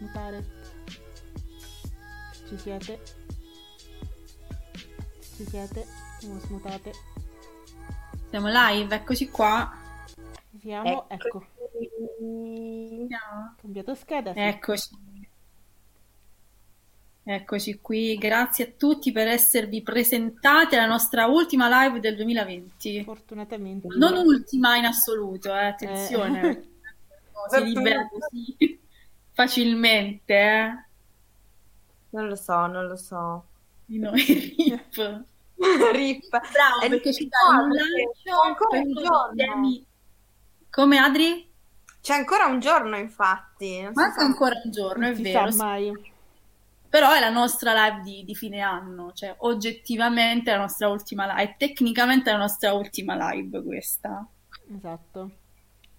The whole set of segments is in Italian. mi pare. Ci siete? Ci siete? Non smutate. Siamo live, eccoci qua. Siamo, ecco. No. Cambiato scheda. Sì. Eccoci. Eccoci qui, grazie a tutti per esservi presentati alla nostra ultima live del 2020. Fortunatamente. Non ultima in assoluto, attenzione. Si libera così facilmente, Non lo so. Di noi, Rip. Bravo, perché ci dai un lancio ancora un giorno. Come, Adri? C'è ancora un giorno, infatti. Manca ancora un giorno, è vero. Mai. Però è la nostra live di fine anno, cioè oggettivamente è la nostra ultima live, tecnicamente è la nostra ultima live questa. Esatto.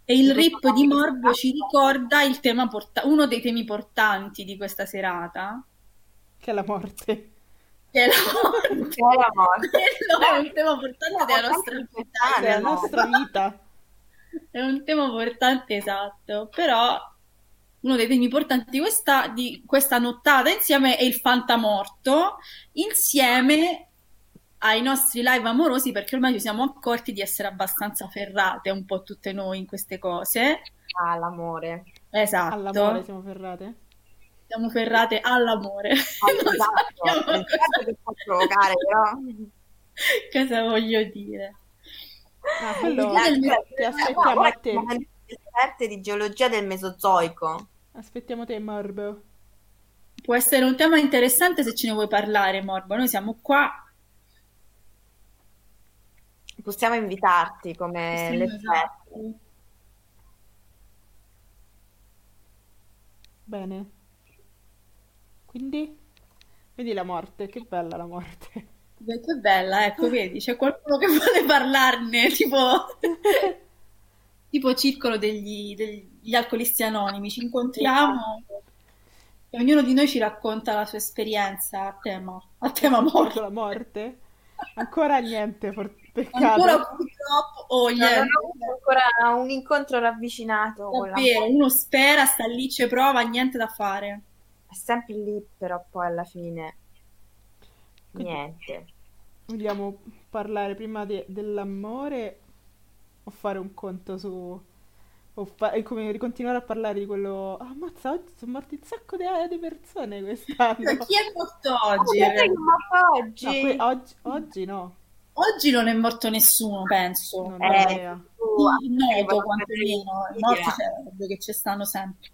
E il rip di Morbo ci ricorda il tema uno dei temi portanti di questa serata. Che è la morte. Che è la morte. È un tema portante della nostra vita. Della nostra vita. È un tema portante, esatto, però... Uno dei temi importanti di questa nottata insieme è il Fantamorto, insieme ai nostri live amorosi, perché ormai ci siamo accorti di essere abbastanza ferrate un po' tutte noi in queste cose. All'amore. Esatto. All'amore siamo ferrate? Siamo ferrate all'amore. Esatto. Non so che può provocare, però. Cosa voglio dire? Allora, ti aspettiamo a te. Esperte di geologia del Mesozoico. Aspettiamo te, Morbo. Può essere un tema interessante se ce ne vuoi parlare, Morbo. Noi siamo qua. Possiamo invitarti come l'esperto. Bene. Quindi? Vedi la morte, che bella la morte. Beh, che bella, ecco, vedi, c'è qualcuno che vuole parlarne, tipo... Tipo circolo degli alcolisti anonimi, ci incontriamo e ognuno di noi ci racconta la sua esperienza a tema morte. La morte? Ancora niente, peccato. Ancora purtroppo, ancora un incontro ravvicinato. Davvero, uno spera, sta lì, ci prova, niente da fare. È sempre lì però poi alla fine, niente. Vogliamo parlare prima dell'amore... o fare un conto su come continuare a parlare di quello ammazza, oggi sono morti un sacco di persone quest'anno. Chi è morto oggi? Oggi no. Oggi non è morto nessuno, penso. Non di noto quantomeno, morti certo, che ci stanno sempre.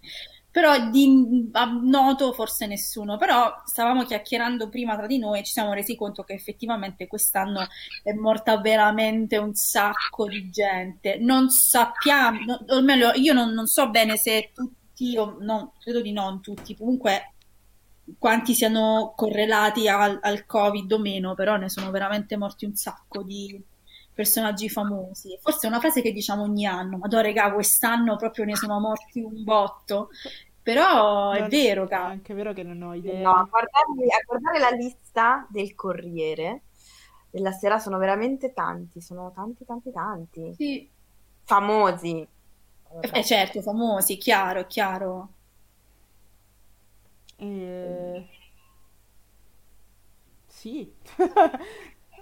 Però di noto forse nessuno, però stavamo chiacchierando prima tra di noi e ci siamo resi conto che effettivamente quest'anno è morta veramente un sacco di gente. Non sappiamo, o meglio, io non so bene se tutti, o no, credo di non tutti, comunque quanti siano correlati al Covid o meno, però ne sono veramente morti un sacco di personaggi famosi. Forse è una frase che diciamo ogni anno, ma raga, quest'anno proprio ne sono morti un botto, però è vero, cara. È anche vero che non ho idea. No, a guardare la lista del Corriere della Sera sono veramente tanti, sono tanti. Sì. Famosi. Certo, famosi, chiaro. Sì.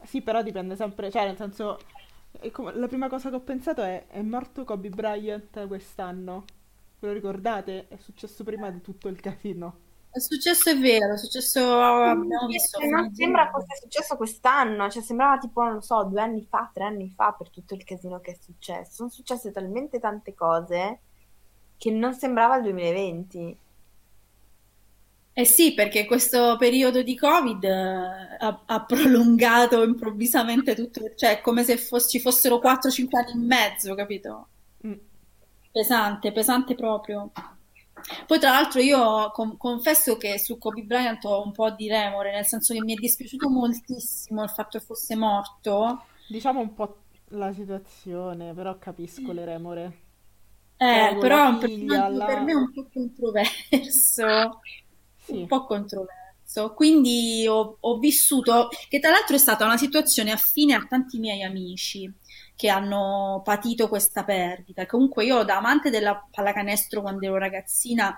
Sì, però dipende sempre, cioè nel senso, la prima cosa che ho pensato è morto Kobe Bryant quest'anno, ve lo ricordate? È successo prima di tutto il casino. È successo, è vero, è successo, abbiamo visto. Non sembra fosse successo quest'anno, cioè sembrava tipo, non lo so, 2 anni fa, 3 anni fa per tutto il casino che è successo. Sono successe talmente tante cose che non sembrava il 2020. Eh sì, perché questo periodo di Covid ha prolungato improvvisamente tutto, cioè come se ci fossero 4-5 anni in mezzo, capito? Pesante proprio. Poi tra l'altro io confesso che su Kobe Bryant ho un po' di remore, nel senso che mi è dispiaciuto moltissimo il fatto che fosse morto. Diciamo un po' la situazione, però capisco le remore. Però per me è un po' controverso. Sì. Un po' controverso. pezzo, quindi ho vissuto, che tra l'altro è stata una situazione affine a tanti miei amici che hanno patito questa perdita. Comunque io, da amante della pallacanestro quando ero ragazzina,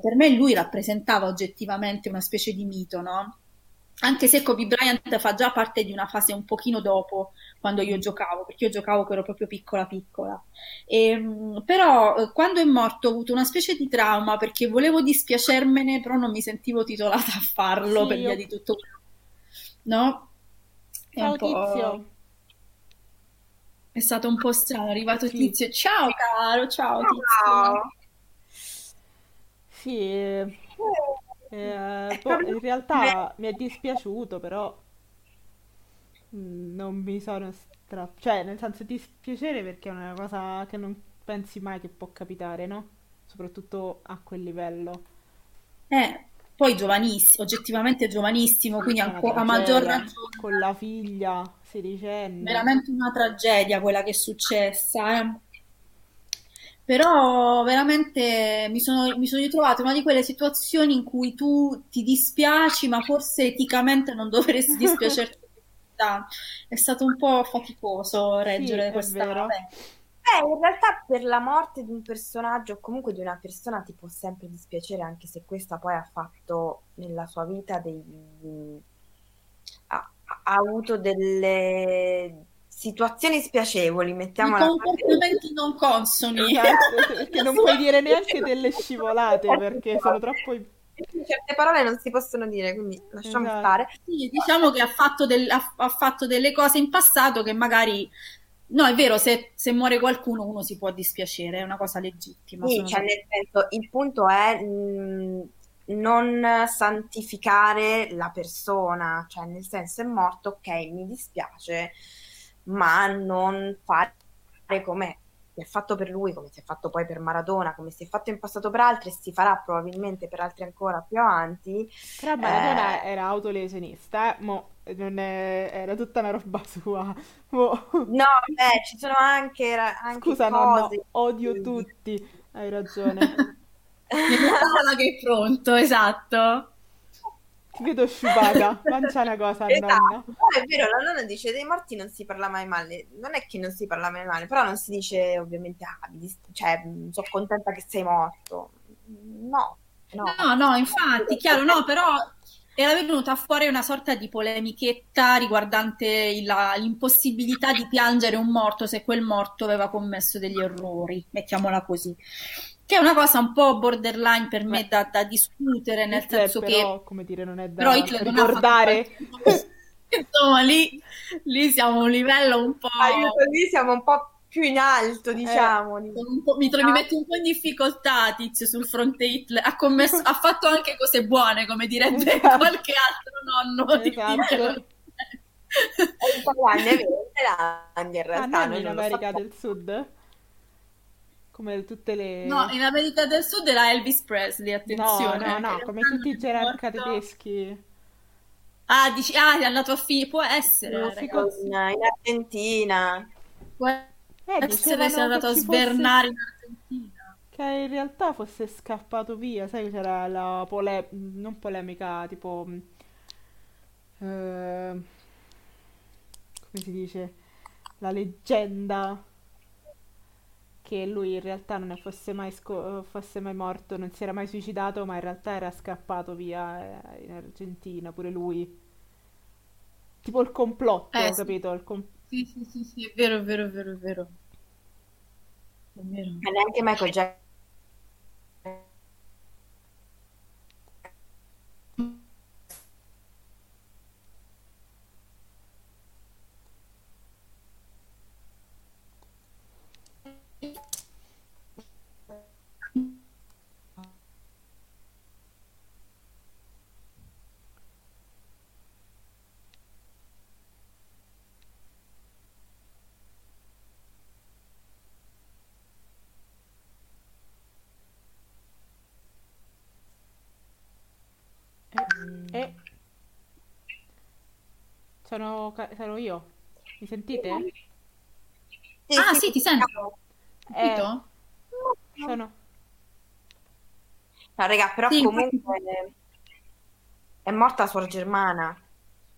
per me lui rappresentava oggettivamente una specie di mito, no? Anche se Kobe Bryant fa già parte di una fase un pochino dopo, quando io giocavo, perché io giocavo che ero proprio piccola. Però quando è morto ho avuto una specie di trauma, perché volevo dispiacermene, però non mi sentivo titolata a farlo, sì, per via di tutto. No? È stato un po' strano, è arrivato sì. Tizio, ciao caro, ciao tizio. Sì, in realtà mi è dispiaciuto, però non mi sono cioè, nel senso, dispiacere perché è una cosa che non pensi mai che può capitare, no? Soprattutto a quel livello. Poi giovanissimo, oggettivamente giovanissimo, quindi ancora a maggior ragione. Con la figlia, sedicenne. Veramente una tragedia quella che è successa, eh. Però veramente mi sono ritrovata in una di quelle situazioni in cui tu ti dispiaci, ma forse eticamente non dovresti dispiacerti. È stato un po' faticoso reggere questa. In realtà per la morte di un personaggio o comunque di una persona ti può sempre dispiacere, anche se questa poi ha fatto nella sua vita ha avuto delle situazioni spiacevoli, mettiamola, comportamenti non consoni, perché non puoi dire neanche delle scivolate, perché sono troppo, certe parole non si possono dire, quindi lasciamo stare. Sì, diciamo che ha fatto delle cose in passato che magari, no, è vero, se muore qualcuno uno si può dispiacere, è una cosa legittima. Sì, cioè, nel senso, il punto è non santificare la persona, cioè nel senso, è morto, ok, mi dispiace, ma non fare com'è. Si è fatto per lui, come si è fatto poi per Maradona, come si è fatto in passato per altri e si farà probabilmente per altri ancora più avanti. Però Maradona era autolesionista, mo non era tutta una roba sua. Mo. No, ci sono anche scusa, cose. No, odio tutti, hai ragione. Maradona che è pronto, esatto. Ti vedo sciupata, lancia una cosa, esatto. Nonna. È vero, la nonna dice dei morti non si parla mai male, non è che non si parla mai male, però non si dice ovviamente, cioè, sono contenta che sei morto. No, infatti, chiaro, no, però era venuta fuori una sorta di polemichetta riguardante l'impossibilità di piangere un morto se quel morto aveva commesso degli errori, mettiamola così. Che è una cosa un po' borderline per me da discutere, nel senso però, che come dire, non è da ricordare. Insomma, lì siamo a un livello un po'... Aiuto, lì siamo un po' più in alto, diciamo. Mi metto un po' in difficoltà, tizio, sul fronte Hitler. Ha fatto anche cose buone, come direbbe qualche altro nonno di Hitler. In America del Sud? Come tutte le... No, in America del Sud era Elvis Presley, attenzione. No, come tutti i gerarca tedeschi. Ah, dici, è andato a fine, può essere. No, in Argentina. Può essere che è andato a svernare in Argentina. Che in realtà fosse scappato via, sai, c'era la non polemica, tipo... come si dice? La leggenda... che lui in realtà non fosse mai morto, non si era mai suicidato, ma in realtà era scappato via in Argentina, pure lui. Tipo il complotto, ho capito? Sì, è vero. Ma neanche Michael Jackson. Sono io. Mi sentite? Sì, ti sento. No, raga, però sì, comunque è morta Suor Germana.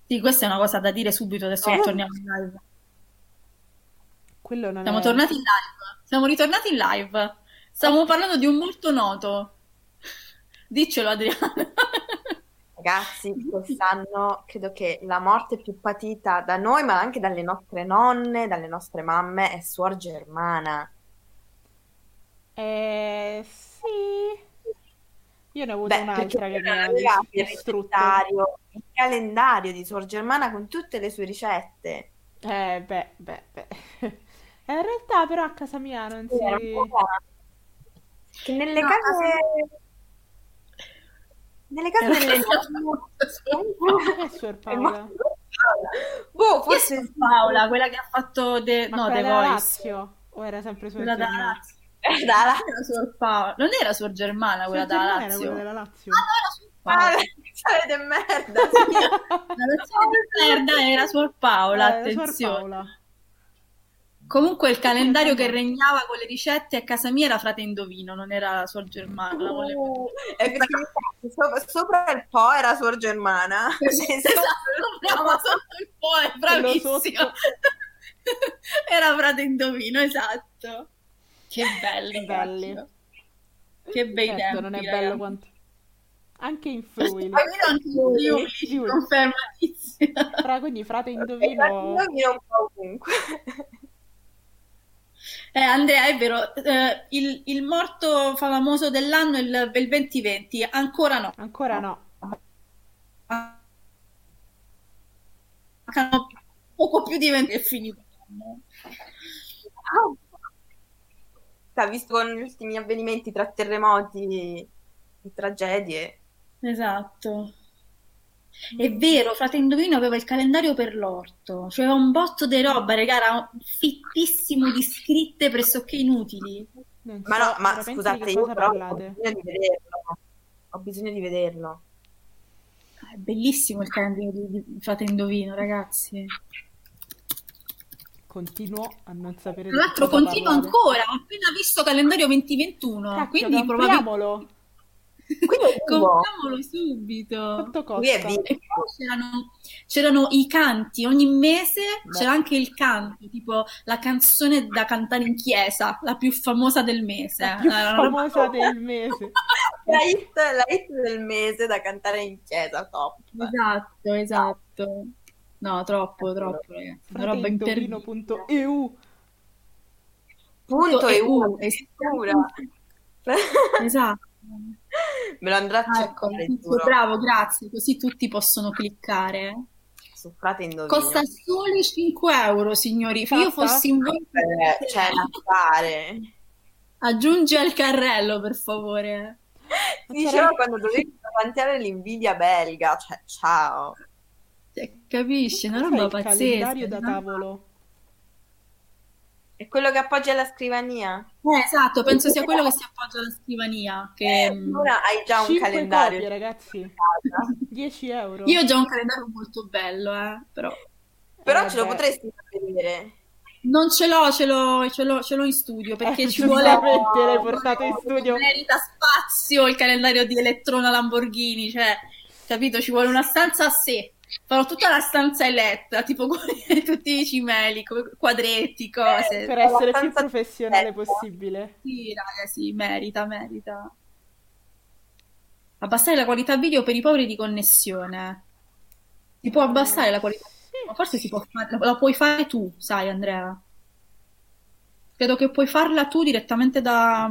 Sì, questa è una cosa da dire subito, adesso torniamo in live. Quello non siamo tornati in live, siamo ritornati in live. Stiamo parlando di un molto noto. Diccelo, Adriana. Ragazzi, quest'anno credo che la morte più patita da noi, ma anche dalle nostre nonne, dalle nostre mamme, è Suor Germana. Sì. Io ne ho avuto un'altra che mi ha distrutto. Il calendario di Suor Germana con tutte le sue ricette. In realtà però a casa mia non si... Che nelle case... Nelle case delle nonne, Suor Paola. Boh, forse Suor Paola, quella che ha fatto The Voice. O era sempre Suor Germana? Era Suor Paola. Non era Suor Germana quella da Lazio? Era quella della Lazio. Ah, no, era Suor Paola. Sale di merda. La merda era Suor Paola, attenzione. Comunque il calendario che regnava con le ricette a casa mia era Frate Indovino, non era Suor Germana. Sopra il po' era Suor Germana. Sotto il po' è bravissimo. Era Frate Indovino, esatto. Che bello. Che bei tempi. Non è bello ragazzi. Quanto... Anche in Friuli. Ma io non ti confermatissima. Quindi Frate Indovino... Frate Indovino un po' ovunque. Andrea, è vero, il morto famoso dell'anno, il 2020, ancora no. Mancano poco più di 20 e finito l'anno. Visto con gli ultimi avvenimenti tra terremoti e tragedie. Esatto. È vero, Frate Indovino aveva il calendario per l'orto, cioè aveva un botto di roba, raga, era fittissimo di scritte pressoché inutili. Ma scusate, io però ho bisogno di vederlo. È bellissimo il calendario di Frate Indovino, ragazzi. Continuo a non sapere. Tra l'altro continuo ancora, ho appena visto calendario 2021, quindi probabilmente... compriamolo subito. E c'erano i canti ogni mese. C'era anche il canto, tipo la canzone da cantare in chiesa, la più famosa del mese. La hit del mese da cantare in chiesa, top. Esatto. No, troppo ragazzi. Una roba imperdibile. Punto EU è sicura. Esatto. Me lo andrà a cercare. Bravo, grazie, così tutti possono cliccare. Costa solo 5€, signori. Se io fossi in voi, c'è da fare. Aggiungi al carrello, per favore. Dicevo quando dovevi davantiare l'invidia belga, cioè ciao. Capisci, una roba pazzesca. Il calendario da tavolo. È quello che appoggia alla scrivania? Esatto, penso sia quello che si appoggia alla scrivania. Ora hai già un calendario. 5 copie, ragazzi. 10€. Io ho già un calendario molto bello, Però ce lo potresti vedere? Non ce l'ho, ce l'ho in studio, perché ci vuole... l'hai portato in studio. Merita spazio il calendario di Elettrona Lamborghini, cioè, capito? Ci vuole una stanza a sé. Farò tutta la stanza eletta, tipo tutti i cimeli, quadretti, cose. Per essere più professionale possibile. Sì, raga, sì, merita. Abbassare la qualità video per i poveri di connessione. Si può abbassare la qualità video, ma forse si può fare, la puoi fare tu, sai Andrea. Credo che puoi farla tu direttamente da...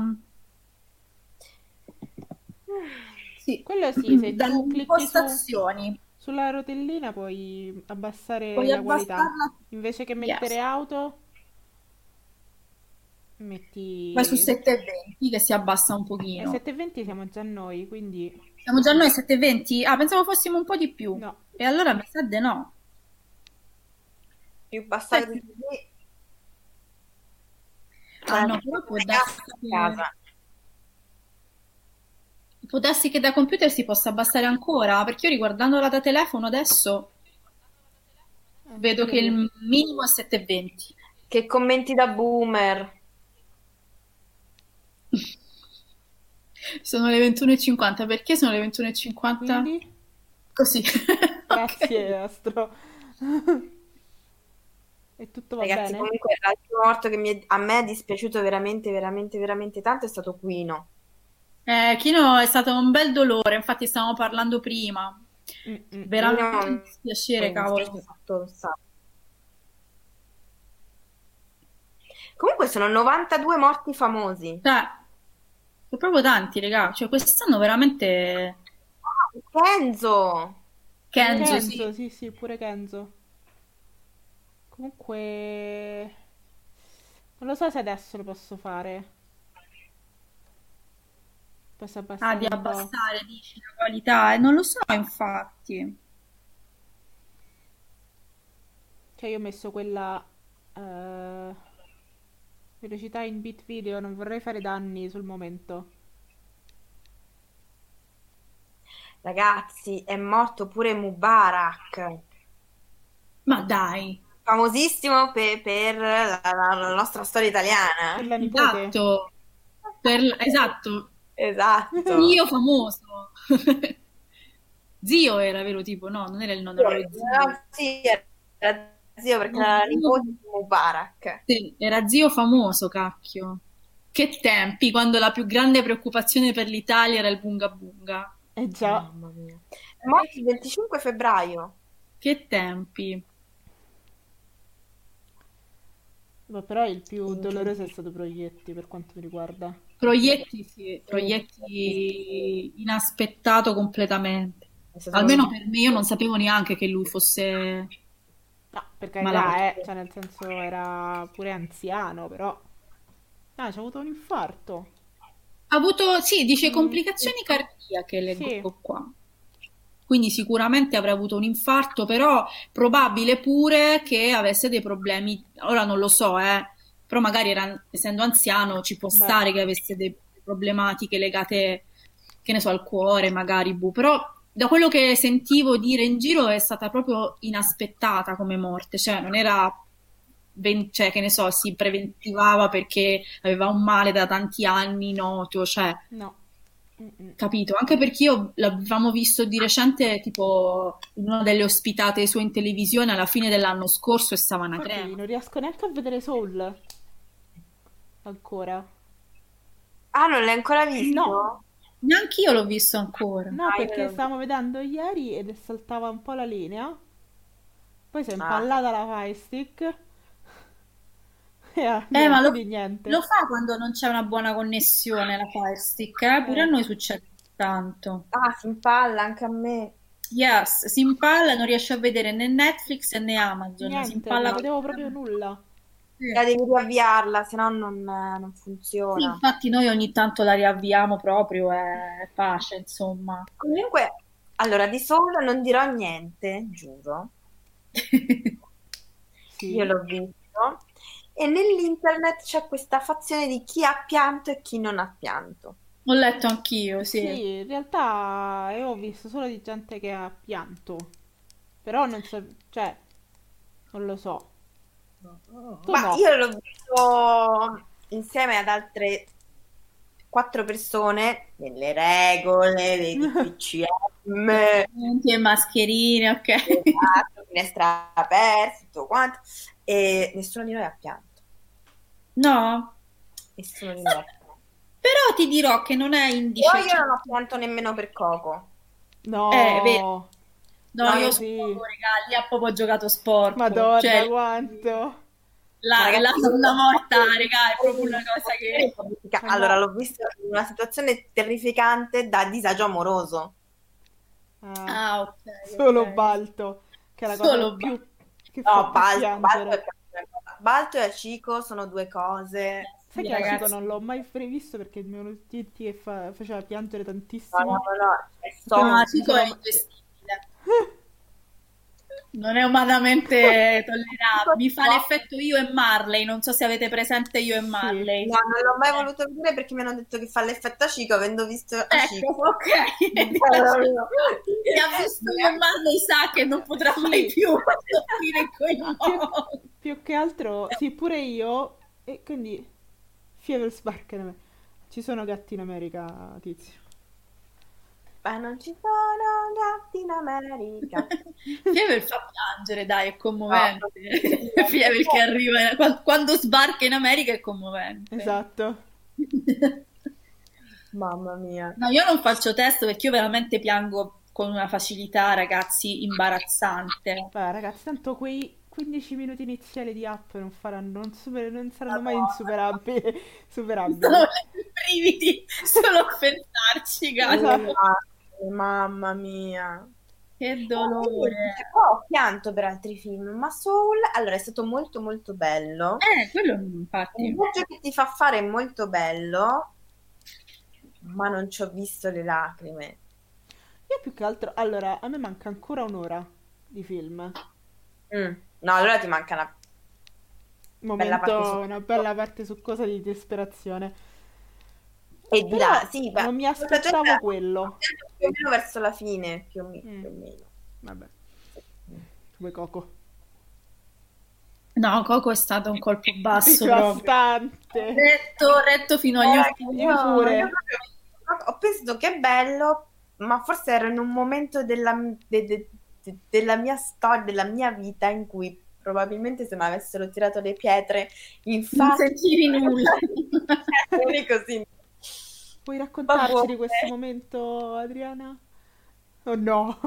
Sì, quello sì, se tu clicchi su... Sulla rotellina puoi abbassare la qualità, invece che mettere auto, metti... Vai su 720 che si abbassa un pochino. 720 siamo già noi, quindi... Siamo già noi 720? Ah, pensavo fossimo un po' di più. No. E allora mi sa di no. Più bassare di così. Ah no, però può darsi... Può darsi che da computer si possa abbassare ancora, perché io riguardandola da telefono adesso vedo che il minimo è 720. Che commenti da boomer. Sono le 21:50, perché sono le 21:50? Quindi? Così. Grazie, okay. Astro. E tutto va Ragazzi, bene? Comunque l'altro morto che a me è dispiaciuto veramente, veramente, veramente tanto è stato Quino. Quino è stato un bel dolore, infatti stavamo parlando prima. Veramente un dispiacere, cavolo. Comunque sono 92 morti famosi. Sono proprio tanti, raga. Cioè, quest'anno veramente... Kenzo, sì, pure Kenzo. Comunque... non lo so se adesso lo posso fare. Posso abbassare? Ah, di abbassare, dici, la qualità? Non lo so, infatti. Cioè, io ho messo quella... velocità in bit video, non vorrei fare danni sul momento. Ragazzi, è morto pure Mubarak. Ma dai! Famosissimo per la nostra storia italiana. Per la nipote. Esatto. Esatto. Zio famoso. Zio era, vero, tipo? No, non era il nonno, era zio. No, sì, era zio, perché era la nipote di Mubarak. Sì, era zio famoso, cacchio. Che tempi, quando la più grande preoccupazione per l'Italia era il bunga bunga. Eh già. Mamma mia. È morto il 25 febbraio. Che tempi. Ma però il più doloroso è stato Proietti, per quanto mi riguarda. Proietti inaspettato completamente. Almeno per me, io non sapevo neanche che lui fosse... No, perché cioè nel senso era pure anziano, però... No, c'ha avuto un infarto. Ha avuto, sì, dice complicazioni cardiache, leggo qua. Quindi sicuramente avrà avuto un infarto, però probabile pure che avesse dei problemi. Ora non lo so, però magari essendo anziano ci può stare che avesse delle problematiche legate, che ne so, al cuore, magari, però... Da quello che sentivo dire in giro è stata proprio inaspettata come morte, cioè non era, che ne so, si preventivava perché aveva un male da tanti anni noto, cioè no. Capito? Anche perché io l'avevamo visto di recente tipo in una delle ospitate sue in televisione alla fine dell'anno scorso e stava una crema. Non riesco neanche a vedere Soul ancora. Ah, non l'hai ancora visto? No. Neanche io l'ho visto ancora. No, perché stavamo vedendo ieri ed saltava un po' la linea. Poi si è impallata la Firestick. Ma lo fa quando non c'è una buona connessione la Firestick, eh? Pure a noi succede tanto. Ah, si impalla anche a me. Yes, si impalla, non riesce a vedere né Netflix né Amazon. Niente, si impalla, non vedevo proprio nulla. La devi riavviarla, se no non funziona. Sì, infatti noi ogni tanto la riavviamo proprio, è pace, insomma. Comunque, allora, di solo non dirò niente, giuro. Sì. Io l'ho visto. E nell'internet c'è questa fazione di chi ha pianto e chi non ha pianto. Ho letto anch'io, sì. Sì, in realtà io ho visto solo di gente che ha pianto. però non so, cioè, non lo so. Ma io l'ho visto insieme ad altre 4 persone nelle regole dei DPCM e mascherine, ok, esatto, finestra aperta, tutto quanto, e nessuno di noi ha pianto. No, nessuno di noi ha pianto. Però ti dirò che non è indice. Io non ho pianto nemmeno per Coco. No, vero. No, io sì. Lì ha proprio giocato sporco. Madonna, cioè, quanto! La donna morta, regà, è proprio una cosa che... Allora, l'ho vista in una situazione terrificante da disagio amoroso. Ah, ok. Solo Balto, che è la cosa più... Che no, Balto e Acico sono due cose... Sai che Acico non l'ho mai previsto perché il mio notitti faceva piangere tantissimo. No, Acico è investito. Non è umanamente tollerabile. Mi fa l'effetto Io e Marley. Non so se avete presente Io e Marley. Sì. No, non l'ho mai voluto vedere perché mi hanno detto che fa l'effetto Acico, avendo visto Acico. Ecco, ok. Chi ha visto Io e Marley sa che non potrà mai più soffrire più che altro. Sì, pure io. E quindi Fievel sbarca. Ci sono gatti in America, tizio. Ma non ci sono gatti in America. Fievel fa piangere, dai, è commovente. No. Fievel che arriva, quando sbarca in America è commovente. Esatto. Mamma mia. No, io non faccio testo perché io veramente piango con una facilità, ragazzi, imbarazzante. Beh, ragazzi, tanto quei 15 minuti iniziali di app non saranno mai insuperabili. Superabili. Sono i brividi, solo a pensarci, ragazzi. Mamma mia, che dolore. Ho pianto per altri film, ma Soul, allora, è stato molto molto bello. Quello infatti. Un viaggio che ti fa fare molto bello, ma non ci ho visto le lacrime. Io più che altro, allora, a me manca ancora un'ora di film. No, allora ti manca una bella parte succosa di disperazione. E di là, sì, beh, non mi aspettavo quello. Più o meno verso la fine, più o meno. Vabbè. Come Coco. No, Coco è stato un colpo basso. Devastante. Retto fino agli ultimi. Ho pensato che è bello, ma forse ero in un momento della mia storia, della mia vita in cui probabilmente se mi avessero tirato le pietre in faccia non sentivi nulla. Così. Puoi raccontarci di questo momento, Adriana? Oh no.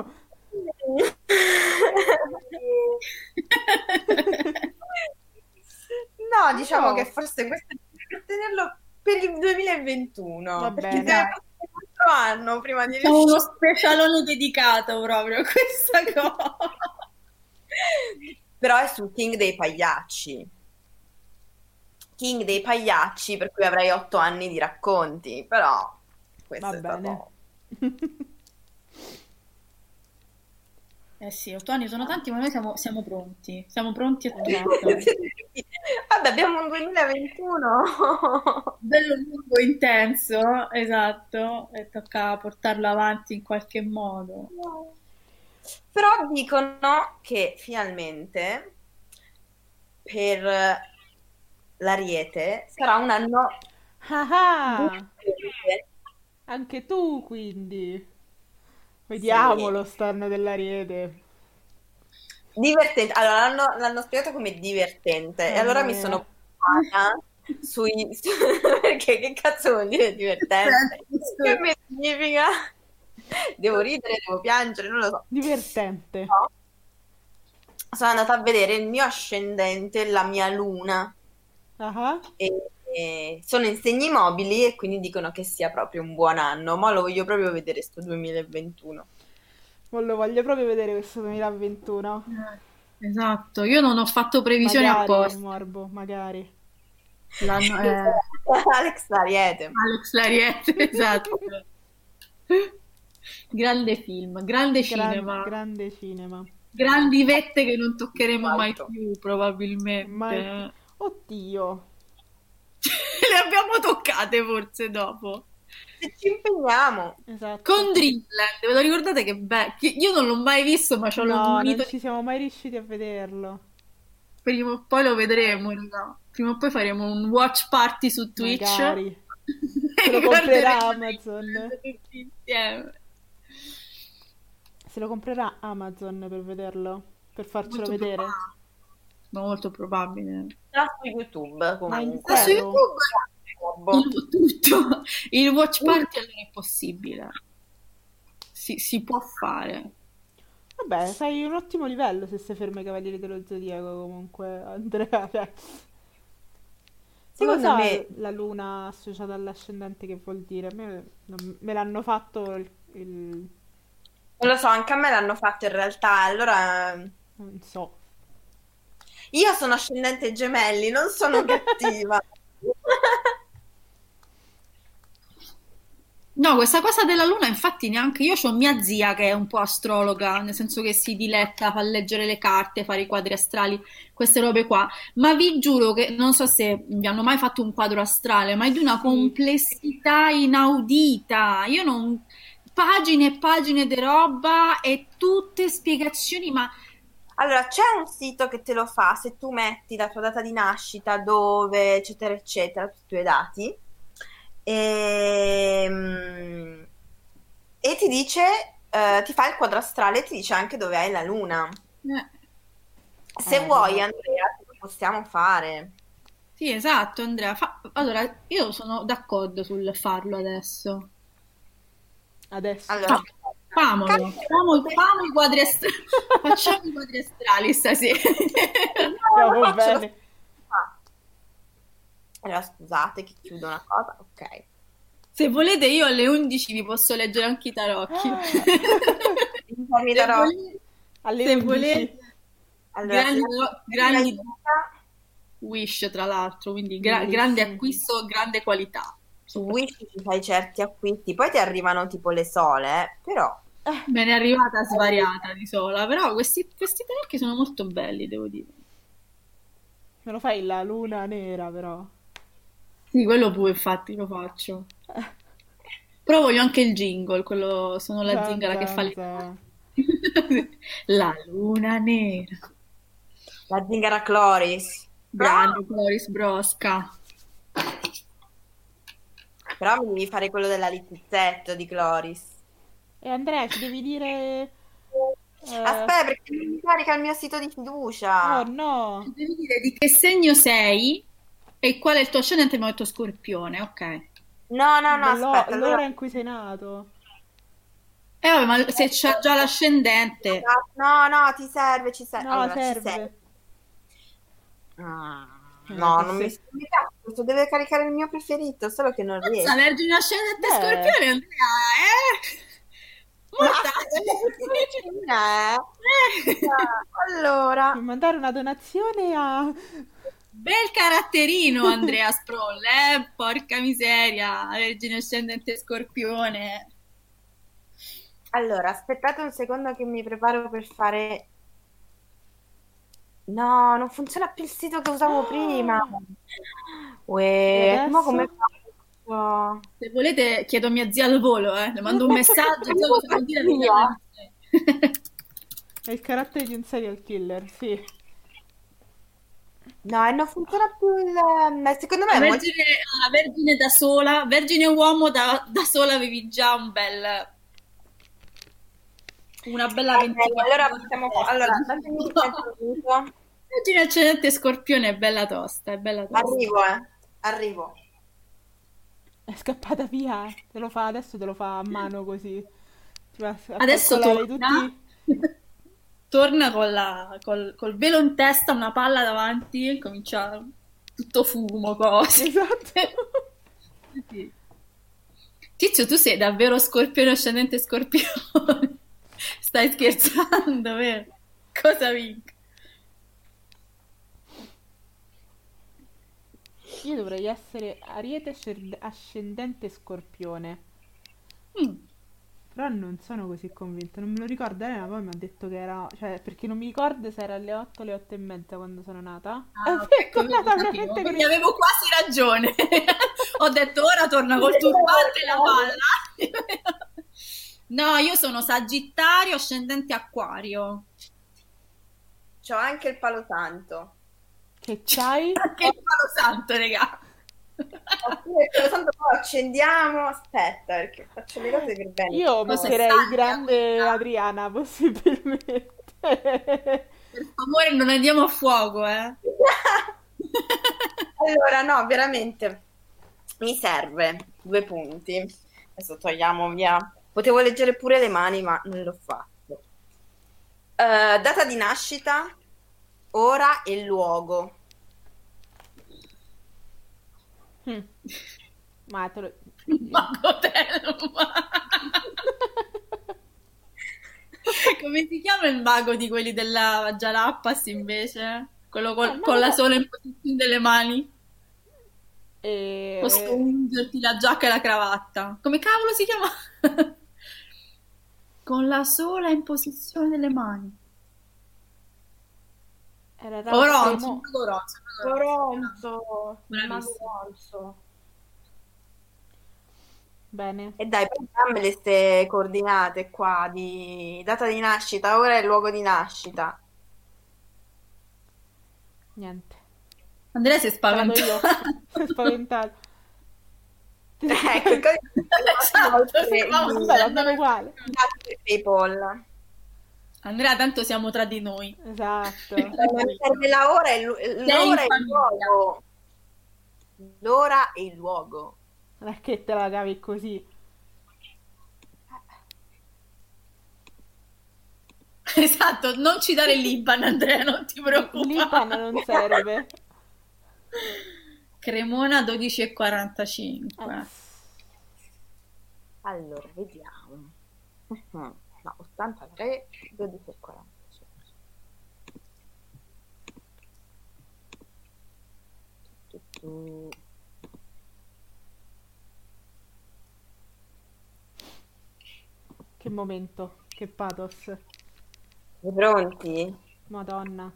No, diciamo che forse questo è tenerlo per il 2021. Va perché bene. Anno prima di riuscire. Uno specialone dedicato proprio a questa cosa. Però è sul King dei Pagliacci, per cui avrei 8 anni di racconti, però questo va bene. Eh sì, 8 anni sono tanti, ma noi siamo pronti a tutto. Vabbè, abbiamo un 2021 bello lungo, intenso, esatto, e tocca portarlo avanti in qualche modo. Però dicono che finalmente per l'Ariete sarà un anno anche tu, quindi vediamolo, sì. Starno dell'Ariete divertente, allora l'hanno spiegato come divertente, e allora mi sono buona sui perché che cazzo vuol dire divertente? Che mi significa? Devo ridere, devo piangere, non lo so. Divertente. No. Sono andata a vedere il mio ascendente, la mia luna. Uh-huh. E sono in segni mobili e quindi dicono che sia proprio un buon anno, ma lo voglio proprio vedere sto 2021. Lo voglio proprio vedere questo 2021. Esatto, io non ho fatto previsioni apposta. Morbo, magari. L'anno è... Alex L'Ariete, esatto. Grande film, grande cinema. Grande cinema. Grandi vette che non toccheremo mai più, probabilmente. Oddio. Le abbiamo toccate forse dopo. Se ci impegniamo, esatto. Con Dreamland, ve lo ricordate che io non l'ho mai visto, ma non ci siamo mai riusciti a vederlo. Prima o poi lo vedremo, no? Prima o poi faremo un watch party su Twitch. Magari. Se lo comprerà Amazon. Tutti insieme. Se lo comprerà Amazon per vederlo, per farcelo molto vedere. Molto probabile. Sarà su YouTube, comunque. Ma su YouTube. Tutto il watch party allora è possibile, si può fare. Vabbè, sei un ottimo livello se sei fermo ai Cavalieri dello Zodiaco, comunque, Andrea. Secondo me la luna associata all'ascendente che vuol dire? A me me l'hanno fatto non lo so, anche a me l'hanno fatto in realtà, allora non so. Io sono ascendente gemelli, non sono cattiva. No, questa cosa della luna, infatti, neanche io. C'ho mia zia che è un po' astrologa, nel senso che si diletta, fa leggere le carte, fare i quadri astrali, queste robe qua. Ma vi giuro che non so se vi hanno mai fatto un quadro astrale, ma è di una complessità inaudita. Io non. Pagine e pagine di roba e tutte spiegazioni, ma. Allora, c'è un sito che te lo fa, se tu metti la tua data di nascita, dove, eccetera, eccetera, tutti i tuoi dati, e ti dice, ti fa il quadro astrale e ti dice anche dove hai la luna. Se vuoi, Andrea, lo possiamo fare. Sì, esatto, Andrea. Allora, io sono d'accordo sul farlo adesso. Allora, no, facciamo i quadri astrali. Facciamo i quadri astrali stasera. No, bene. Allora, scusate che chiudo una cosa. Ok. Se volete io alle 11 vi posso leggere anche i tarocchi. Se volete. Allora, grandi Wish, tra l'altro, quindi grande acquisto, grande qualità. Su Wish ci fai certi acquisti, poi ti arrivano tipo le sole, però... Me ne è arrivata svariata di sola, però questi tarocchi sono molto belli, devo dire. Me lo fai la luna nera, però... Sì, quello pure, infatti, lo faccio. Però voglio anche il jingle, quello sono la zingara che fa le... La luna nera. La zingara Cloris. Bravo, Cloris Brosca. Però mi devi fare quello della Lizzetto di Cloris. E Andrea, ti devi dire... Aspetta, perché mi carica il mio sito di fiducia. Oh no. Ti devi dire di che segno sei... E qual è il tuo ascendente? Mi ho detto Scorpione, ok. No, aspetta. L'ora in cui sei nato. Vabbè, ma se c'è già l'ascendente... No, ci serve. No, allora, serve. No, non mi piace. Deve caricare il mio preferito, solo che non riesco. La Vergine ascendente Scorpione, Andrea, Allora... Mandare una donazione a... Bel caratterino, Andrea Sproll, porca miseria, Vergine ascendente Scorpione. Allora, aspettate un secondo che mi preparo per fare... No, non funziona più il sito che usavo prima. Uè, ma come faccio? Se volete chiedo a mia zia al volo, le mando un messaggio. È il carattere di un serial killer, sì. No, non funziona più secondo me la vergine, molto... vergine da sola, vergine uomo da sola avevi già una bella ventina. Allora possiamo Vergine ascendente Scorpione è bella tosta. Arrivo. È scappata via. Te lo fa a mano così. Adesso torna. Tutti. Torna col velo in testa, una palla davanti e comincia tutto fumo, cose. Esatto. Sì. Tizio, tu sei davvero Scorpione ascendente Scorpione? Stai scherzando, vero? Cosa vinco? Io dovrei essere Ariete ascendente Scorpione. Però non sono così convinta, non me lo ricordo. Elena poi mi ha detto che era... Cioè, perché non mi ricordo se era alle 8 o alle 8 e mezza quando sono nata. Perché avevo quasi ragione. Ho detto, ora torna col turbante e la palla. No, io sono Sagittario, ascendente Acquario. C'ho anche il palo santo. Che c'hai? Anche il palo santo, regà. Tanto poi accendiamo, aspetta, perché faccio le cose per bene. Io metterei grande Adriana, possibilmente. Per favore, non andiamo a fuoco, Allora, no, veramente mi serve 2 punti. Adesso togliamo via. Potevo leggere pure le mani, ma non l'ho fatto. Data di nascita, ora e luogo. Ma te lo... Come si chiama il mago di quelli della Jalapas invece? Quello con la sola in posizione delle mani? Posso ungerti la giacca e la cravatta. Come cavolo si chiama? Con la sola in posizione delle mani. Oronzo. Bene. E dai, prendiamo le ste coordinate qua di data di nascita, ora è il luogo di nascita. Niente. Andrea si è spaventato. Esatto, PayPal. Andrea, tanto siamo tra di noi. Esatto. Serve l'ora e il luogo. L'ora e il luogo. Non è che te la cavi così. Esatto, non ci dare l'Iban, Andrea, non ti preoccupare. L'Iban non serve. Cremona 12:45. Allora, vediamo. No, 83, 12:45. Che momento, che pathos. Pronti? Madonna.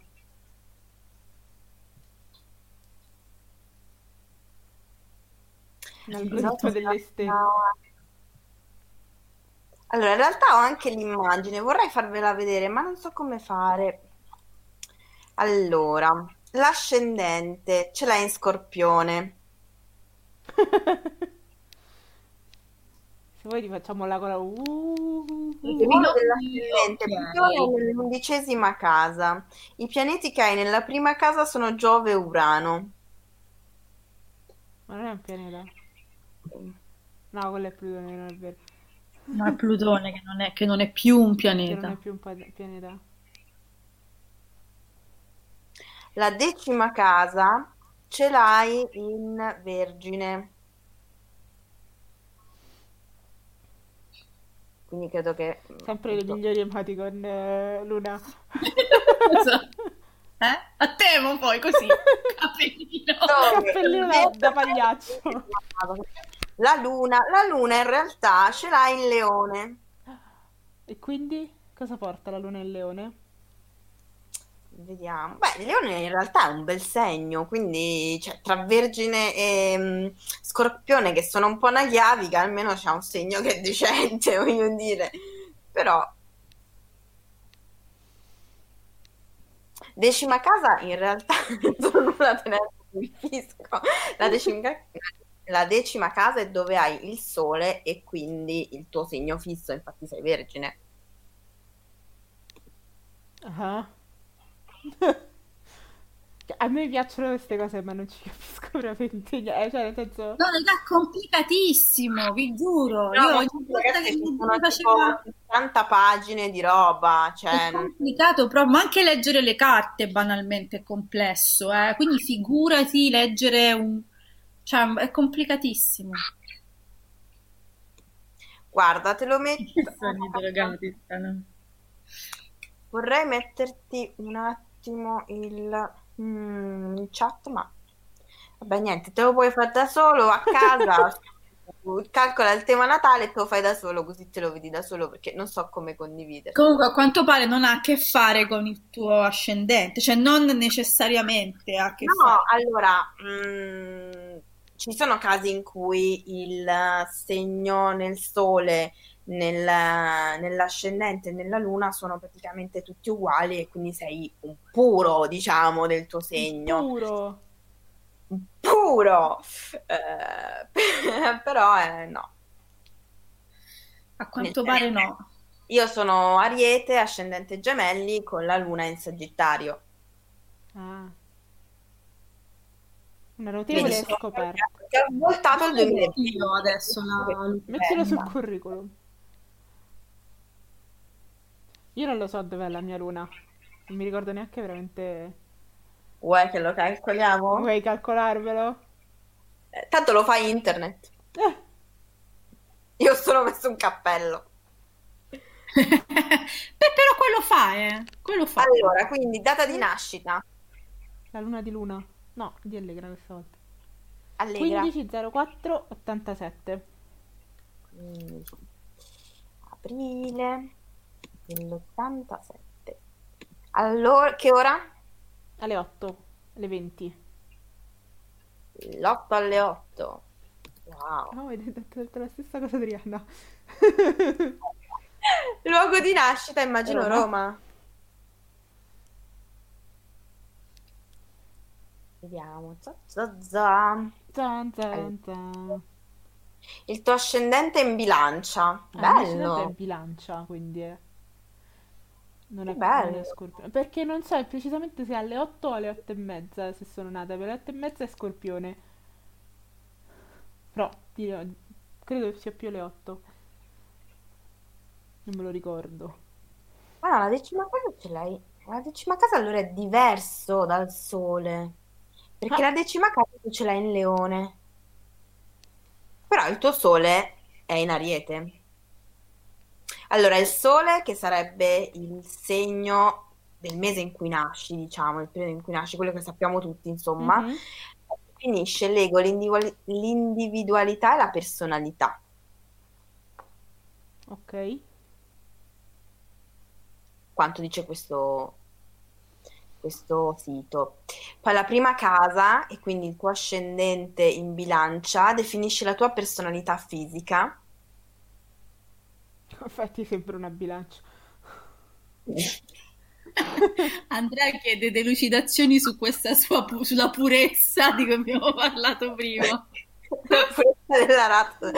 Nel gruppo delle stelle. Allora, in realtà ho anche l'immagine, vorrei farvela vedere, ma non so come fare. Allora, l'ascendente ce l'ha in Scorpione. Se voi rifacciamo la cosa il ruolo dell'ascendente è nell'undicesima casa. I pianeti che hai nella prima casa sono Giove e Urano. Ma non è un pianeta? No, quello è Plutone, non è vero. No, è Plutone che non è più un pianeta. Che non è più un pianeta. La decima casa ce l'hai in Vergine. Quindi credo che... Sempre le migliori emoticon, Luna. A temo poi, così. Cappellino. No, cappellino da pagliaccio. La luna in realtà ce l'ha in Leone. E quindi cosa porta la luna in Leone? Vediamo. Beh, Leone in realtà è un bel segno, quindi cioè, tra Vergine e Scorpione, che sono un po' una chiavica, almeno c'è un segno che è decente, voglio dire. Però decima casa in realtà non la tenere il fisco. La decima casa è dove hai il sole e quindi il tuo segno fisso, infatti sei Vergine. Ah. A me piacciono queste cose, ma non ci capisco veramente niente. Cioè, nel senso... No, è complicatissimo, vi giuro. No, io ogni volta che mi faceva 60 pagine di roba, cioè... È complicato proprio, ma anche leggere le carte banalmente è complesso, eh. Quindi figurati leggere un... Cioè, è complicatissimo. Guarda, te lo metto... Vorrei metterti un attimo il... in chat, ma vabbè, niente, te lo puoi fare da solo a casa. Calcola il tema Natale e te lo fai da solo, così te lo vedi da solo, perché non so come condividere. Comunque, a quanto pare non ha a che fare con il tuo ascendente, cioè non necessariamente ha a che fare. No, allora ci sono casi in cui il segno nel sole, nell'ascendente e nella luna sono praticamente tutti uguali e quindi sei un puro, diciamo, del tuo segno. Puro. Però no. A quanto pare no. Io sono Ariete, ascendente Gemelli, con la luna in Sagittario. Ah. Una notevole scoperta. Ti ho voltato al 2020. Io adesso mettilo sul curriculum. Io non lo so dov'è la mia luna, non mi ricordo neanche veramente. Vuoi che lo calcoliamo? Vuoi calcolarvelo? Tanto lo fai internet. Io ho solo messo un cappello. Però quello fa. Allora, quindi data di nascita. La luna di Luna? No, di Allegra questa volta. Allegra. 15/04/87. Aprile. Dell'87. Allora, che ora? Alle 8, alle 20. L'8 alle 8. Wow. No, hai detto la stessa cosa, Adriana. Luogo di nascita, immagino Roma. Vediamo. Zan, zan, zan. Il tuo ascendente è in bilancia. Bello. È in bilancia, quindi è... Non è bello. Scorpione. Perché non so precisamente se alle 8 o alle 8 e mezza, se sono nata. Per le 8 e mezza è scorpione. Però credo sia più alle 8. Non me lo ricordo. Ah, la decima casa ce l'hai. La decima casa allora è diverso dal sole. Perché la decima casa tu ce l'hai in leone. Però il tuo sole è in ariete. Allora, il sole, che sarebbe il segno del mese in cui nasci, diciamo, il periodo in cui nasci, quello che sappiamo tutti, insomma, definisce l'ego, l'individualità e la personalità. Ok. Quanto dice questo sito. Poi la prima casa, e quindi il tuo ascendente in bilancia, definisce la tua personalità fisica. Infatti sembra una bilancia. Andrea chiede delucidazioni su questa sua sulla purezza di cui abbiamo parlato prima. La purezza della razza. Non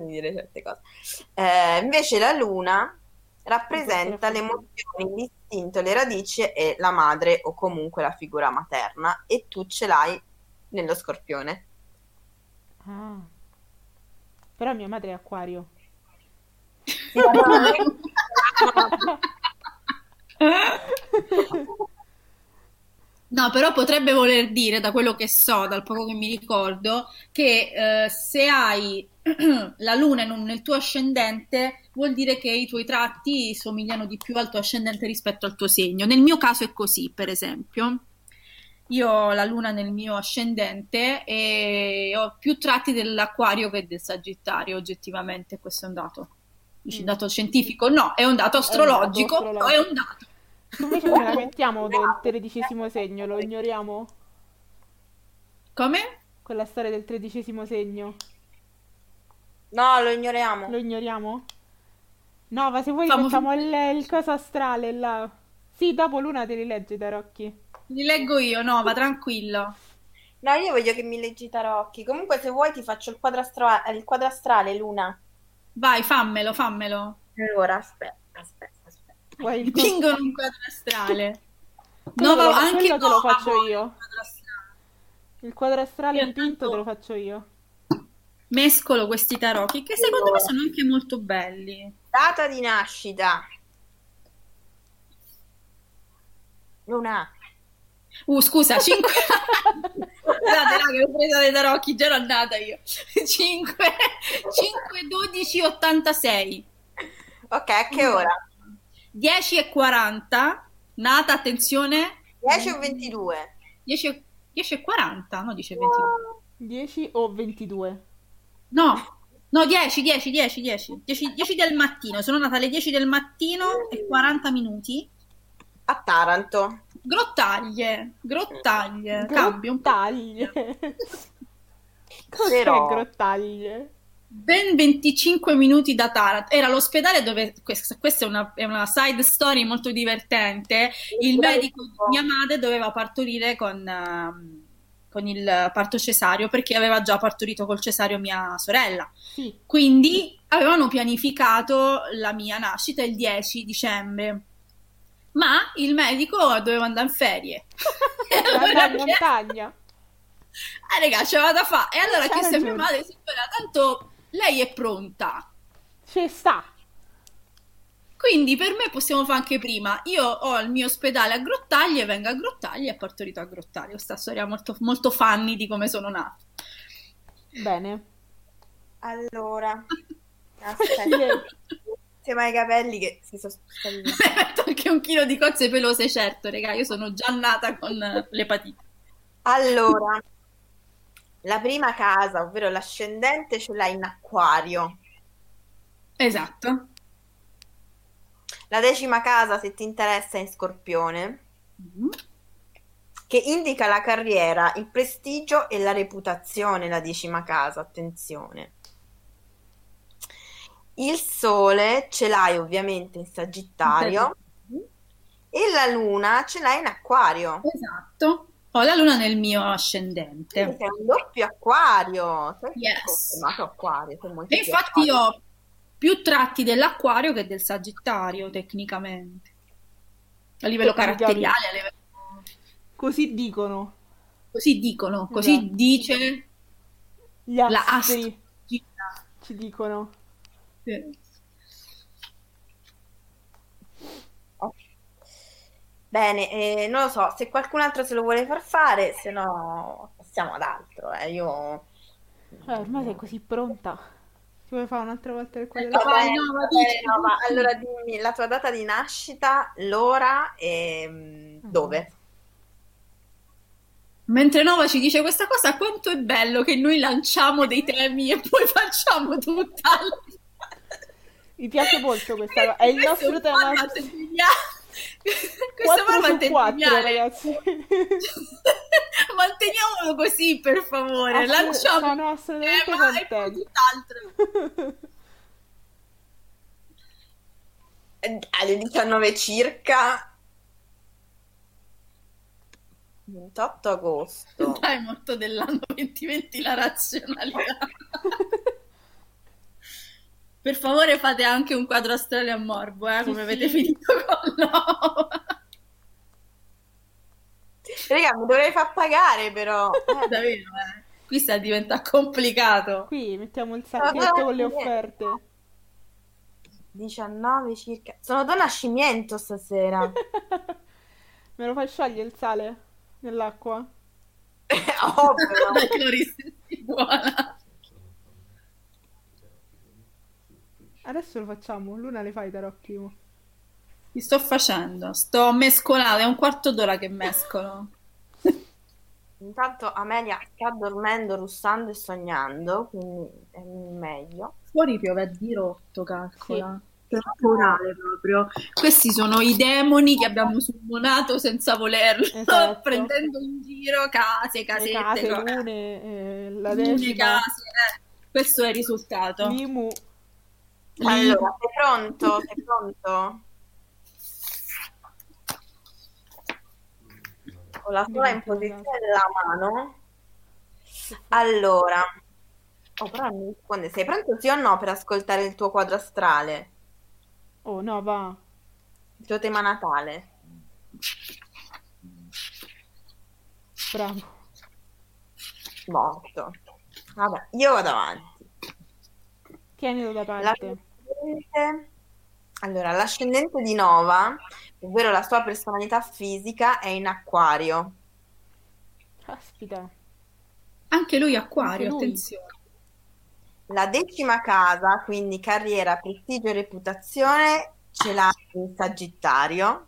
so dire certe cose. Invece la luna rappresenta le emozioni, l'istinto, le radici e la madre o comunque la figura materna, e tu ce l'hai nello scorpione. Ah. Però mia madre è acquario. No, però potrebbe voler dire, da quello che so, dal poco che mi ricordo, che se hai la luna nel tuo ascendente vuol dire che i tuoi tratti somigliano di più al tuo ascendente rispetto al tuo segno. Nel mio caso è così, per esempio. Io ho la luna nel mio ascendente e ho più tratti dell'acquario che del sagittario, oggettivamente, questo è un dato. Dici, dato scientifico? No, è un dato astrologico, no, è un dato. Invece ce ne lamentiamo del tredicesimo segno, lo ignoriamo? Come? Quella storia del tredicesimo segno. No, lo ignoriamo. Lo ignoriamo? No, ma se vuoi facciamo il coso astrale là. Sì, dopo Luna te li leggi, Tarocchi. Li leggo io, no, va tranquillo. No, io voglio che mi leggi Tarocchi. Comunque se vuoi ti faccio il quadro astrale, Luna. Vai, fammelo. Allora, aspetta. Vuoi il bingo in un quadro astrale? No, anche te lo faccio io. Il quadro astrale dipinto te lo faccio io. Mescolo questi tarocchi, che secondo me sono anche molto belli. Data di nascita. Luna. Scusa, 5. Guardate, raga, ho preso dei tarocchi, già ero andata io. 5, 12, 86. Ok, a che ora? 10:40. Nata, attenzione. 10 o 22? 10:40, no, dice 22. 10 o 22? No, 10. 10 del mattino, sono nata alle 10 del mattino e 40 minuti. A Taranto. Grottaglie. Cambio un taglio. Cos'è Grottaglie? Ben 25 minuti da Taranto. Era l'ospedale dove, questa è una side story molto divertente, il medico di mia madre doveva partorire con il parto cesareo, perché aveva già partorito col cesareo mia sorella. Sì. Quindi avevano pianificato la mia nascita il 10 dicembre. Ma il medico doveva andare in ferie. Allora, in montagna. Raga, ce la vado a fare. E allora chiese a mia madre, tanto lei è pronta. Ci sta. Quindi per me possiamo fare anche prima. Io ho il mio ospedale a Grottaglie, vengo a Grottaglie e è partorito a Grottaglie. Questa storia molto, molto funny di come sono nata. Bene. Allora. Aspetta. Ma i capelli che si sono spostati. Metto anche un chilo di cozze pelose, certo, regà, io sono già nata con l'epatite. Allora, la prima casa, ovvero l'ascendente, ce l'hai in acquario. Esatto. La decima casa, se ti interessa, è in scorpione, che indica la carriera, il prestigio e la reputazione, la decima casa, attenzione. Il sole ce l'hai ovviamente in Sagittario e la luna ce l'hai in Acquario. Esatto. Ho la luna nel mio ascendente. Quindi sei un doppio acquario. Sei confermato acquario. E infatti io ho più tratti dell'acquario che del sagittario, tecnicamente. A livello caratteriale, a livello... Così dicono. Così dicono, così dice gli astri. Ci dicono. Sì. Bene, non lo so, se qualcun altro se lo vuole far fare, se no passiamo ad altro, io... ormai sei così pronta. Ti vuoi fare un'altra volta il quadro? No, allora dimmi la tua data di nascita, l'ora e dove. Mentre Nova ci dice questa cosa, quanto è bello che noi lanciamo dei temi e poi facciamo tutta la... Mi piace molto questa cosa, è il nostro tema. Questo 4 su 4, ragazzi. Manteniamolo così, per favore. Lanciamo. Sono assolutamente contenta. Alle 19 circa 28 agosto. Dai, morto dell'anno 2020 la razionalità. Per favore fate anche un quadro astrale a morbo, come avete finito con no. Raga, mi dovrei far pagare però. Davvero, Qui sta diventando complicato. Qui mettiamo il sacchetto con le offerte. 19 circa. Sono da nascimento stasera. Me lo fai sciogliere il sale nell'acqua? Ovvio. La clorissima buona. Adesso lo facciamo, Luna le fai tarocchio. Li sto facendo, sto mescolando, è un quarto d'ora che mescolo. Intanto Amelia sta dormendo, russando e sognando, quindi è meglio. Fuori piove a dirotto, calcola. Sì. Temporale proprio. Questi sono i demoni che abbiamo summonato senza volerlo, esatto. Prendendo in giro case, casette. Le case, lune, la decima. Case, questo è il risultato. Limu. Allora, sei pronto? Sei pronto? Con la sola in posizione della mano. Allora, però mi risponde, sei pronto sì o no per ascoltare il tuo quadro astrale? Oh no, va. Il tuo tema natale. Bravo. Morto. Vabbè, io vado avanti. Tienilo da parte. Allora, l'ascendente di Nova, ovvero la sua personalità fisica, è in acquario. Caspita. Anche lui acquario, lui. Attenzione. La 10ª casa, quindi carriera, prestigio e reputazione, ce l'ha in Sagittario.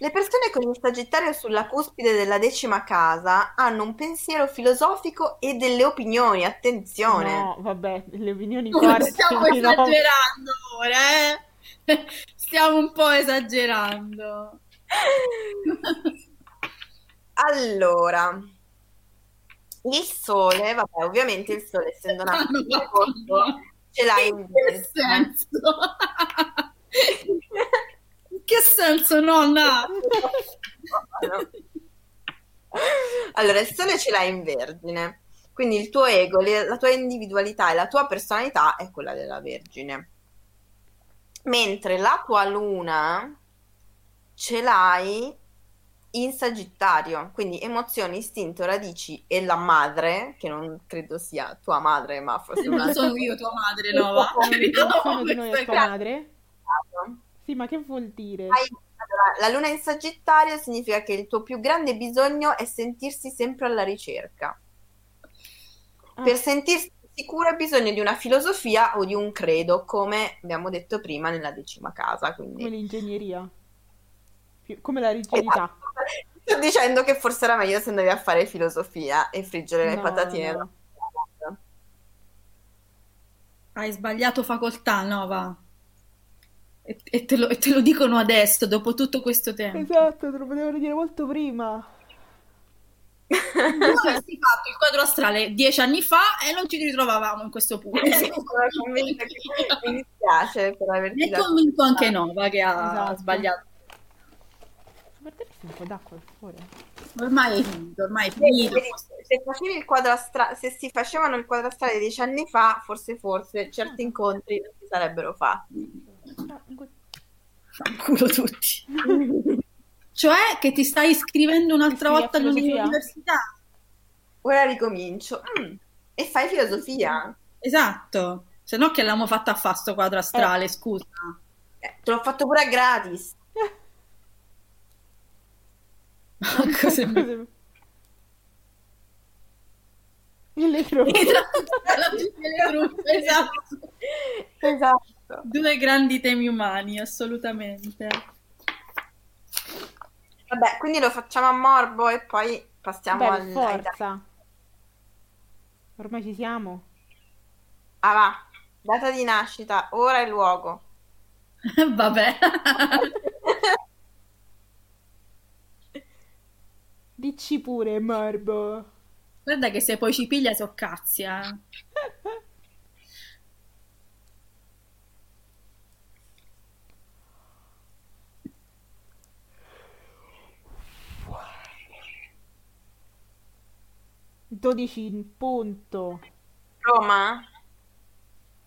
Le persone con il Sagittario sulla cuspide della 10ª casa hanno un pensiero filosofico e delle opinioni, attenzione. No, vabbè, le opinioni stiamo esagerando ora, Stiamo un po' esagerando. Allora, il sole, vabbè, ovviamente il sole essendo nato ce l'hai in senso. Che senso, nonna? Allora, il sole ce l'hai in Vergine, quindi il tuo ego, la tua individualità e la tua personalità è quella della Vergine, mentre la tua luna ce l'hai in Sagittario, quindi emozioni, istinto, radici e la madre, che non credo sia tua madre, ma forse non sono io tua madre, Nova. Sono di noi tua madre? Sì, ma che vuol dire? Allora, la luna in Sagittario significa che il tuo più grande bisogno è sentirsi sempre alla ricerca. Per sentirsi sicura hai bisogno di una filosofia o di un credo, come abbiamo detto prima nella 10ª casa. Quindi... Come l'ingegneria, come la rigidità. Sto dicendo che forse era meglio se andavi a fare filosofia e friggere le patatine. No. Hai sbagliato facoltà, Nova. E te lo dicono adesso, dopo tutto questo tempo. Esatto, te lo potevano dire molto prima. Noi avessi fatto il quadro astrale 10 anni fa e non ci ritrovavamo in questo punto. Sono convinta che mi dispiace per averti dato. E convinto anche Nova che ha sbagliato. un po' d'acqua per favore. Ormai è finito. Se si facevano il quadrastrale 10 anni fa, forse certi incontri non si sarebbero fatti. Fanculo tutti. Cioè che ti stai iscrivendo un'altra volta all'università? Ora ricomincio. E fai filosofia? Esatto. Se no che l'abbiamo fatta a fa sto quadro astrale, scusa. Te l'ho fatto pure gratis. Le truppe. Esatto. Due grandi temi umani, assolutamente. Vabbè, quindi lo facciamo a morbo e poi passiamo al... forza. Ormai ci siamo. Ah va, data di nascita, ora e luogo. Vabbè. Dici pure, morbo. Guarda che se poi ci piglia soccazzia. .12 Roma?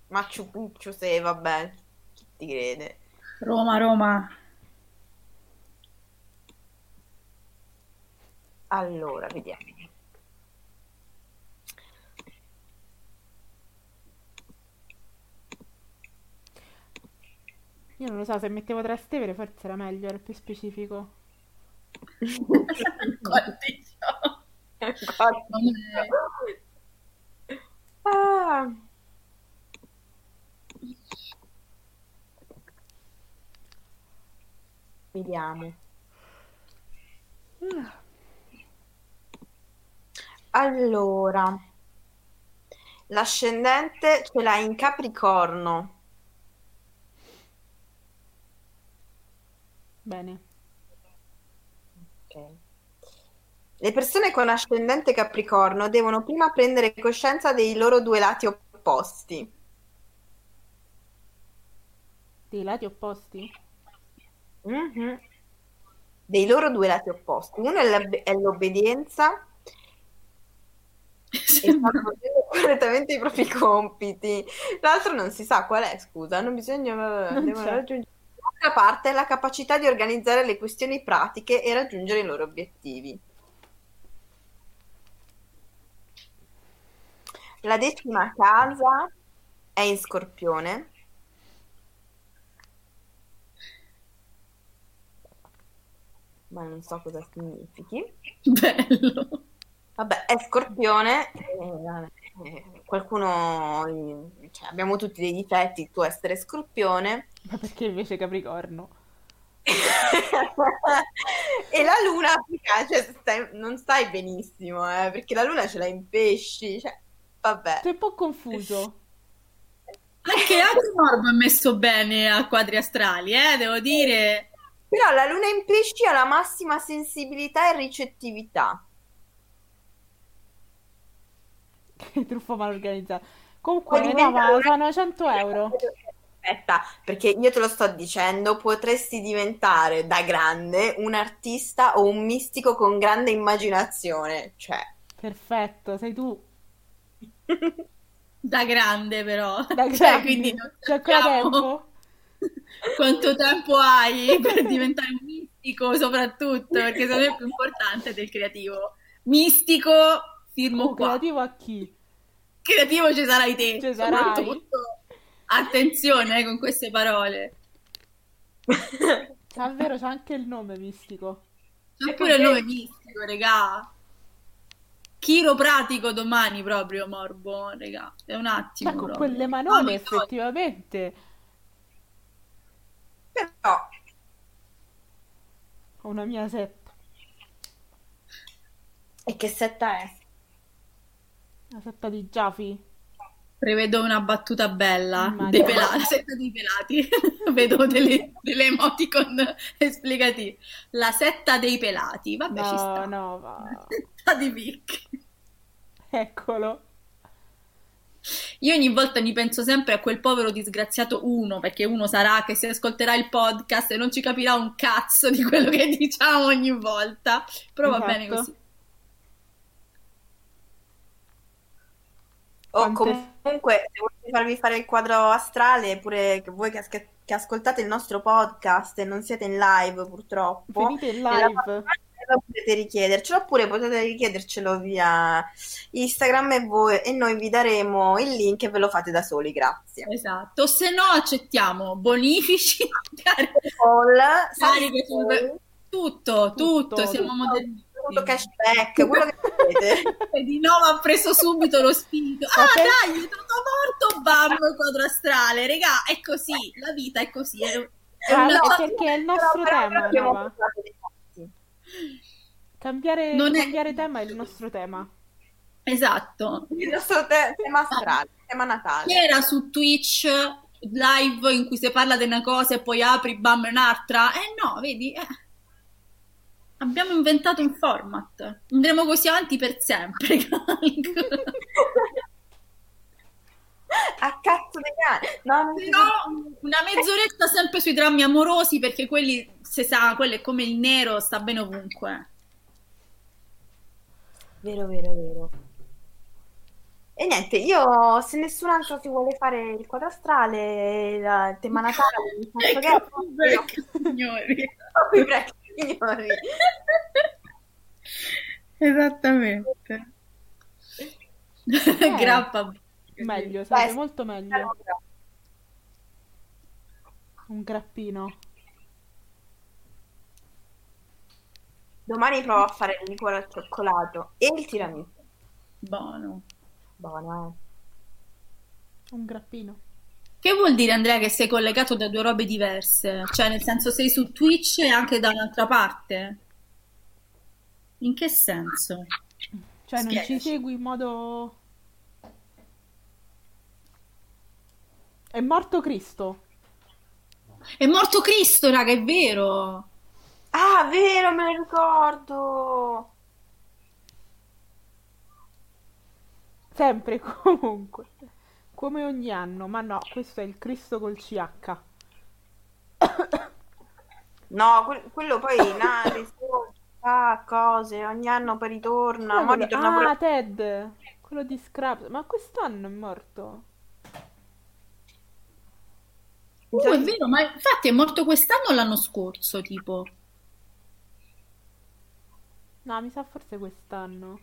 Machu Picchu, se vabbè, chi ti crede? Roma. Allora, vediamo. Io non lo so, se mettevo Trastevere forse era meglio, era più specifico. Ah. Vediamo. Allora, l'ascendente ce l'ha in Capricorno. Bene. Ok. Le persone con ascendente Capricorno devono prima prendere coscienza dei loro due lati opposti. Dei lati opposti? Mm-hmm. Dei loro due lati opposti. Uno è l'obbedienza e sta facendo correttamente i propri compiti. L'altro non si sa qual è, scusa. Devono raggiungere. L'altra parte è la capacità di organizzare le questioni pratiche e raggiungere i loro obiettivi. La 10ª casa è in Scorpione. Ma non so cosa significhi. Bello. Vabbè, è Scorpione. Qualcuno... Cioè, abbiamo tutti dei difetti, tu essere Scorpione. Ma perché invece Capricorno? E la Luna, cioè, non stai benissimo, perché la Luna ce l'ha in Pesci, cioè... Vabbè. Sei un po' confuso. Anche Morbo è messo bene a quadri astrali, devo dire. Però la Luna in Pesci ha la massima sensibilità e ricettività. Che truffa mal organizzata. Comunque, sono 100 euro. Aspetta, perché io te lo sto dicendo, potresti diventare da grande un artista o un mistico con grande immaginazione. Cioè. Perfetto, sei tu. Da grande però, cioè, quindi non sappiamo quanto tempo hai per diventare mistico, soprattutto perché secondo me è più importante del creativo. Mistico, firmo qua. Creativo a chi? Creativo ci sarai te. Ci sarai. Soprattutto, attenzione con queste parole. Davvero c'è anche il nome mistico. C'è pure il nome mistico, regà. Chiropratico domani proprio, Morbo, regà, è un attimo. Ma con quelle manone, effettivamente. Però. Ho una mia setta. E che setta è? La setta di Giafi. Prevedo una battuta bella, la setta dei pelati. Vedo delle emoticon esplicative. La setta dei pelati, vabbè, no, ci sta. No, va. La setta di Vic. Eccolo. Io ogni volta mi penso sempre a quel povero disgraziato uno, perché uno sarà che si ascolterà il podcast e non ci capirà un cazzo di quello che diciamo ogni volta, però esatto. Va bene così. Comunque, se volete farvi fare il quadro astrale, pure che voi che ascoltate il nostro podcast e non siete in live purtroppo, venite in live. Potete richiedercelo, oppure potete richiedercelo via Instagram e noi vi daremo il link e ve lo fate da soli, grazie. Esatto, se no accettiamo bonifici, tutto, siamo moderni. Cashback, quello che volete. Di nuovo ha preso subito lo spirito. Dai, è stato morto, bam, quadro astrale, regà, è così, la vita è così. Perché è il nostro tema, cambiare tema è il nostro tema, esatto, il nostro tema astrale, tema natale. C'era su Twitch live in cui si parla di una cosa e poi apri bam un'altra, no, vedi, abbiamo inventato un format, andremo così avanti per sempre. A cazzo di cane, no, una mezz'oretta sempre sui drammi amorosi, perché quelli, se sa, quello è come il nero, sta bene ovunque. Vero. E niente, io, se nessun altro si vuole fare il quadro astrale, il tema natale, signori. Esattamente. Grappa. Meglio, sarebbe molto meglio. Un grappino. Domani provo a fare il liquore al cioccolato e il tiramisù. Buono. Un grappino. Che vuol dire, Andrea, che sei collegato da due robe diverse? Cioè, nel senso, sei su Twitch e anche da un'altra parte? In che senso? Cioè, non ci segui in modo... È morto Cristo, raga, è vero. Ah, vero, me lo ricordo. Sempre, comunque, come ogni anno. Ma no, questo è il Cristo col CH. No, quello poi nati, cose, ogni anno poi ritorna. Ted, quello di Scrap. Ma quest'anno è morto. È vero, ma infatti è morto quest'anno o l'anno scorso, tipo? No, mi sa forse quest'anno.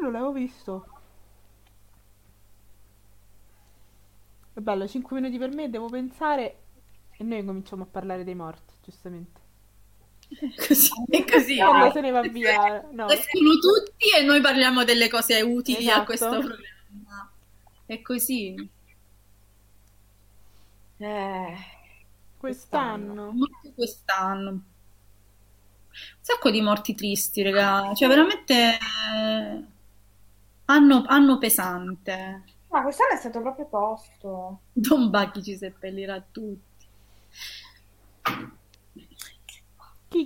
Non l'avevo visto. È bello, 5 minuti per me, devo pensare, e noi cominciamo a parlare dei morti, giustamente. È così. Quando se ne va via. No. Sono tutti e noi parliamo delle cose utili, esatto. A questo problema. È così. Quest'anno. Un sacco di morti tristi, raga. Cioè, veramente anno pesante. Ma quest'anno è stato proprio tosto. Don Bacchi ci seppellirà tutti.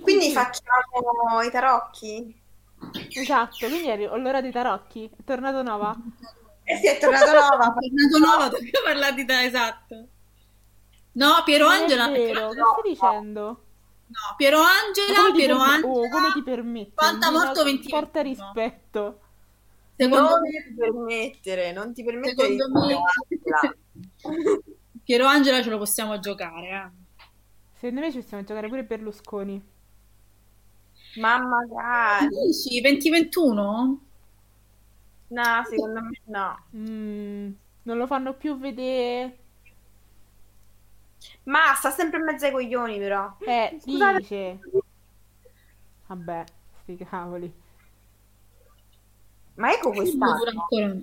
Quindi facciamo i tarocchi? Esatto, quindi ho l'ora dei tarocchi. È tornato Nova? È tornato Nova. Dobbiamo parlare di te, esatto. No, Piero Angela. Vero, che stai dicendo? No, Piero Angela. Oh, come ti permette? Fantamorto 20. Porta rispetto. Secondo me. Piero Angela ce lo possiamo giocare, Secondo me ci possiamo giocare pure Berlusconi. Mamma mia. 2021? No, secondo me no. Non lo fanno più vedere. Ma sta sempre in mezzo ai coglioni, però. Scusate. Dice. Vabbè, sti cavoli. Ma ecco quest'anno. Dura ancora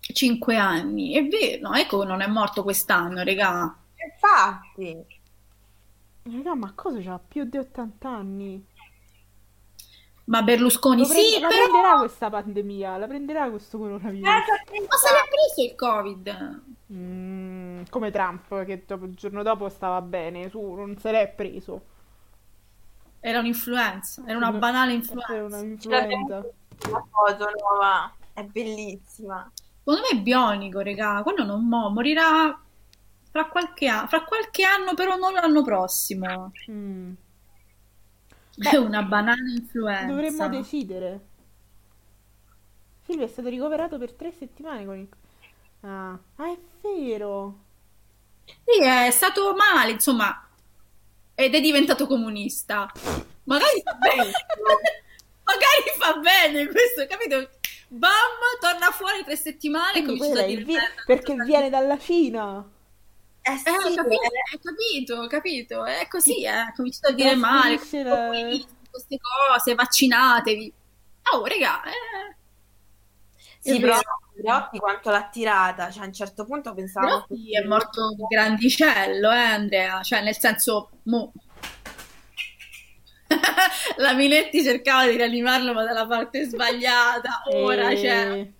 5 anni, è vero. No, ecco, non è morto quest'anno, regà. Infatti. Regà, ma cosa c'ha? Più di 80 anni. Ma Berlusconi prenderà questa pandemia, la prenderà questo coronavirus. Ma se l'ha preso il Covid? Come Trump, che il giorno dopo stava bene, non se l'è preso. Era un'influenza, era una banale influenza. Era un'influenza. Una foto nuova, è bellissima. Secondo me è bionico, regà, quello non morirà fra qualche anno, però non l'anno prossimo. È una banale influenza. Dovremmo decidere. Silvio è stato ricoverato per 3 settimane con il... Ah, è vero. Sì, è stato male, insomma, ed è diventato comunista. Magari fa bene. Magari fa bene questo, capito? Bam, torna fuori 3 settimane e comincia a dire perché viene dalla Cina. Sì, capito, è così, ha cominciato a dire male, queste cose, vaccinatevi. Oh, regà, Sì, però Proietti quanto l'ha tirata, cioè a un certo punto pensavo... Proietti è morto grandicello, Andrea, cioè nel senso... La Minetti cercava di rianimarlo ma dalla parte sbagliata, ora c'è...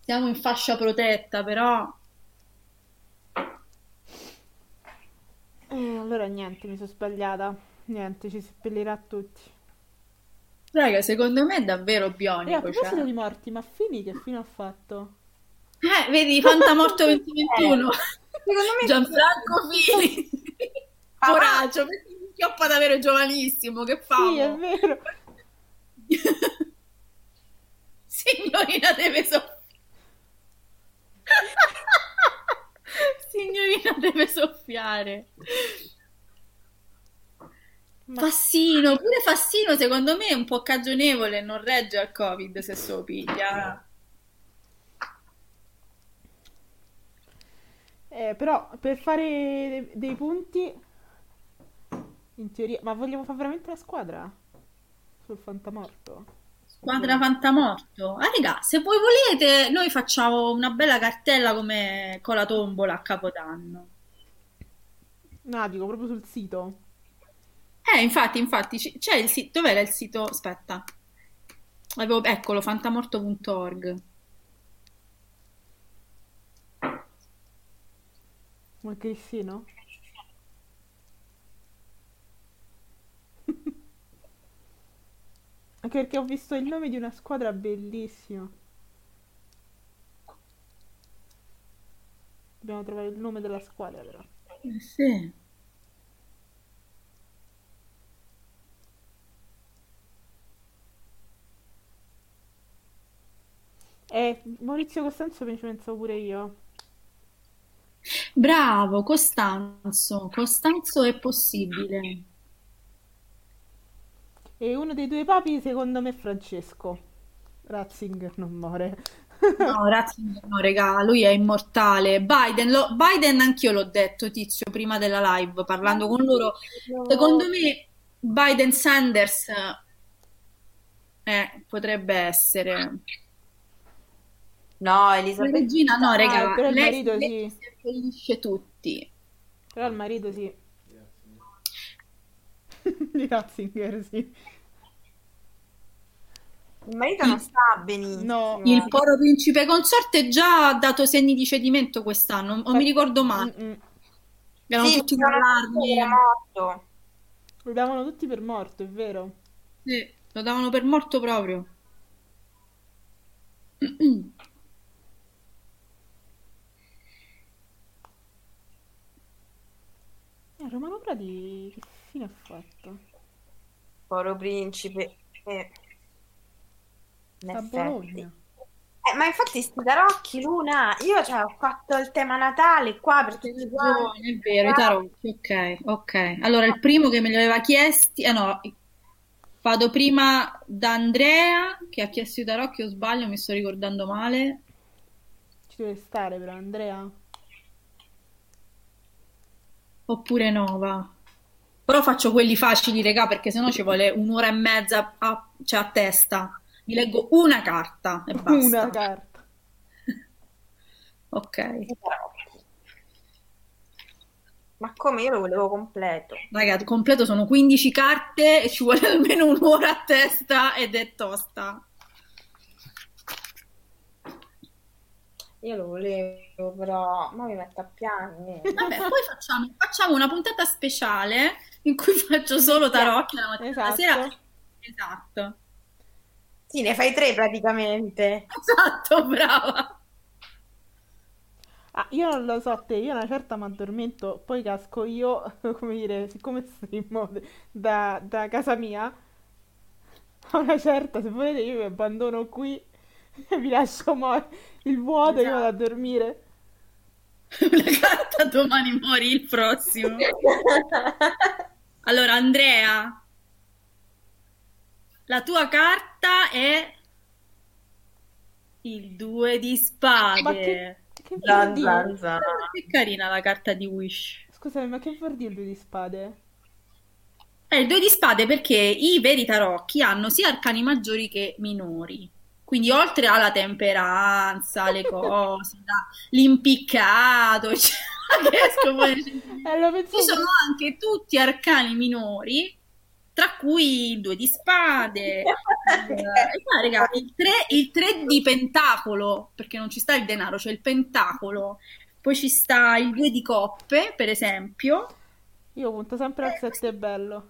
Siamo in fascia protetta, però... Allora niente, mi sono sbagliata, niente, ci seppellirà tutti. Raga, secondo me è davvero bionico. A proposito di morti, ma Fini che fine ha fatto? Vedi, Fantamorto 2021. Gianfranco Fini. Coraggio, perché mi schioppa davvero giovanissimo, che fa? Sì, è vero. Signorina deve soffrire. Signorina deve soffiare. Fassino, pure Fassino secondo me è un po' cagionevole, non regge al Covid se se lo piglia. Però per fare dei punti, in teoria, ma vogliamo fare veramente la squadra? Sul Fantamorto? Squadra Fantamorto? Ah regà, se voi volete noi facciamo una bella cartella come con la tombola a Capodanno. No, dico proprio sul sito. Infatti, c'è il sito, dov'era il sito? Aspetta, eccolo, fantamorto.org. Ma che sì, no? Anche perché ho visto il nome di una squadra bellissima. Dobbiamo trovare il nome della squadra, però. Sì. Maurizio Costanzo mi ci pensavo pure io. Bravo, Costanzo è possibile. E uno dei due papi secondo me è Francesco. Ratzinger non muore. No, Ratzinger no, regà, lui è immortale. Biden anch'io l'ho detto, tizio, prima della live, parlando con loro. No. Secondo me Biden Sanders potrebbe essere... No, Elisabetta. Regina no, regà, però il marito lei sì. Seppellisce tutti. Però il marito sì. Di Ratzinger, sì. Il marito non sta benissimo. No. Il povero principe consorte già ha dato segni di cedimento quest'anno, non mi ricordo male. Erano tutti per morto. Lo davano tutti per morto, è vero? Sì, lo davano per morto proprio. Romano Prati che fine ha fatto? Poro principe a Bologna. Ma infatti sti tarocchi, Luna, io ho fatto il tema Natale qua perché mi guardo. È vero, i tarocchi, ok. Allora il primo che me li aveva chiesti, vado prima da Andrea che ha chiesto i tarocchi, o sbaglio, mi sto ricordando male. Ci deve stare però Andrea. Oppure Nova. Però faccio quelli facili, regà, perché sennò ci vuole 1.5 ore a testa. Mi leggo una carta e basta. Una carta. Ok. Ma come? Io lo volevo completo. Raga, completo sono 15 carte e ci vuole almeno 1 ora a testa ed è tosta. Io lo volevo, però ma mi metto a piangere. Vabbè, poi facciamo una puntata speciale in cui faccio solo tarocchi la mattina, esatto, la sera. Esatto. Sì, ne fai tre praticamente. Esatto, brava. Ah, io non lo so te, io una certa mi addormento, poi casco io, come dire, siccome sono da casa mia, a una certa, se volete io mi abbandono qui e vi lascio il vuoto, esatto, e io vado a dormire. La carta domani muori il prossimo. Allora, Andrea, la tua carta è il 2 di spade. Ma che vuol dire? Che carina la carta di Wish. Scusami, ma che vuol dire il 2 di spade? Il 2 di spade perché i veri tarocchi hanno sia arcani maggiori che minori. Quindi oltre alla temperanza, le cose, l'impiccato, cioè, ci sono anche tutti arcani minori, tra cui il 2 di spade, raga, il 3 di pentacolo, perché non ci sta il denaro, cioè il pentacolo, poi ci sta il 2 di coppe, per esempio. Io punto sempre al 7 bello.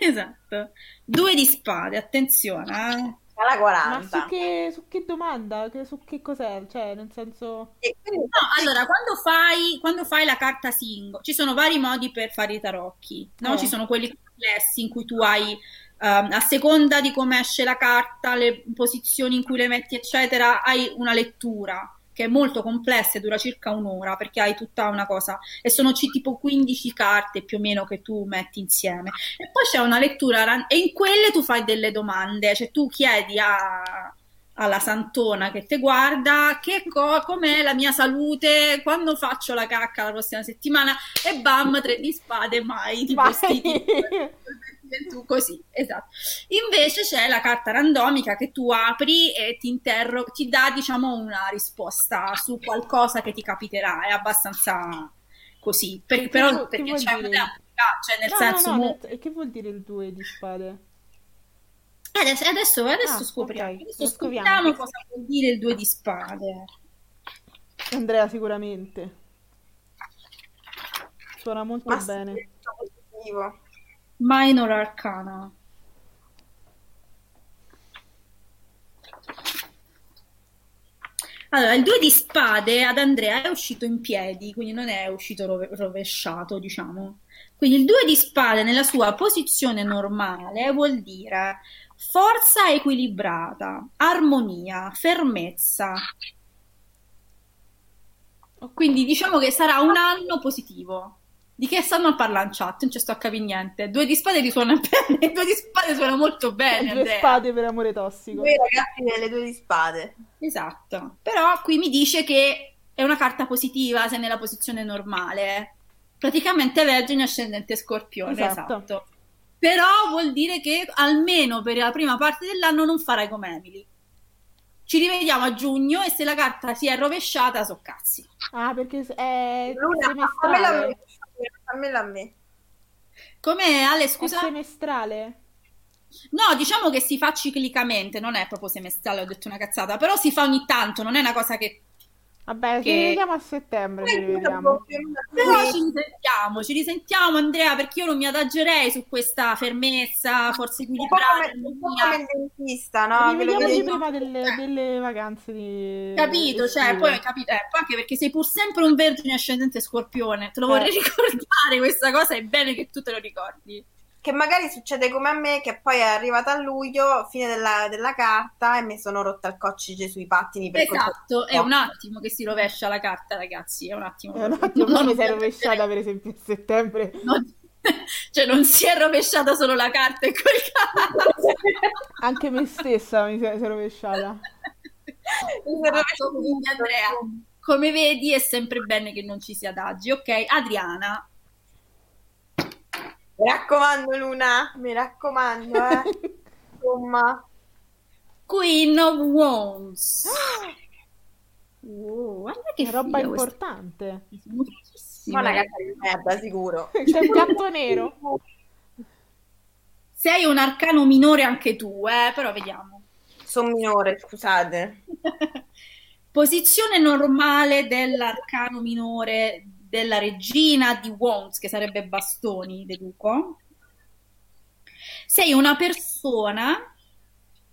Esatto. 2 di spade, attenzione. Alla 40. Ma su che domanda? Su che cos'è? Cioè, nel senso... No, allora, quando fai la carta singola, ci sono vari modi per fare i tarocchi, no? Ci sono quelli complessi in cui tu hai, a seconda di come esce la carta, le posizioni in cui le metti, eccetera, hai una lettura che è molto complessa e dura circa un'ora, perché hai tutta una cosa, e sono tipo 15 carte più o meno che tu metti insieme, e poi c'è una lettura, e in quelle tu fai delle domande, cioè tu chiedi alla santona che te guarda com'è la mia salute, quando faccio la cacca la prossima settimana, e bam, 3 di spade, mai di vestiti. Tu così, esatto. Invece c'è la carta randomica che tu apri e ti dà, diciamo, una risposta su qualcosa che ti capiterà. È abbastanza così. Perché c'è una tecnica, cioè nel senso. E che vuol dire il 2 di spade? Adesso scopriamo. Okay. Adesso scopriamo cosa vuol dire il 2 di spade. Andrea, sicuramente. Suona molto bene. Positivo. Minor arcana. Allora, il 2 di spade ad Andrea è uscito in piedi, quindi non è uscito rovesciato, diciamo. Quindi il 2 di spade nella sua posizione normale vuol dire forza equilibrata, armonia, fermezza. Quindi diciamo che sarà un anno positivo. Di che stanno a parlare in chat? Non ci sto a capire niente. 2 di spade risuona bene. 2 di spade suona molto bene. 2 spade per amore tossico. Voi ragazzi delle 2 di spade. Esatto. Però qui mi dice che è una carta positiva se nella posizione normale. Praticamente vergine ascendente scorpione. Esatto. Però vuol dire che almeno per la prima parte dell'anno non farai come Emily. Ci rivediamo a giugno e se la carta si è rovesciata, so cazzi. Ah, perché è semestrale. Fammela a me. Come, Ale, scusa? È semestrale? No, diciamo che si fa ciclicamente, non è proprio semestrale, ho detto una cazzata, però si fa ogni tanto, non è una cosa che... Vabbè, ci rivediamo a settembre, Però ci risentiamo, Andrea, perché io non mi adagerei su questa fermezza, forse equilibrata. Come il dentista, no? Rivediamoci prima delle vacanze di... Capito, cioè, poi capito, anche perché sei pur sempre un vergine ascendente scorpione, te lo vorrei ricordare, questa cosa è bene che tu te lo ricordi. Che magari succede come a me, che poi è arrivata a luglio, fine della carta, e mi sono rotta il coccice sui pattini. Esatto, è un attimo che si rovescia la carta, ragazzi, è un attimo. Non mi si è rovesciata, per esempio, a settembre. Non... Cioè, non si è rovesciata solo la carta in quel caso. Anche me stessa mi si è rovesciata. Esatto, quindi Andrea, come vedi, è sempre bene che non ci si adagi, ok? Adriana. Mi raccomando, Luna, mi raccomando, Insomma. Queen of Wands. Wow, guarda che roba importante. Ma una carta di merda, sicuro. C'è il gatto nero. Sei un arcano minore anche tu, però vediamo. Sono minore, scusate. Posizione normale dell'arcano minore della regina di Wands, che sarebbe bastoni, deduco, sei una persona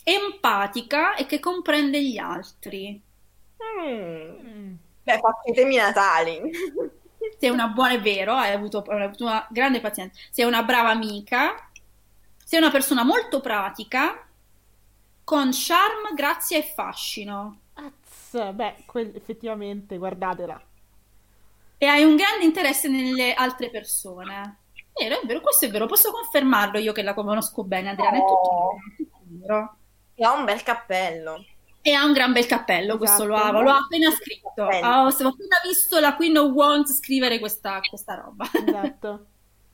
empatica e che comprende gli altri. Beh, faccio i temi natali. Sei una buona, è vero, hai avuto una grande pazienza. Sei una brava amica, sei una persona molto pratica, con charme, grazia e fascino. Azz, beh, effettivamente, guardatela. E hai un grande interesse nelle altre persone. È vero, questo è vero, posso confermarlo io che la conosco bene, Adriana, oh, è tutto vero. E ha un bel cappello. E ha un gran bel cappello, esatto, questo lo ha appena scritto. Ho appena visto la Queen of Wands scrivere questa roba. Esatto.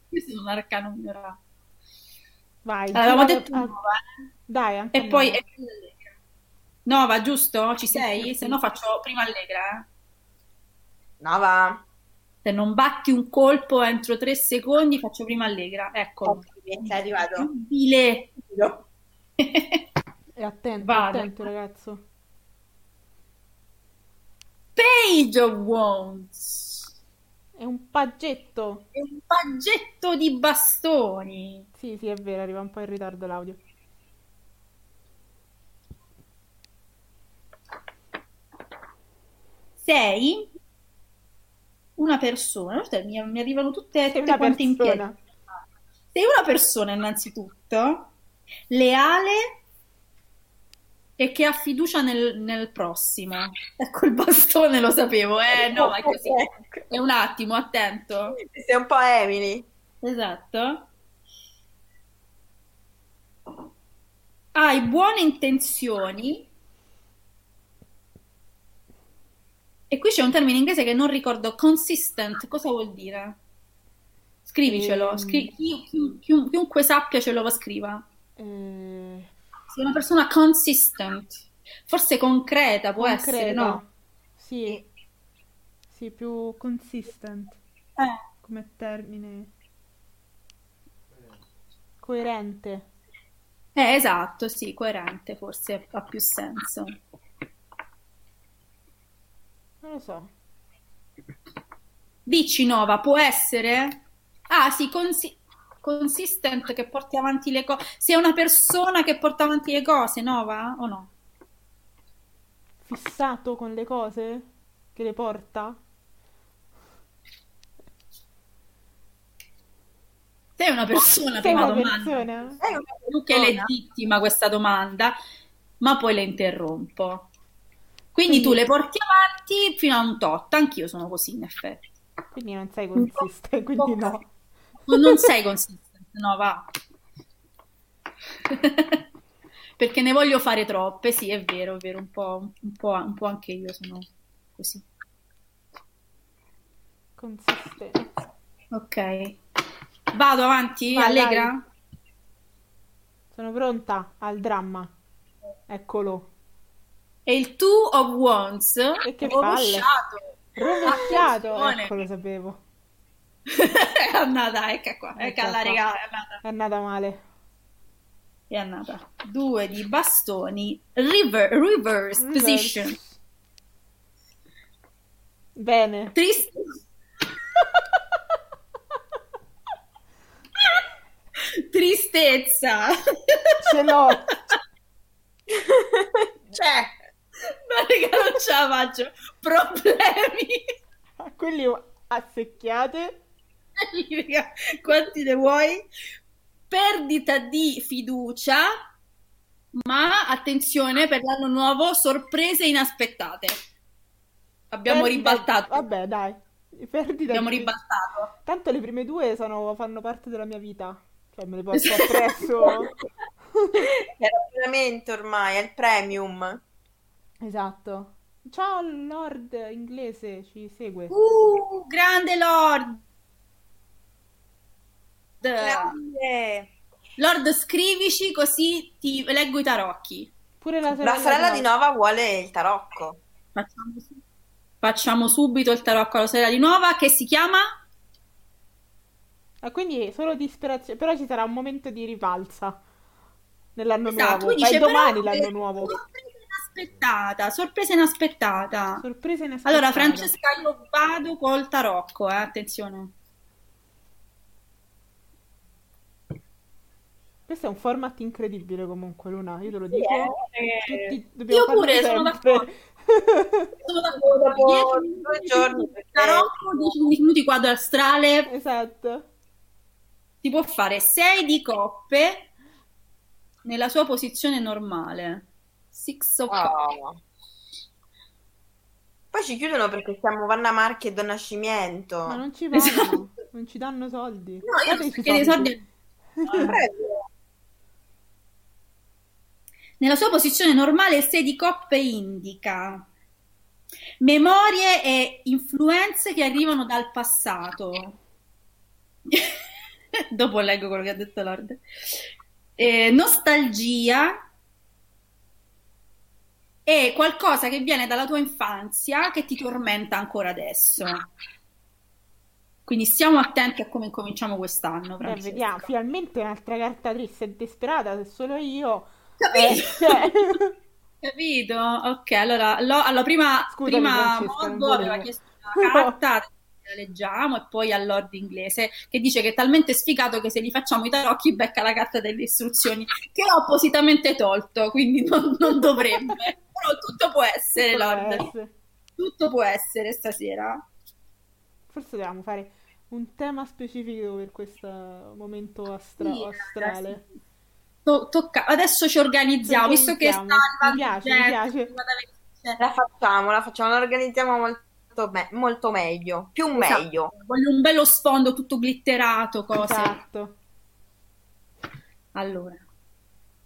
Io sono un arcano minorato. Vai. Avevamo detto 9. Dai, anche e poi Allegra. 9, giusto? Ci sei? Sì. Se no faccio prima Allegra. 9. Se non batti un colpo entro 3 secondi, faccio prima Allegra. Ecco. È arrivato. Bile. E attento ragazzo. Page of Wands. È un paggetto. È un paggetto di bastoni. Sì, è vero, arriva un po' in ritardo l'audio. Sei una persona. Mi arrivano tutte quante in piedi. Sei una persona innanzitutto leale e che ha fiducia nel prossimo. Ecco il bastone, lo sapevo. No, ma è così. È un attimo, attento. Sei un po' Emily. Esatto. Hai buone intenzioni. E qui c'è un termine inglese che non ricordo. Consistent, cosa vuol dire? Scrivicelo. Chiunque sappia ce lo scriva. Sei una persona consistent, forse concreta, può essere, no? Sì, più consistent come termine, coerente. Esatto, sì, coerente forse ha più senso. Non lo so. Dici, Nova, può essere? Ah, sì, consistent, che porti avanti le cose. Sei una persona che porta avanti le cose, Nova, o no? Fissato con le cose? Che le porta? Sei una persona, prima domanda. Più che legittima questa domanda, ma poi le interrompo. Quindi tu le porti avanti fino a un tot, anch'io sono così in effetti. Quindi non sei consistente, quindi no. Non sei consistente, no, va. Perché ne voglio fare troppe, sì, è vero, un po' anche io sono così. Consistente. Ok. Vado avanti, vai, Allegra? Vai. Sono pronta al dramma. Eccolo. E il Two of Wands è rovesciato. Ecco, lo sapevo. È andata, ecca qua, ecca la regà, è andata male. È andata. 2 di bastoni, reverse position. Bene. Triste. Tristezza. Ce l'ho. C'è. No, raga, non ce la faccio. Problemi. A quelli azzecchiate. Raga, quanti ne vuoi? Perdita di fiducia, ma attenzione, per l'anno nuovo, sorprese inaspettate. Abbiamo ribaltato. Vabbè, dai. Ribaltato. Tanto le prime 2 fanno parte della mia vita. Cioè, me le porto appresso. È l'abbonamento ormai, è il premium. Esatto. Ciao Lord inglese, ci segue. Grande Lord. Grande. Lord, scrivici così ti leggo i tarocchi. Pure la sorella di Nova vuole il tarocco. Facciamo subito il tarocco alla sorella di Nova, che si chiama? Quindi solo disperazione, però ci sarà un momento di rivalsa nell'anno nuovo. Fai domani l'anno nuovo. inaspettata, sorpresa inaspettata. Sorpresa inaspettata. Allora, Francesca, io vado col tarocco, attenzione. Questo è un format incredibile comunque, Luna, io te lo dico. Tutti, io pure sono d'accordo. Dopo 2 giorni. Tarocco, 10 minuti quadro astrale. Esatto. Si può fare 6 di coppe nella sua posizione normale. Six of Cups. Poi ci chiudono perché siamo Vanna Marchi e Donna Scimiento. Ma non ci vanno, esatto. Non ci danno soldi. No, io penso che dei soldi... Nella sua posizione normale 6 di coppe indica memorie e influenze che arrivano dal passato. Dopo leggo quello che ha detto Lord. Nostalgia e qualcosa che viene dalla tua infanzia che ti tormenta ancora adesso. Quindi stiamo attenti a come incominciamo quest'anno. Vediamo, finalmente un'altra carta triste e disperata, se solo io... Capito? Ok, allora, alla prima... Scusami, prima Morbo aveva chiesto una carta, la leggiamo, e poi all'Lord inglese, che dice che è talmente sfigato che se gli facciamo i tarocchi becca la carta delle istruzioni, che ho appositamente tolto, quindi non dovrebbe. Però tutto può essere, tutto Lord. Tutto può essere stasera. Forse dobbiamo fare un tema specifico per questo momento astrale. Sì. Adesso ci organizziamo, visto che sta arrivando. Mi piace. La facciamo, la organizziamo molto meglio. Più esatto. Meglio. Voglio un bello sfondo tutto glitterato, cose. Esatto. Allora.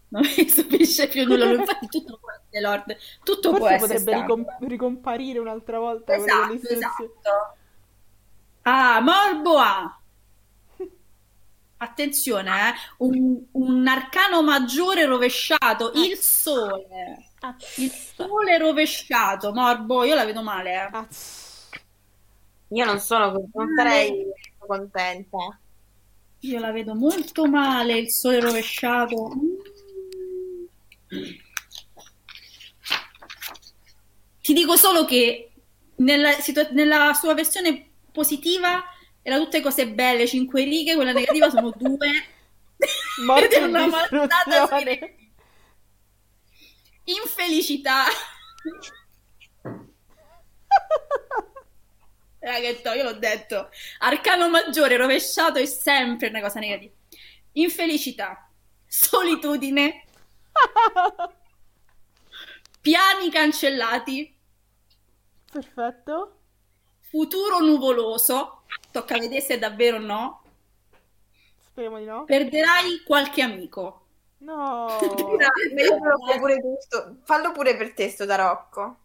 Non mi stupisce più nulla, infatti tutto può essere, Lord. Tutto forse può essere. Potrebbe ricomparire un'altra volta. Esatto. Ah, Morbo A. Attenzione, un arcano maggiore rovesciato, il sole. Il sole rovesciato, Morbo, io la vedo male. Io non sono, non sarei contenta. Io la vedo molto male, il sole rovesciato. Ti dico solo che nella sua versione positiva era tutte cose belle, 5 righe, quella negativa sono 2 morte e una maltata infelicità. Ragazzo, io l'ho detto, arcano maggiore rovesciato è sempre una cosa negativa. Infelicità, solitudine, piani cancellati. Perfetto. Futuro nuvoloso, tocca vedere se è davvero o no. Speriamo di no. Perderai qualche amico. No. Fallo pure per te sto tarocco.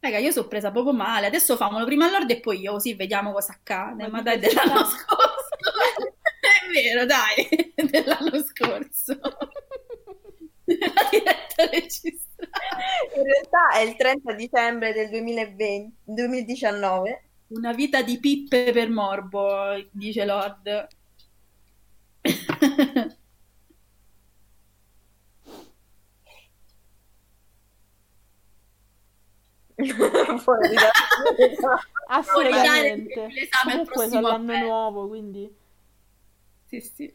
Raga, io sono presa proprio male. Adesso famolo prima all'Lord e poi io, così vediamo cosa accade. Ma dai, dell'anno scorso. È vero, dai. Dell'anno scorso. La diretta registrata. In realtà è il 30 dicembre del 2019. Una vita di pippe per Morbo, dice Lord. Assolutamente. Comunque sono l'anno nuovo, quindi... Sì.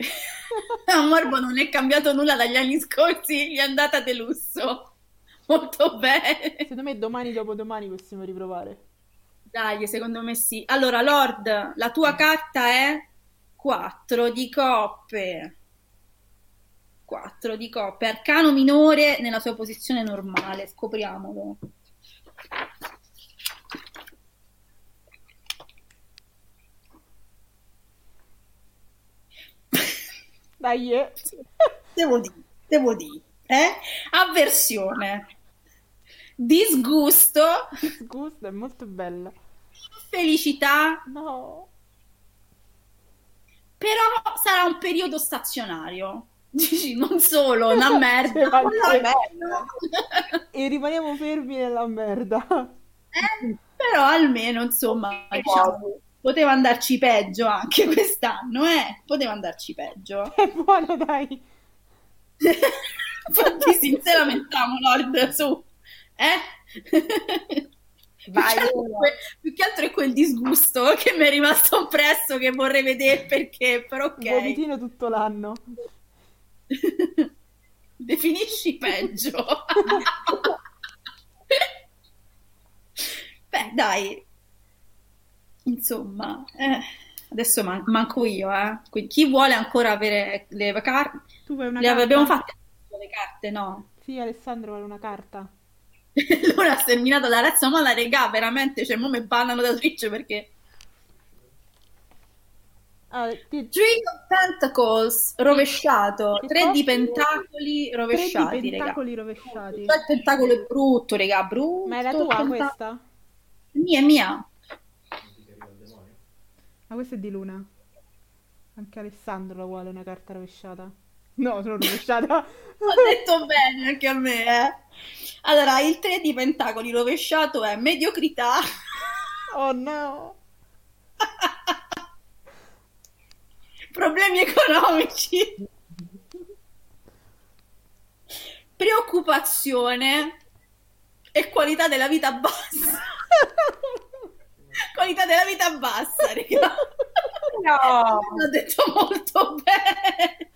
Morbo non è cambiato nulla dagli anni scorsi, gli è andata de lusso. Molto bene. Secondo me domani, dopodomani possiamo riprovare. Dai, secondo me sì. Allora, Lord, la tua carta è 4 di coppe. 4 di coppe. Arcano minore nella sua posizione normale. Scopriamolo. Dai, devo dire. Avversione. Disgusto è molto bella. Infelicità. No. Però sarà un periodo stazionario. Dici, non solo una merda, una merda. E rimaniamo fermi nella merda. Però almeno, insomma, diciamo, poteva andarci peggio anche quest'anno, poteva andarci peggio. È buono, dai. Infatti, sinceramente, Lord, su. Vai, più che altro è quel disgusto che mi è rimasto oppresso, che vorrei vedere perché, però ok. Vomitino tutto l'anno. Definisci peggio. Beh, dai. Insomma, adesso manco io, eh. Quindi, chi vuole ancora avere le carte? Tu vuoi una carta? Abbiamo fatte le carte, no? Sì, Alessandro vuole una carta. Allora ha terminato la razza, ma la regà, veramente, cioè, mo me bannano da Twitch perché... Three of Pentacles rovesciato, tre di pentacoli rovesciati, regà. Il pentacolo è brutto, regà, brutto. Ma è la tua questa? Mia, mia. Ma questa è di Luna. Anche Alessandro la vuole una carta rovesciata. No, sono rovesciata. Ho detto bene anche a me, eh. Allora, il 3 di pentacoli rovesciato è mediocrità. Oh no. Problemi economici. Preoccupazione e qualità della vita bassa. Qualità della vita bassa, raga. No, l'ho detto molto bene.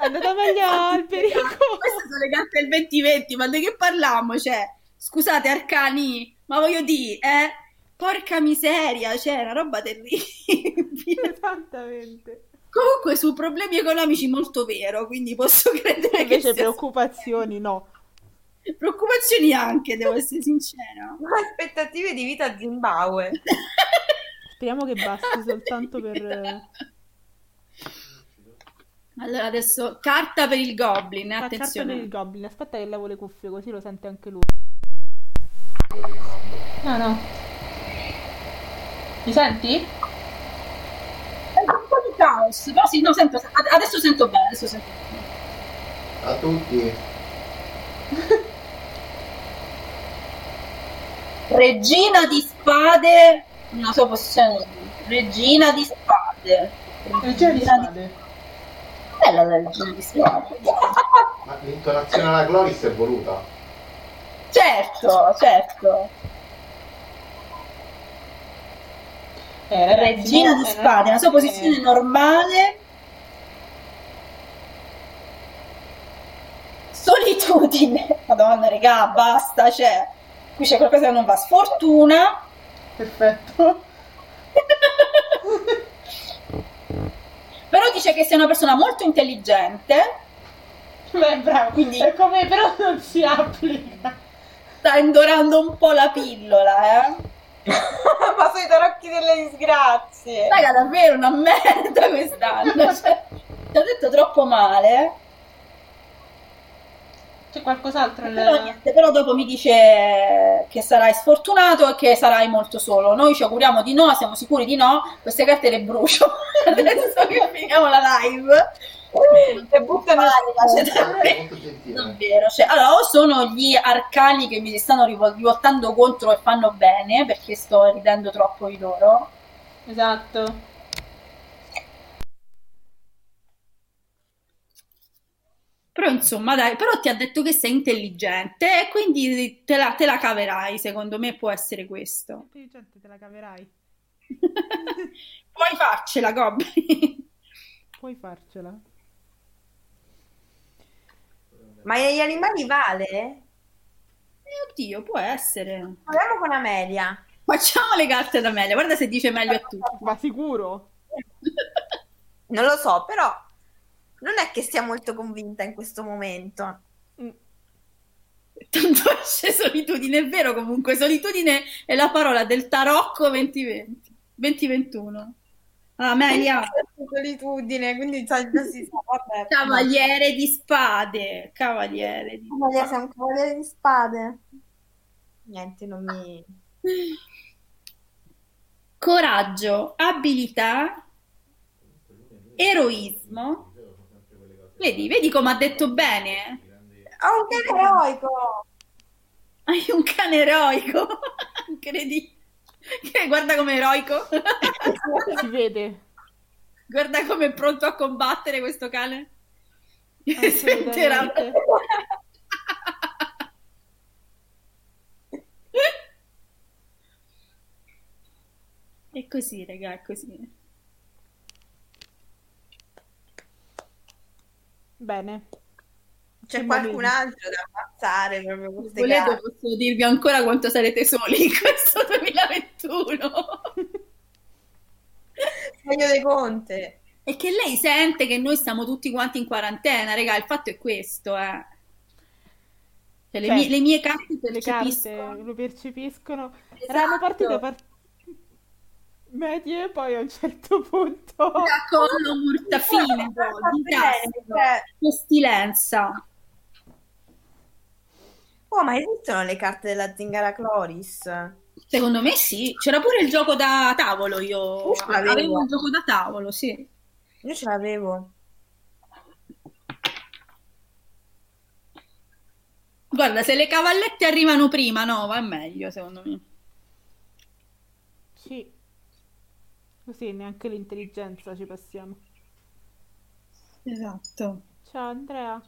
È andata meglio al pericolo. Queste sono le carte del 2020, ma di che parliamo? Cioè, scusate, arcani, ma voglio dire, porca miseria, cioè, una roba terribile. Esattamente. Comunque, su problemi economici molto vero, quindi posso credere invece che... preoccupazioni, no. Preoccupazioni anche, devo essere sincera. Aspettative di vita a Zimbabwe. Speriamo che basti soltanto per... Allora adesso carta per il goblin, attenzione. Carta per il goblin, aspetta che lavo le cuffie così lo sente anche lui. No, no. Mi senti? È un po' di caos, però sì, no, sento, adesso sento bene, adesso sento bene. A tutti. Regina di spade, una sua posizione. Regina di spade. Regina di spade. Bella la regina di spade. Ma l'intonazione alla Cloris è voluta. Certo, certo. Ragazzi, regina di spade, una sua posizione normale. Solitudine. Madonna, regà, basta, cioè. Qui c'è qualcosa che non va. Sfortuna. Perfetto. Però dice che sei una persona molto intelligente. Beh, bravo. Quindi è come, però non si applica. Sta indorando un po' la pillola, eh. Ma sono i tarocchi delle disgrazie. Raga, davvero una merda quest'anno. Cioè, ti ho detto troppo male. C'è qualcos'altro? Però, niente, però dopo mi dice che sarai sfortunato e che sarai molto solo. Noi ci auguriamo di no, siamo sicuri di no. Queste carte le brucio adesso che finiamo la live. E buttano davvero. Cioè, allora, o sono gli arcani che mi stanno rivoltando contro e fanno bene perché sto ridendo troppo di loro. Esatto. Però insomma dai, però ti ha detto che sei intelligente e quindi te la caverai, secondo me può essere questo. Intelligente, te la caverai. Puoi farcela, Goblin. Puoi farcela. Ma gli animali vale? Oddio, può essere. Parliamo con Amelia. Facciamo le carte da Amelia, guarda se dice meglio a tutti. Ma sicuro? Non lo so, però... non è che sia molto convinta in questo momento. Tanto esce solitudine, è vero comunque, solitudine è la parola del tarocco 2020, 2021. Ah, Amelia. Solitudine, quindi si sa, vabbè. Cavaliere di spade, cavaliere di spade. Sei un cavaliere di spade? Niente, non mi... Coraggio, abilità, eroismo... Vedi come ha detto bene? Ho un cane eroico! Hai un cane eroico? Credi? Che guarda come eroico! Si vede! Guarda come è pronto a combattere questo cane! Sentirà! È così, raga, è così. Bene. C'è qualcun altro da ammazzare proprio con queste gare. Volete, posso dirvi ancora quanto sarete soli in questo 2021. Meglio dei Conte. E che lei sente che noi stiamo tutti quanti in quarantena, raga, il fatto è questo, eh. Cioè, le mie carte lo percepiscono. Esatto. Erano partite medie, poi a un certo punto da collo murtafine, pestilenza. Oh, ma esistono le carte della zingara Cloris? Secondo me sì, c'era pure il gioco da tavolo, io avevo un gioco da tavolo, sì. Io ce l'avevo. Guarda, se le cavallette arrivano prima, no, va meglio, secondo me. Sì. Così neanche l'intelligenza ci passiamo. Esatto. Ciao Andrea.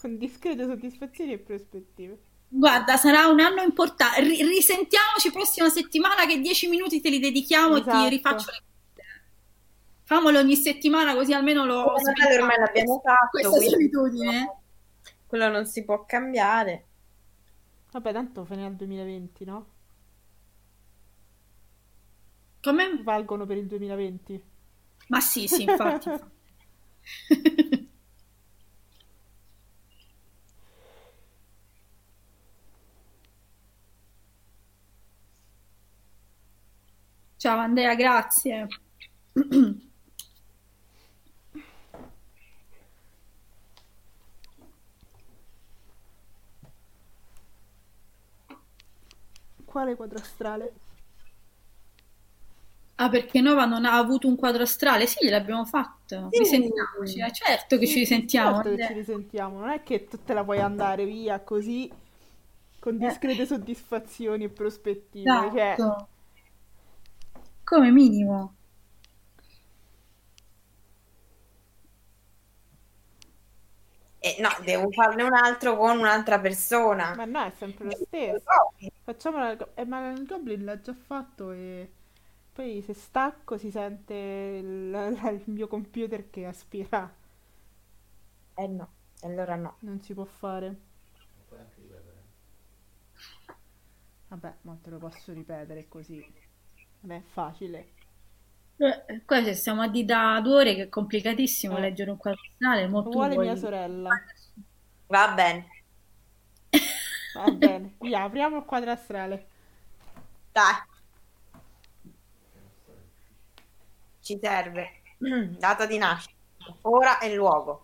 Con discrete soddisfazioni e prospettive. Guarda, sarà un anno importante. Risentiamoci prossima settimana, che 10 minuti te li dedichiamo, esatto. E ti rifaccio le cose. Famolo ogni settimana, così almeno lo ormai l'abbiamo fatto. Questa solitudine. Quello non si può cambiare. Vabbè, tanto fino al 2020, no? Come? Valgono per il 2020. Ma sì, sì, infatti. Ciao Andrea, grazie. Quale quadro astrale? Ah, perché Nova non ha avuto un quadro astrale? Sì, l'abbiamo fatto. Sì. Risentiamoci, certo che ci risentiamo. Certo che ci risentiamo, non è che tu te la puoi andare via così con discrete soddisfazioni e prospettive. Esatto. Cioè... come minimo. No, devo farne un altro con un'altra persona. Ma no, è sempre lo stesso. Facciamo ma il Goblin l'ha già fatto e poi se stacco si sente il mio computer che aspira. Eh no, allora no. Non si può fare. Puoi anche ripetere. Vabbè, ma te lo posso ripetere così. Non è facile. Qua ci stiamo a di da 2 ore, che è complicatissimo leggere un quadro astrale. Vuole mia sorella. Va bene. Va bene. Via, apriamo il quadro astrale. Dai. Ci serve. Data di nascita. Ora e luogo.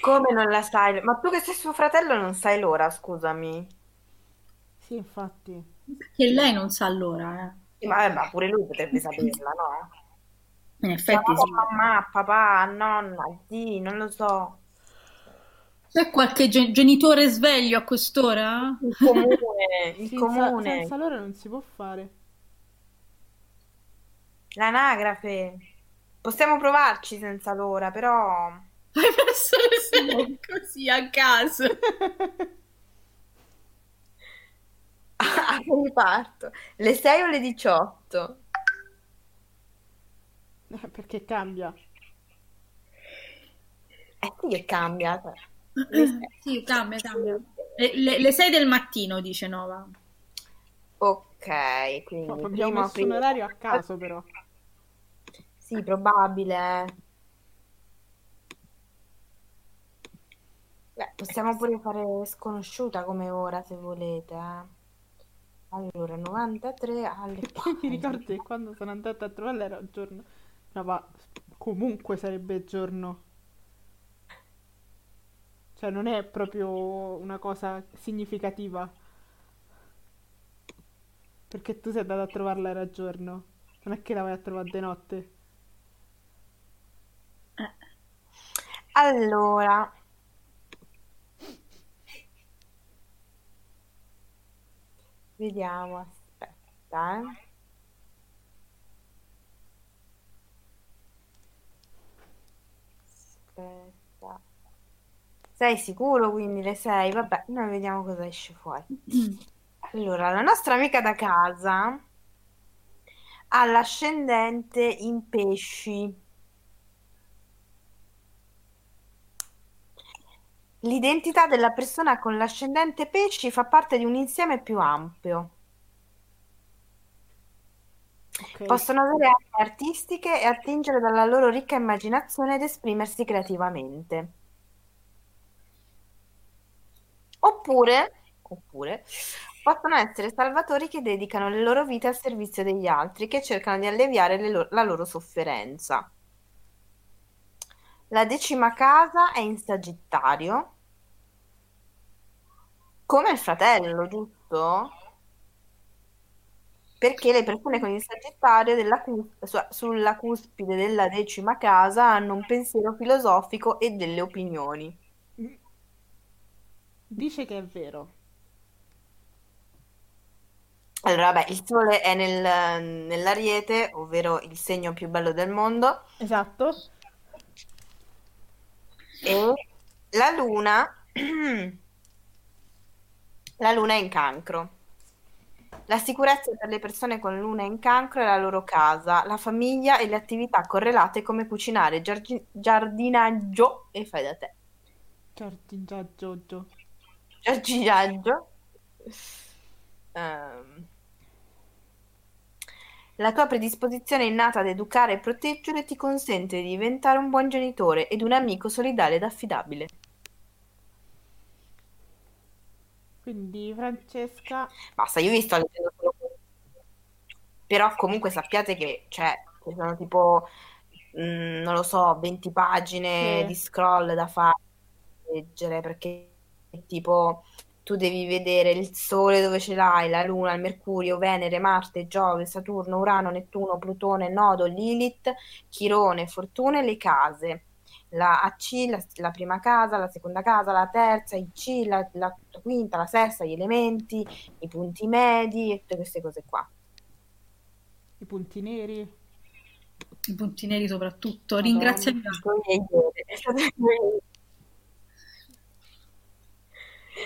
Come non la sai? Ma tu che sei suo fratello non sai l'ora, scusami. Sì, infatti. Che lei non sa l'ora, eh. Sì, ma pure lui potrebbe saperla, no? In effetti sì. Mamma, papà, nonna, sì, non lo so. C'è qualche genitore sveglio a quest'ora? Il comune, il comune. Senza l'ora non si può fare. L'anagrafe. Possiamo provarci senza l'ora, però... Hai perso le così a caso. Riparto. Le 6 o le 18? Perché cambia? Sì che cambia. Sì, cambia. Le 6 del mattino, dice Nova. Ok, quindi... No, abbiamo messo un orario a caso, però. Sì, probabile. Beh, possiamo pure fare sconosciuta come ora, se volete. Allora, 93 alle... Mi ricordo che quando sono andata a trovarla era giorno... No, ma comunque sarebbe giorno. Cioè, non è proprio una cosa significativa. Perché tu sei andata a trovarla era giorno. Non è che la vai a trovare di notte. Allora... Vediamo, aspetta, eh. Aspetta. Sei sicuro quindi le 6? Vabbè, noi vediamo cosa esce fuori. Allora, la nostra amica da casa ha l'ascendente in pesci. L'identità della persona con l'ascendente pesci fa parte di un insieme più ampio. Okay. Possono avere arti artistiche e attingere dalla loro ricca immaginazione ed esprimersi creativamente. Oppure possono essere salvatori che dedicano le loro vite al servizio degli altri, che cercano di alleviare la loro sofferenza. La decima casa è in Sagittario, come il fratello, giusto? Perché le persone con il Sagittario sulla cuspide della decima casa hanno un pensiero filosofico e delle opinioni. Dice che è vero. Allora, vabbè, il sole è nell'Ariete, ovvero il segno più bello del mondo. Esatto. E la luna è in Cancro. La sicurezza per le persone con luna in Cancro è la loro casa, la famiglia e le attività correlate come cucinare, giardinaggio e fai da te. Giardinaggio. La tua predisposizione innata ad educare e proteggere ti consente di diventare un buon genitore ed un amico solidale ed affidabile. Quindi Francesca... Basta, io vi sto leggendo solo... Però comunque sappiate che ci sono tipo, non lo so, 20 pagine di scroll da fare, leggere, perché tipo... Tu devi vedere il Sole dove ce l'hai, la Luna, il Mercurio, Venere, Marte, Giove, Saturno, Urano, Nettuno, Plutone, Nodo, Lilith, Chirone, Fortuna e le case. La AC, la prima casa, la seconda casa, la terza, il C, la quinta, la sesta, gli elementi, i punti medi e tutte queste cose qua. I punti neri. I punti neri soprattutto. Ringrazio il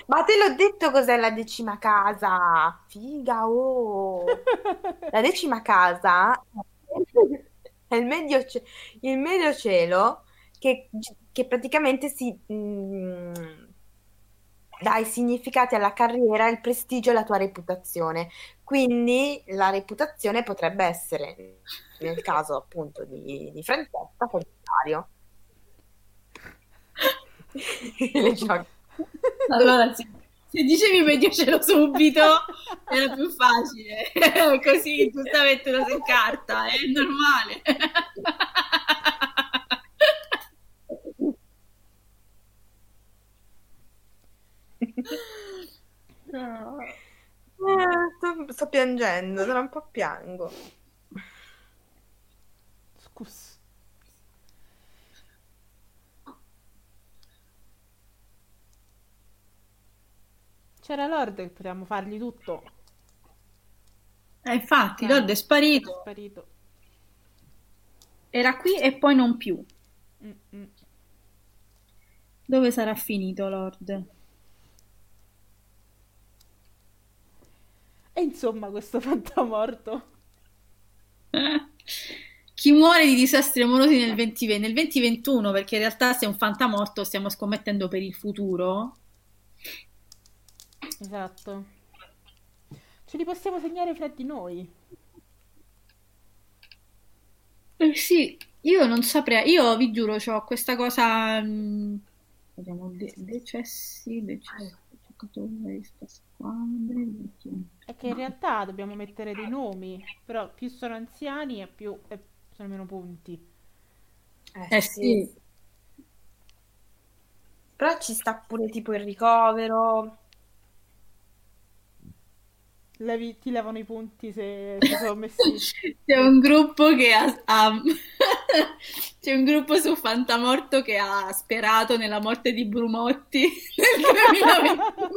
Ma te l'ho detto cos'è la decima casa? Figa, oh! La decima casa è il medio cielo che praticamente dà i significati alla carriera, il prestigio e la tua reputazione. Quindi la reputazione potrebbe essere, nel caso appunto di Francesca, Sagittario. Le gioche. Allora, se dicevi medio cielo subito era più facile, così giustamente lo sei carta, è normale. No. Sto piangendo, tra un po' piango. Scusa. C'era Lord che potevamo fargli tutto. Infatti, Lord è sparito. Era qui e poi non più. Mm-mm. Dove sarà finito Lord? E insomma questo fantamorto. Chi muore di disastri amorosi nel 2021? Perché in realtà se è un fantamorto stiamo scommettendo per il futuro. Esatto, ce li possiamo segnare fra di noi. Sì, io non saprei, io vi giuro, c'ho questa cosa. Vediamo, decessi. È che in realtà dobbiamo mettere dei nomi, però più sono anziani e più sono meno punti. Sì. Però ci sta pure tipo il ricovero. Ti levano i punti se ti sono messi. C'è un gruppo che c'è un gruppo su Fantamorto che ha sperato nella morte di Brumotti nel 2021.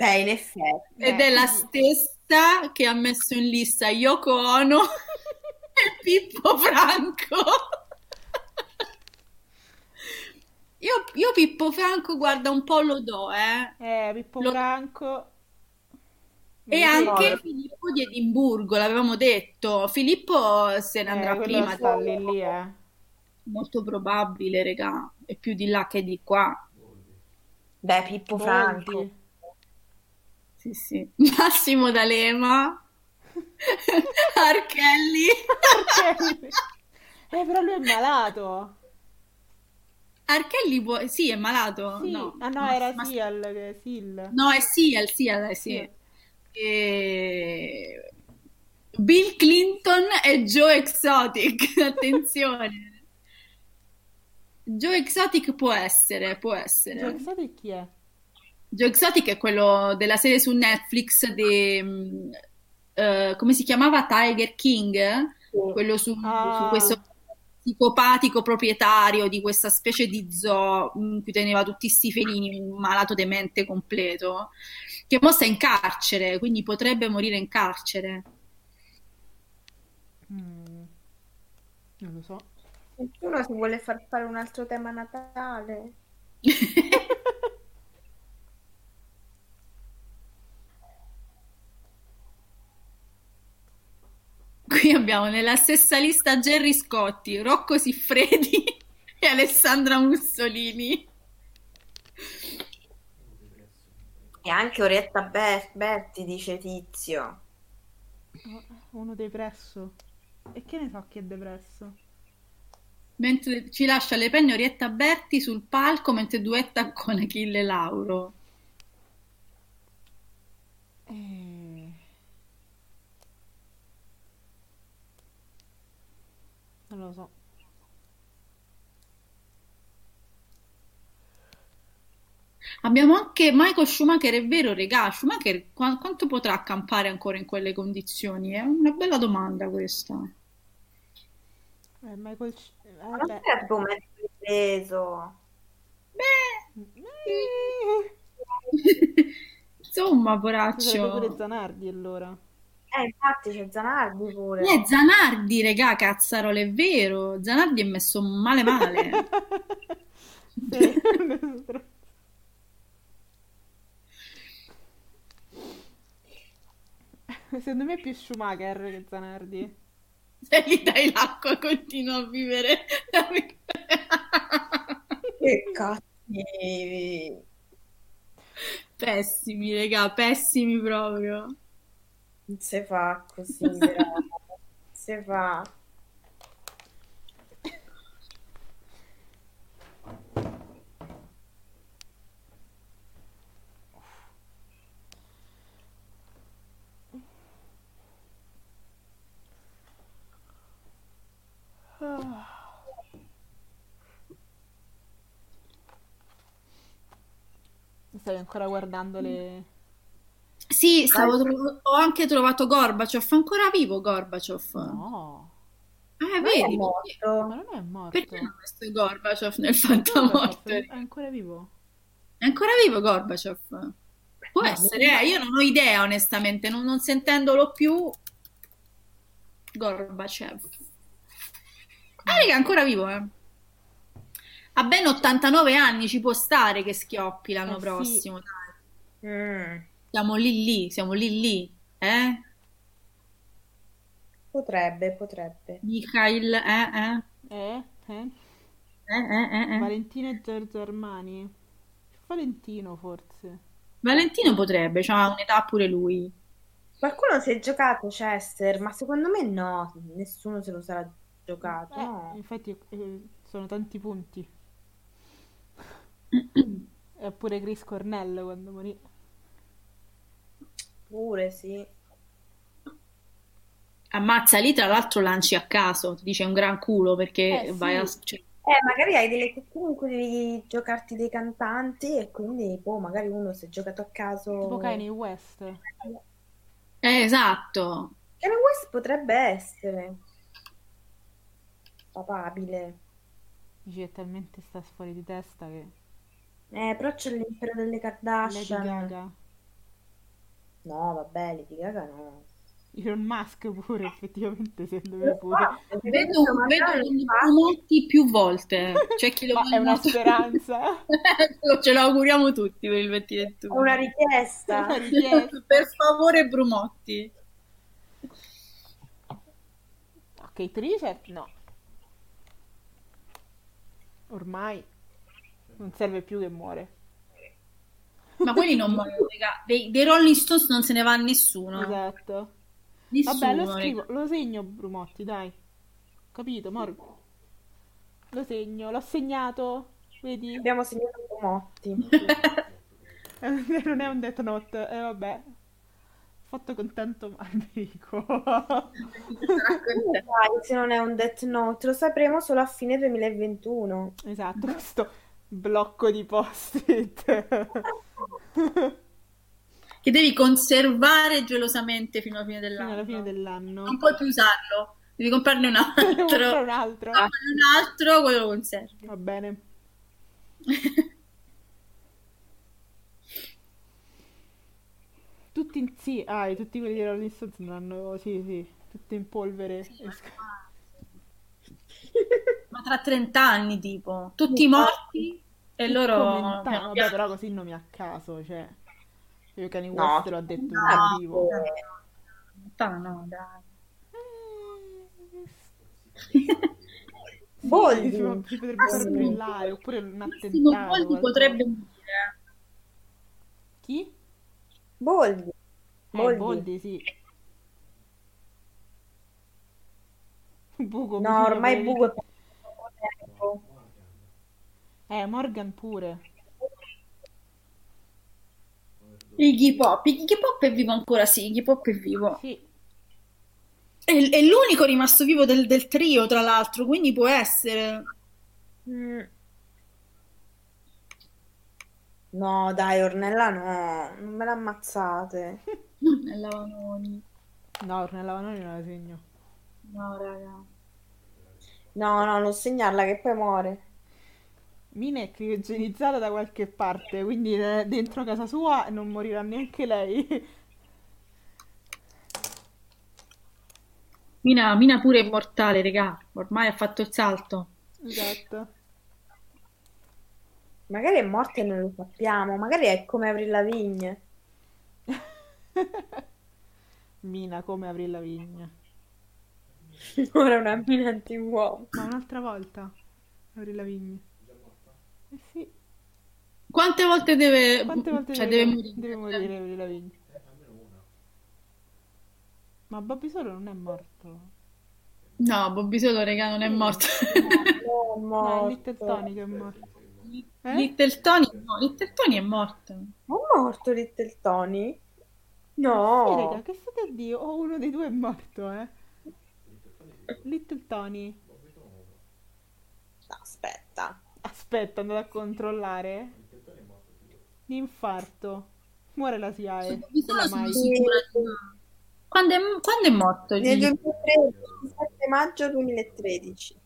Beh, in effetti. Ed è la stessa che ha messo in lista Yoko Ono e Pippo Franco. Io Pippo Franco, guarda, un po' lo do, Pippo Franco... E anche Filippo di Edimburgo, l'avevamo detto. Filippo se ne andrà prima. Lì, molto probabile, regà. È più di là che di qua. Beh, Pippo Franco. Sì, sì. Massimo D'Alema. Archelli. Però lui è malato. Archelli può... Sì, è malato. Sì. No. Ah no, era Sial. No, è Sial, sì. E... Bill Clinton e Joe Exotic, attenzione. Joe Exotic può essere. Joe Exotic chi è? Joe Exotic è quello della serie su Netflix di come si chiamava, Tiger King, quello su questo psicopatico proprietario di questa specie di zoo in cui teneva tutti sti felini, un malato demente completo, che mo sta in carcere, quindi potrebbe morire in carcere. Non lo so. Qualcuno si vuole far fare un altro tema natale? Qui abbiamo nella stessa lista Gerry Scotti, Rocco Siffredi e Alessandra Mussolini. E anche Orietta Berti, dice Tizio. Uno depresso. E che ne so chi è depresso? Mentre ci lascia le penne Orietta Berti sul palco mentre duetta con Achille Lauro. Non lo so. Abbiamo anche Michael Schumacher, è vero, regà. Schumacher quanto potrà campare ancora in quelle condizioni? È una bella domanda questa. Michael non è come preso. Beh. Insomma, poraccio. Pure Zanardi allora. Infatti c'è Zanardi pure. Zanardi, regà, cazzarole, è vero. Zanardi è messo male. Secondo me è più Schumacher che Zanardi. Se gli dai l'acqua continua a vivere. Che cazzo. Pessimi, regà, pessimi proprio. Non si fa così, non si fa. Stai ancora guardando le... Sì, ho anche trovato Gorbachev. Ancora vivo Gorbachev? No. Vedi? Ma non è morto. Perché non è questo Gorbachev nel Fantamorto? È ancora vivo? È ancora vivo Gorbachev? Può essere, io non ho idea onestamente, non sentendolo più. Gorbachev. Raga, ancora vivo, A ben 89 anni ci può stare che schioppi l'anno prossimo, sì. Dai. Siamo lì, eh? Potrebbe. Michael, Valentino e Giorgio Armani. Valentino forse. Valentino potrebbe, c'ha un'età pure lui. Qualcuno si è giocato Chester, ma secondo me no, nessuno se lo sarà giocato. Infatti sono tanti punti. E pure Chris Cornell quando morì. Pure sì. Ammazza, lì tra l'altro lanci a caso, ti dice un gran culo perché vai a... Cioè... magari hai delle questioni in cui devi giocarti dei cantanti e quindi magari uno si è giocato a caso... Tipo Kanye West. Esatto. Kanye West potrebbe essere... papabile. Dici che talmente sta fuori di testa che... però c'è l'impero delle Kardashian. No, vabbè, Lady Gaga no. Elon Musk pure, effettivamente, sembra pure. Vedo Brumotti più volte. C'è chi lo ma è una speranza. Ce lo auguriamo tutti per il 20 ottobre. Una richiesta. Una richiesta. Per favore, Brumotti. Ok, Tricep no. Ormai non serve più che muore. Ma quelli non muoiono, raga. Dei Rolling Stones non se ne va nessuno. Esatto. Nessuno, vabbè, lo scrivo, lo segno Brumotti, dai. Capito, Morgo? Lo segno, l'ho segnato, vedi? Abbiamo segnato Brumotti. Non è un death note, vabbè. Fatto contento Malvico. Dai, se non è un death note, lo sapremo solo a fine 2021. Esatto, questo blocco di post-it. Che devi conservare gelosamente fino alla fine dell'anno. Fino alla fine dell'anno. Non puoi più usarlo, devi comprarne un altro. Devo comprare un altro. Ah, un altro, quello lo conservi. Va bene. Tutti in sì, ah, tutti quelli di Rolling Stones hanno, sì, sì, tutti in polvere. Sì, ma tra 30 anni, tipo, tutti morti e loro. No, vabbè, però così nomi a caso, cioè. Io Kanye West no, l'ho detto in vivo. No, dai. Boldi si potrebbe brillare, oppure un attentato. Boldi potrebbe morire. Chi? Boldi. Boldi, sì. Bugo. No, ormai Bugo è poco. Morgan pure. Iggy Pop è vivo ancora, sì, Iggy Pop è vivo. Sì. È l'unico rimasto vivo del trio, tra l'altro, quindi può essere. No, dai, Ornella no, non me l'ammazzate. Ornella Vanoni. No, Ornella Vanoni non la segno. No, raga. No, non segnarla che poi muore. Mina è criogenizzata da qualche parte, quindi dentro casa sua non morirà neanche lei. Mina pure è immortale, regà, ormai ha fatto il salto. Esatto. Magari è morta e non lo sappiamo, magari è come Avril Lavigne. Mina come Avril Lavigne. Ora una Mina anti-uomo. Ma un'altra volta Avril Lavigne. Eh sì. Quante volte deve deve morire Avril Lavigne? Almeno una. Ma Bobby Solo non è morto. No, Bobby Solo, regà, non è morto. No, Little Tony che è morto. Little Tony? No, Little Tony è morto. È morto Little Tony? No. Sì, raga, che state a dire? Oh, uno dei due è morto, Little Tony. No, Aspetta, andate a controllare. L'infarto. Muore la SIAE. Quando è morto? Nel 2013, 7 maggio 2013.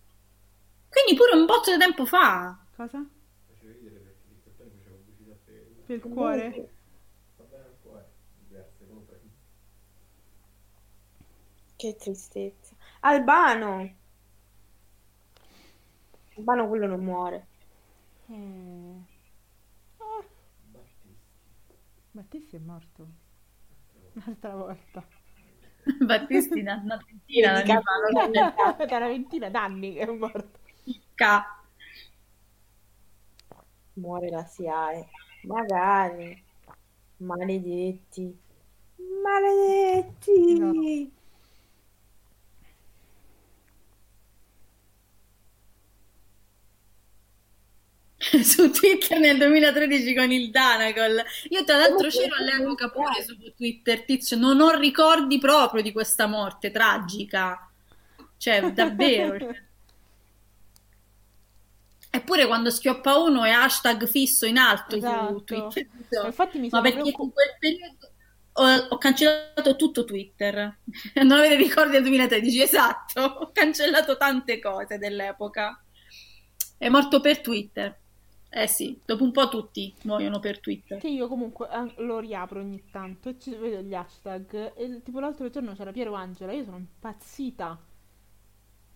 Quindi pure un botto di tempo fa. Cosa? Per il cuore? Che tristezza. Albano quello non muore. Oh. Battisti è morto un'altra volta. Battisti da una ventina d'anni che è morto. Muore la SIAE, magari. Maledetti no. Su Twitter nel 2013 con il Danacol. Io tra l'altro c'ero all'epoca pure su Twitter, tizio, non ho ricordi proprio di questa morte tragica, cioè davvero. Eppure quando schioppa uno è hashtag fisso in alto, esatto, su Twitter. Infatti mi sono in quel periodo ho cancellato tutto Twitter. Non avete ricordi del 2013, esatto, ho cancellato tante cose dell'epoca. È morto per Twitter. Eh sì, dopo un po' tutti muoiono per Twitter. Che io comunque lo riapro ogni tanto e ci vedo gli hashtag. E tipo l'altro giorno c'era Piero Angela, io sono impazzita.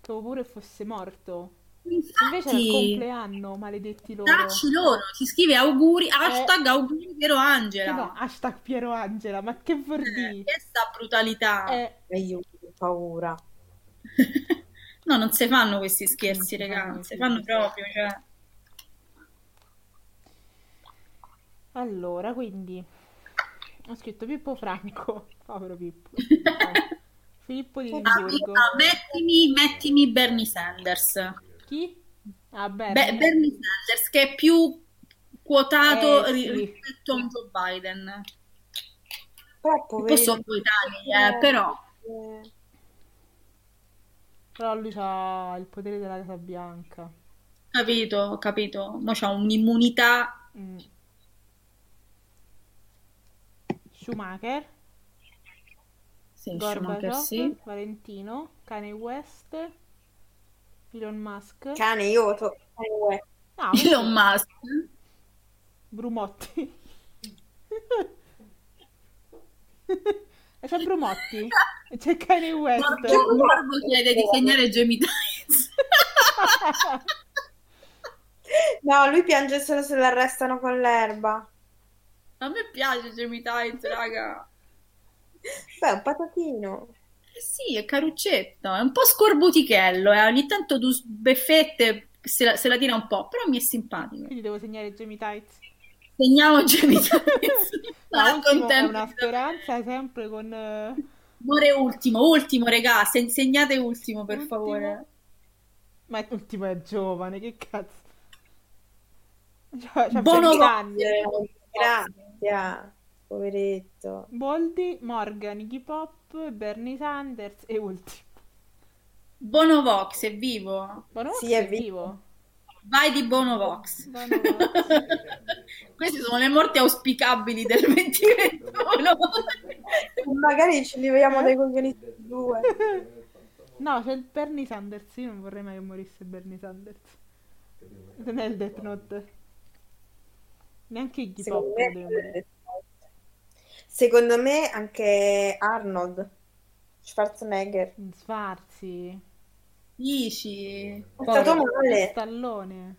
Credevo pure fosse morto. Infatti, invece era il compleanno, maledetti loro. Dacci loro, si scrive auguri, hashtag auguri Piero Angela. No, hashtag Piero Angela, ma che vuol dire? Questa brutalità. E io ho paura. No, non si fanno questi scherzi, ragazzi, non si fanno proprio, cioè... Allora, quindi ho scritto Pippo Franco, povero Pippo, Filippo di Limburgo. Ah, mettimi Bernie Sanders. Chi? Ah, Bernie Sanders, che è più quotato rispetto a Joe Biden. Poi sono due italiani, però. Però lui ha il potere della Casa Bianca. Capito. Ma c'ha un'immunità. Schumacher, sì, Gorbachev, sì. Valentino, Kanye West, Elon Musk. Elon Musk. Brumotti. C'è Brumotti, c'è Kanye West. Gorbo chiede di segnare Gemitaiz. No, lui piange solo se l'arrestano con l'erba. A me piace Gemitaiz, raga. Beh, è un patatino. Sì, è caruccetto, è un po' scorbutichello, ogni tanto due beffette se la tira un po', però mi è simpatico. Quindi devo segnare Gemitaiz. Segniamo Gemitaiz. È una speranza sempre con... Amore ultimo, regà, segnate ultimo, per favore. Ma ultimo è giovane, che cazzo. Cioè, Bono Vox. Grazie, poveretto. Boldi, Morgan, Iggy Pop, Bernie Sanders e Ultimo. Bono Vox è vivo? Sì, è vivo. Vai di Bono Vox. Queste sono le morti auspicabili del 2021. Magari ci liberiamo dai coglioni due. No, c'è il Bernie Sanders. Io non vorrei mai che morisse Bernie Sanders. Non è il Death Note. Neanche Iggy Pop. Secondo me anche Arnold Schwarzenegger. Schwarzi. Dici. È stato male. Stallone.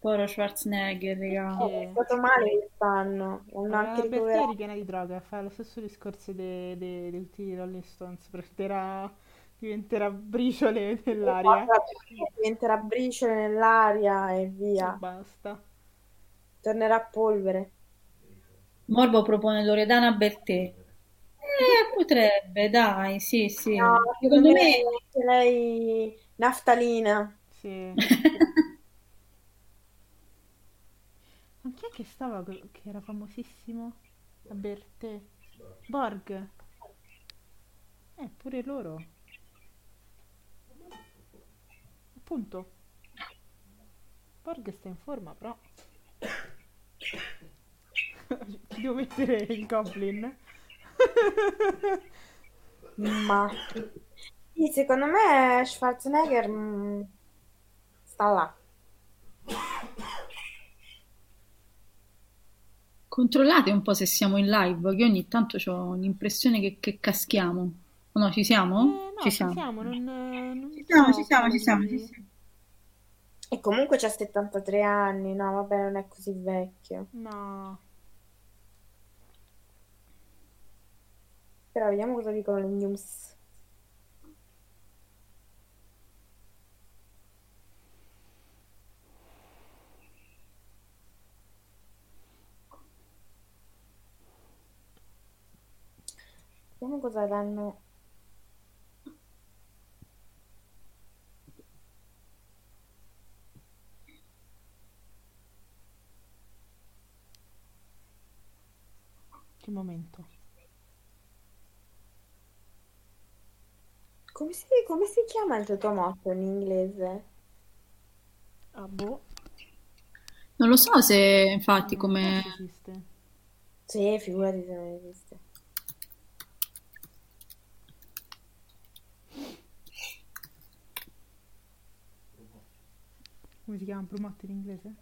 Poro Schwarzenegger, raga. È stato male quest'anno. Perché eri piena di droga? Fa lo stesso discorso dei ultimi Rolling Stones. Diventerà briciole nell'aria. Diventerà briciole nell'aria e via. Basta. Tornerà polvere. Morbo propone Loredana Bertè. Potrebbe, dai, sì. No, secondo me lei naftalina. Sì. Ma chi è che stava, che era famosissimo? La Bertè. Borg. Pure loro. Punto. Borg sta in forma, però. Ti devo mettere il goblin. Ma sì, secondo me Schwarzenegger sta là. Controllate un po' se siamo in live, che ogni tanto ho l'impressione che caschiamo. No, ci siamo? No, ci siamo. Non ci siamo. E comunque c'ha 73 anni, no, vabbè, non è così vecchio. No. Però vediamo cosa dicono le news. Vediamo cosa danno... momento. Come si chiama il tutomotto in inglese? Ah, boh. Non lo so se infatti come esiste. Sì, figurati se non esiste. Come si chiama? Brumotti in inglese?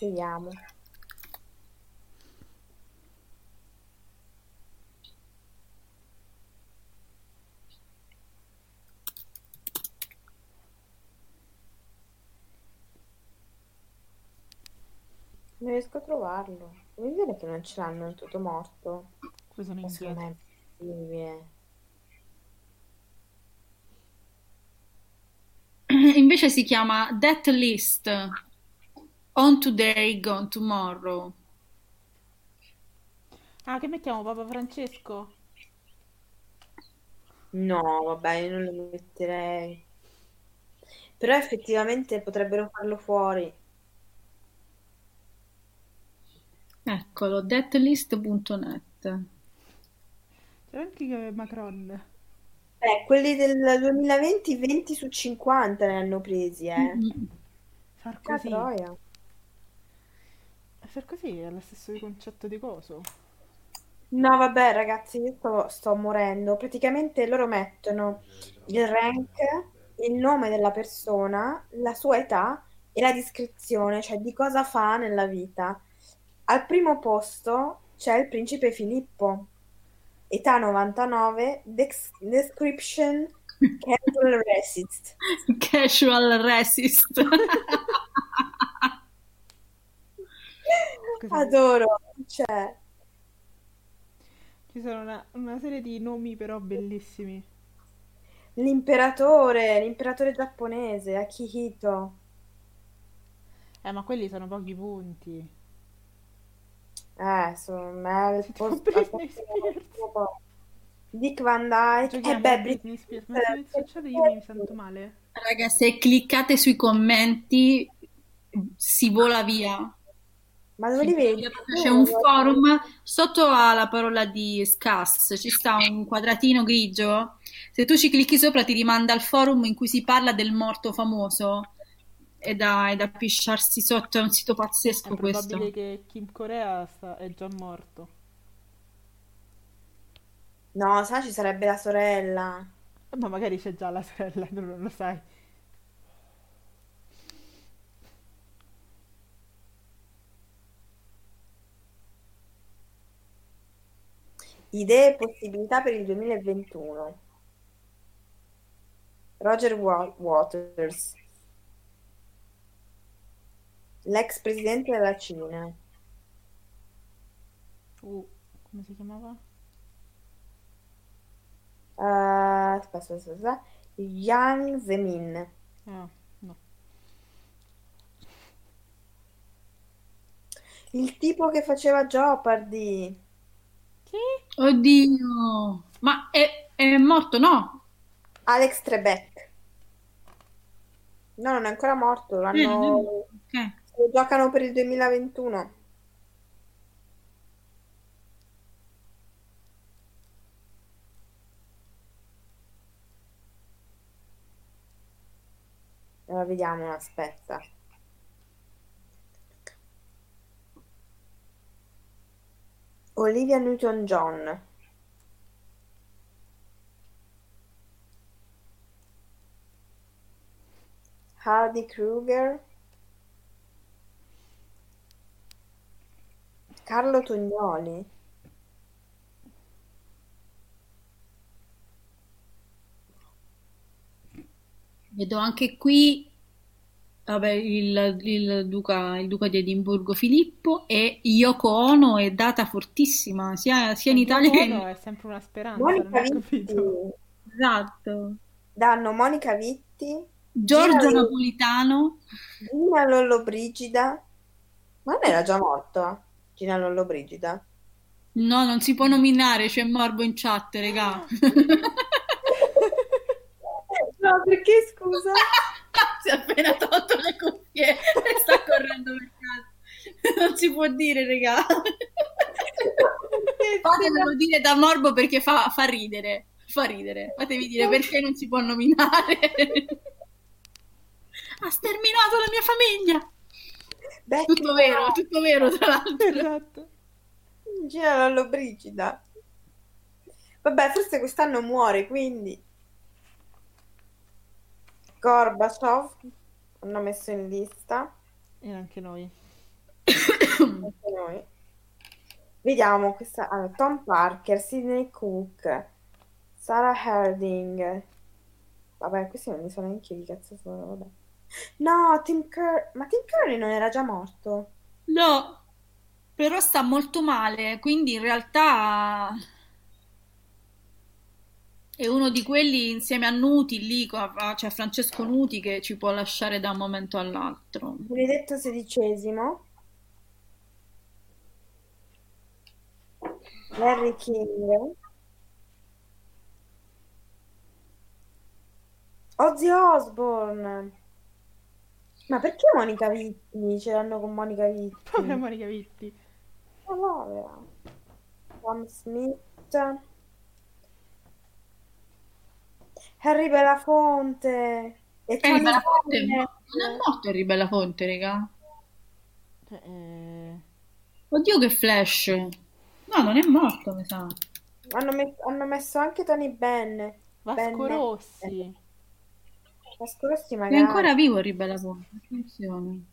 Vediamo. Non riesco a trovarlo. Vuol dire che non ce l'hanno, è tutto morto. Qui sono insieme. Non è possibile. Invece si chiama Death List. On today, gone tomorrow. Ah, che mettiamo? Papa Francesco? No, vabbè, non lo metterei. Però effettivamente potrebbero farlo fuori. Eccolo, deathlist.net. C'è anche che Macron. Quelli del 2020, 20 su 50 ne hanno presi, Mm-hmm. Far così. Troia. Per così è lo stesso concetto di coso. No, vabbè, ragazzi, io sto morendo. Praticamente loro mettono il rank, il nome della persona, la sua età e la descrizione, cioè di cosa fa nella vita. Al primo posto c'è il principe Filippo, età 99, description casual racist. Casual racist. Adoro, cioè. Ci sono una serie di nomi però bellissimi. L'imperatore giapponese, Akihito. Ma quelli sono pochi punti. Insomma, il posto Dick Van Dyke. Britney Spears. Ma se succede io mi sento male. Raga, se cliccate sui commenti si vola via. Ma dove li vedi? C'è un forum sotto alla parola di Scass, ci sta un quadratino grigio. Se tu ci clicchi sopra ti rimanda al forum in cui si parla del morto famoso. È da pisciarsi sotto, è un sito pazzesco questo. È probabile che Kim Corea è già morto. No, sai, ci sarebbe la sorella. Ma magari c'è già la sorella, tu non lo sai. Idee e possibilità per il 2021. Roger Waters, l'ex presidente della Cina. Come si chiamava? Aspetta. Yang Zemin. No. Il tipo che faceva Jeopardy. Oddio, ma è morto, no? Alex Trebek. No, non è ancora morto, l'hanno okay. Lo giocano per il 2021. Allora, vediamo, aspetta. Olivia Newton-John. Hardy Kruger. Carlo Tognoli. Vedo anche qui, vabbè, il duca di Edimburgo Filippo, e Yoko Ono è data fortissima sia in Italia che in... è sempre una speranza. Monica Vitti. Esatto. Danno Monica Vitti, Giorgio Napolitano, Gina Lollobrigida. Ma non era già morta Gina Lollobrigida? No, non si può nominare, c'è morbo in chat, regà. No, perché scusa? ha appena tolto le cuffie e sta correndo per casa. Non si può dire, regà. Fatemelo dire da morbo, perché fa ridere. Fa ridere. Fatevi dire perché non si può nominare. Ha sterminato la mia famiglia. Beh, tutto vero tra l'altro. Esatto. Gina Lollobrigida. Vabbè, forse quest'anno muore, quindi. Gorbachev, hanno messo in lista. E anche noi. Anche noi. Vediamo questa. Ah, Tom Parker, Sidney Cook, Sarah Harding. Vabbè, questi non mi sono neanche di cazzo sono, vabbè. No, Tim Curry. Ma Tim Curry non era già morto? No, però sta molto male, quindi in realtà... È uno di quelli insieme a Nuti lì, cioè Francesco Nuti, che ci può lasciare da un momento all'altro. Benedetto XVI, Larry King, Ozzy Osbourne. Ma perché Monica Vitti? Ce l'hanno con Monica Vitti. Come Monica Vitti? Allora, Tom Smith, Harry Belafonte. E Harry Belafonte non è morto. Harry Belafonte, raga. Oddio, che flash. No, non è morto, mi sa. Hanno messo anche Tony Benn. Vasco Rossi. Vasco Rossi magari. È ancora vivo Harry Belafonte. Attenzione.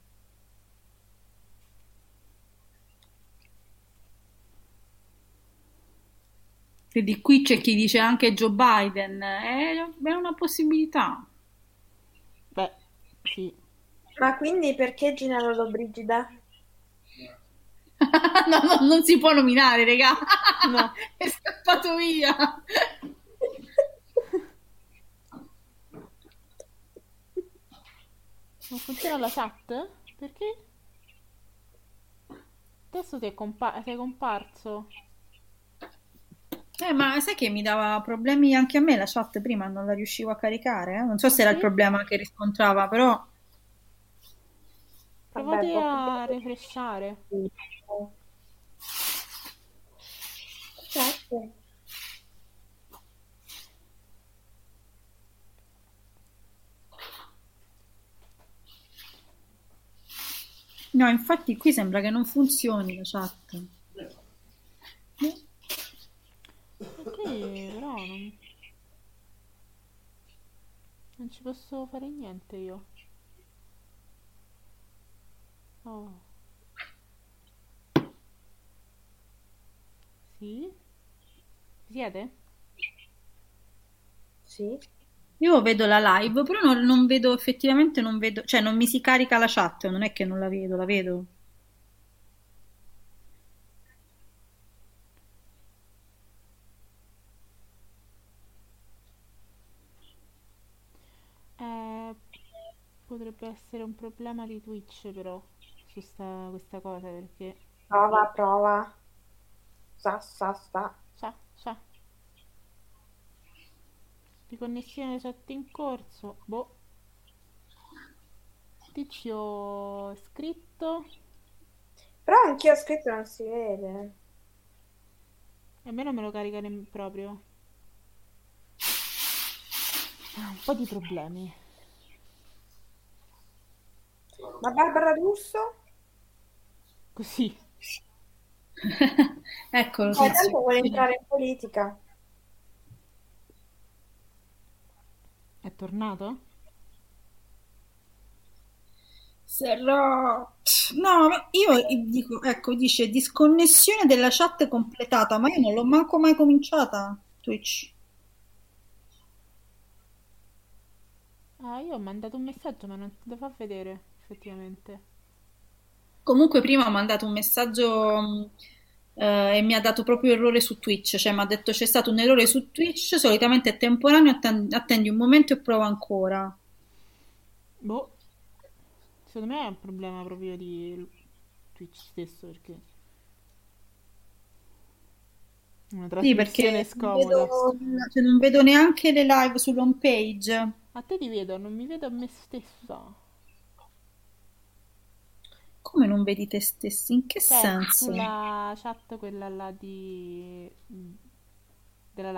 E di qui c'è chi dice anche Joe Biden, è una possibilità. Beh, sì. Ma quindi perché Gina Lollobrigida? No, non si può nominare, regà. No. È scappato via. Non funziona la chat? Perché? Adesso sei comparso. Ma sai che mi dava problemi anche a me la chat prima, non la riuscivo a caricare, eh? Non so se era il problema che riscontrava, però... Provate a refreshare. Certo. No, infatti qui sembra che non funzioni la chat. Ok, però non ci posso fare niente io. Oh. Sì? Siete? Sì. Io vedo la live, però non vedo effettivamente, non vedo, cioè non mi si carica la chat, non è che non la vedo, la vedo. Potrebbe essere un problema di Twitch, però, su questa cosa, perché... Prova. Sa. Sa. Di connessione chat in corso. Boh. Tizio ho scritto. Però anch'io ho scritto, non si vede. E a me non me lo carica proprio. Un po' di problemi. Ma Barbara Russo? Così. Eccolo. Ma tanto vuole entrare in politica. È tornato? No, io dico, ecco, dice disconnessione della chat completata, ma io non l'ho manco mai cominciata, Twitch. Ah, io ho mandato un messaggio, ma non te lo fa vedere. Effettivamente. Comunque prima ho mandato un messaggio e mi ha dato proprio errore su Twitch, cioè mi ha detto c'è stato un errore su Twitch, solitamente è temporaneo, attendi un momento e prova ancora. Boh, secondo me è un problema proprio di Twitch stesso, perché una trasmissione scomoda. Non vedo neanche le live sull'home page. A te ti vedo, non mi vedo a me stessa. Come non vedi te stessi? In che senso? Sulla chat quella là della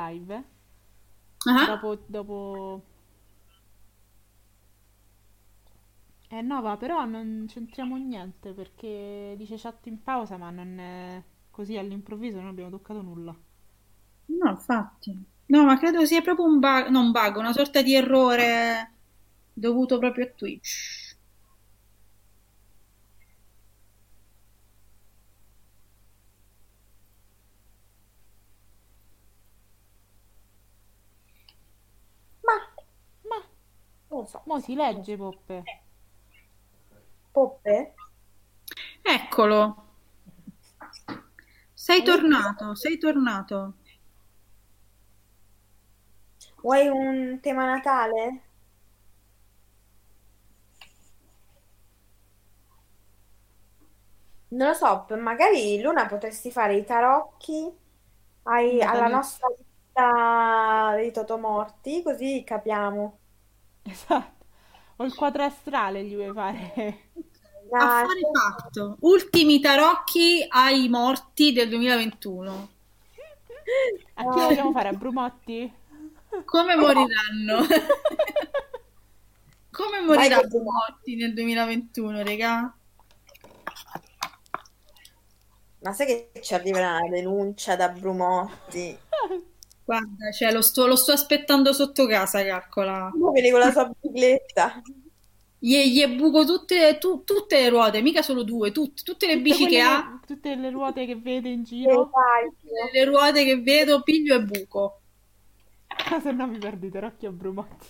live. Ah. Dopo... no, va, però non c'entriamo niente, perché dice chat in pausa, ma non è... così all'improvviso non abbiamo toccato nulla. No, infatti. No, ma credo sia proprio un bug, non un bug, una sorta di errore dovuto proprio a Twitch. Mo si legge Poppe. Poppe? Eccolo. Sei tornato. Vuoi un tema Natale? Non lo so, magari Luna potresti fare i tarocchi alla nostra lista dei totomorti, così capiamo. Esatto, o il quadro astrale gli vuoi fare? Affare fatto, ultimi tarocchi ai morti del 2021. A chi vogliamo fare? A Brumotti? Come moriranno? Come morirà Brumotti nel 2021, regà? Ma sai che ci arriverà una denuncia da Brumotti? Guarda, cioè, lo sto aspettando sotto casa, calcola. Io vieni con la sua bigletta. Gli buco tutte le ruote, mica solo due, tutte le bici che ha. Tutte le ruote che vede in giro. Le ruote che vedo, piglio e buco. Ah, se no mi perdi i tarocchi a Brumotti.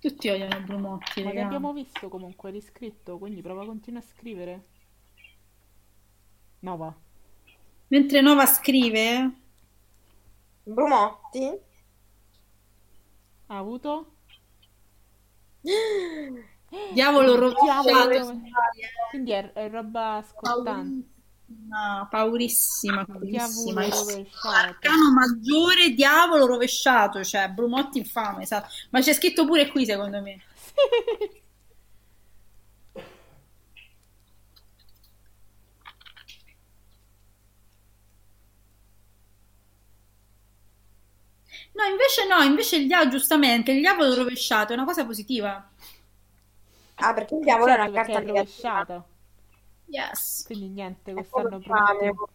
Tutti odiano Brumotti. Ma li abbiamo visto comunque riscritto, quindi prova, continua a scrivere. Nova. Mentre Nova scrive, Brumotti ha avuto diavolo rovesciato. Quindi è roba scottante. Paurissima. Arcano maggiore, diavolo rovesciato. Cioè, Brumotti infame, esatto. Ma c'è scritto pure qui, secondo me. No, invece il diavolo, giustamente, il diavolo rovesciato è una cosa positiva. Ah, perché il diavolo è una carta rovesciata. Yes. Quindi niente, quest'anno proprio.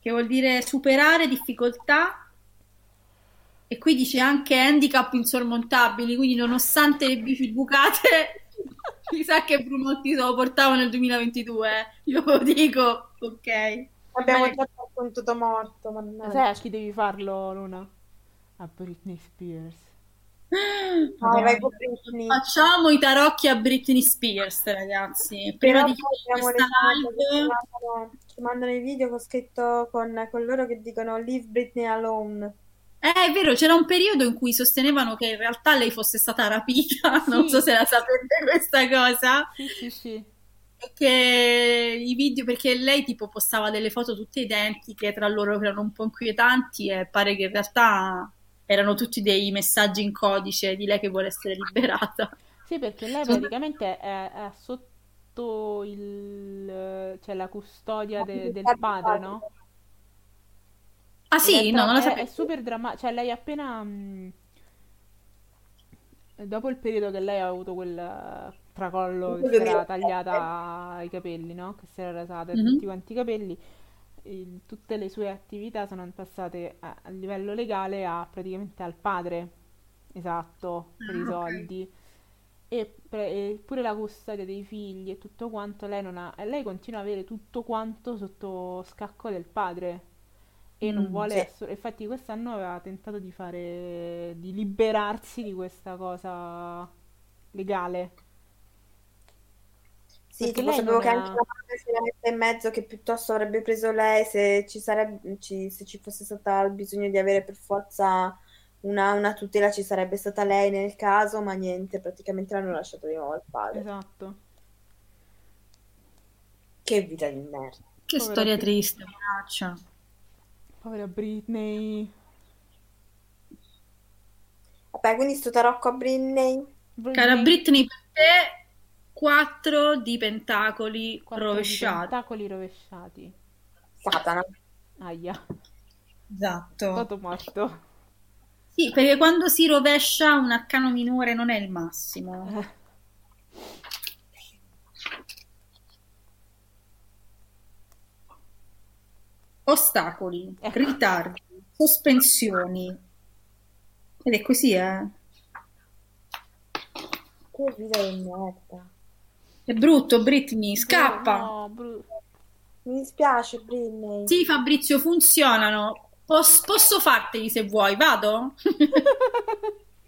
Che vuol dire superare difficoltà. E qui dice anche handicap insormontabili, quindi nonostante le bici bucate, chissà che Brumotti se lo portava nel 2022, io lo dico, ok. Abbiamo già fatto un tutto morto, mannaggia. Sai a chi devi farlo, Luna? A Britney Spears. Britney. Facciamo i tarocchi a Britney Spears, ragazzi. Prima di questa live ci mandano i video che ho scritto con loro che dicono "Leave Britney alone". È vero, c'era un periodo in cui sostenevano che in realtà lei fosse stata rapita. Sì. Non so se la sapete questa cosa. Sì. Perché i video, perché lei tipo postava delle foto tutte identiche tra loro che erano un po' inquietanti e pare che in realtà erano tutti dei messaggi in codice di lei che vuole essere liberata. Sì, perché lei praticamente è sotto cioè la custodia del padre, no? Ah sì, no, non lo sapevo. È super drammatico, cioè lei appena dopo il periodo che lei ha avuto quel tracollo che si era tagliata i capelli, no? Che si era rasata tutti quanti i capelli, tutte le sue attività sono passate a livello legale praticamente al padre, esatto, per i soldi, e pure la custodia dei figli e tutto quanto lei non ha, e lei continua a avere tutto quanto sotto scacco del padre e non vuole, sì. Infatti quest'anno aveva tentato di liberarsi di questa cosa legale. Sì, tipo sapevo che anche la madre si era messa in mezzo, che piuttosto avrebbe preso lei se ci fosse stato il bisogno di avere per forza una tutela, ci sarebbe stata lei nel caso, ma niente, praticamente l'hanno lasciato di nuovo al padre. Esatto. Che vita di merda. Che povera storia triste, minaccia. Povera Britney. Vabbè, quindi sto tarocco a Britney. Cara Britney, per te 4 di pentacoli 4 rovesciati. Di pentacoli rovesciati. Satana. Aia. Esatto. È stato morto. Sì, perché quando si rovescia un arcano minore non è il massimo. Ostacoli, ritardi, sospensioni. Ed è così, eh? Che vita di merda. È brutto, Britney, scappa. No, mi dispiace, Britney. Sì, Fabrizio, funzionano. Posso farteli se vuoi, vado?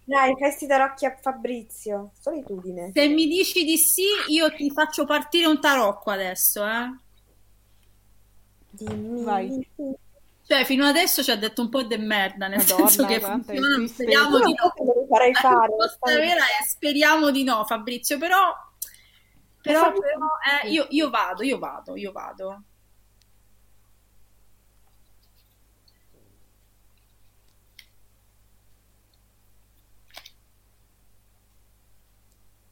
Dai, fai tarocchi a Fabrizio. Solitudine. Se mi dici di sì, io ti faccio partire un tarocco adesso, eh? Dimmi. Vai. Cioè, fino adesso ci ha detto un po' di merda, nel Madonna, senso che funziona, speriamo di no. Speriamo di no, Fabrizio, però io vado.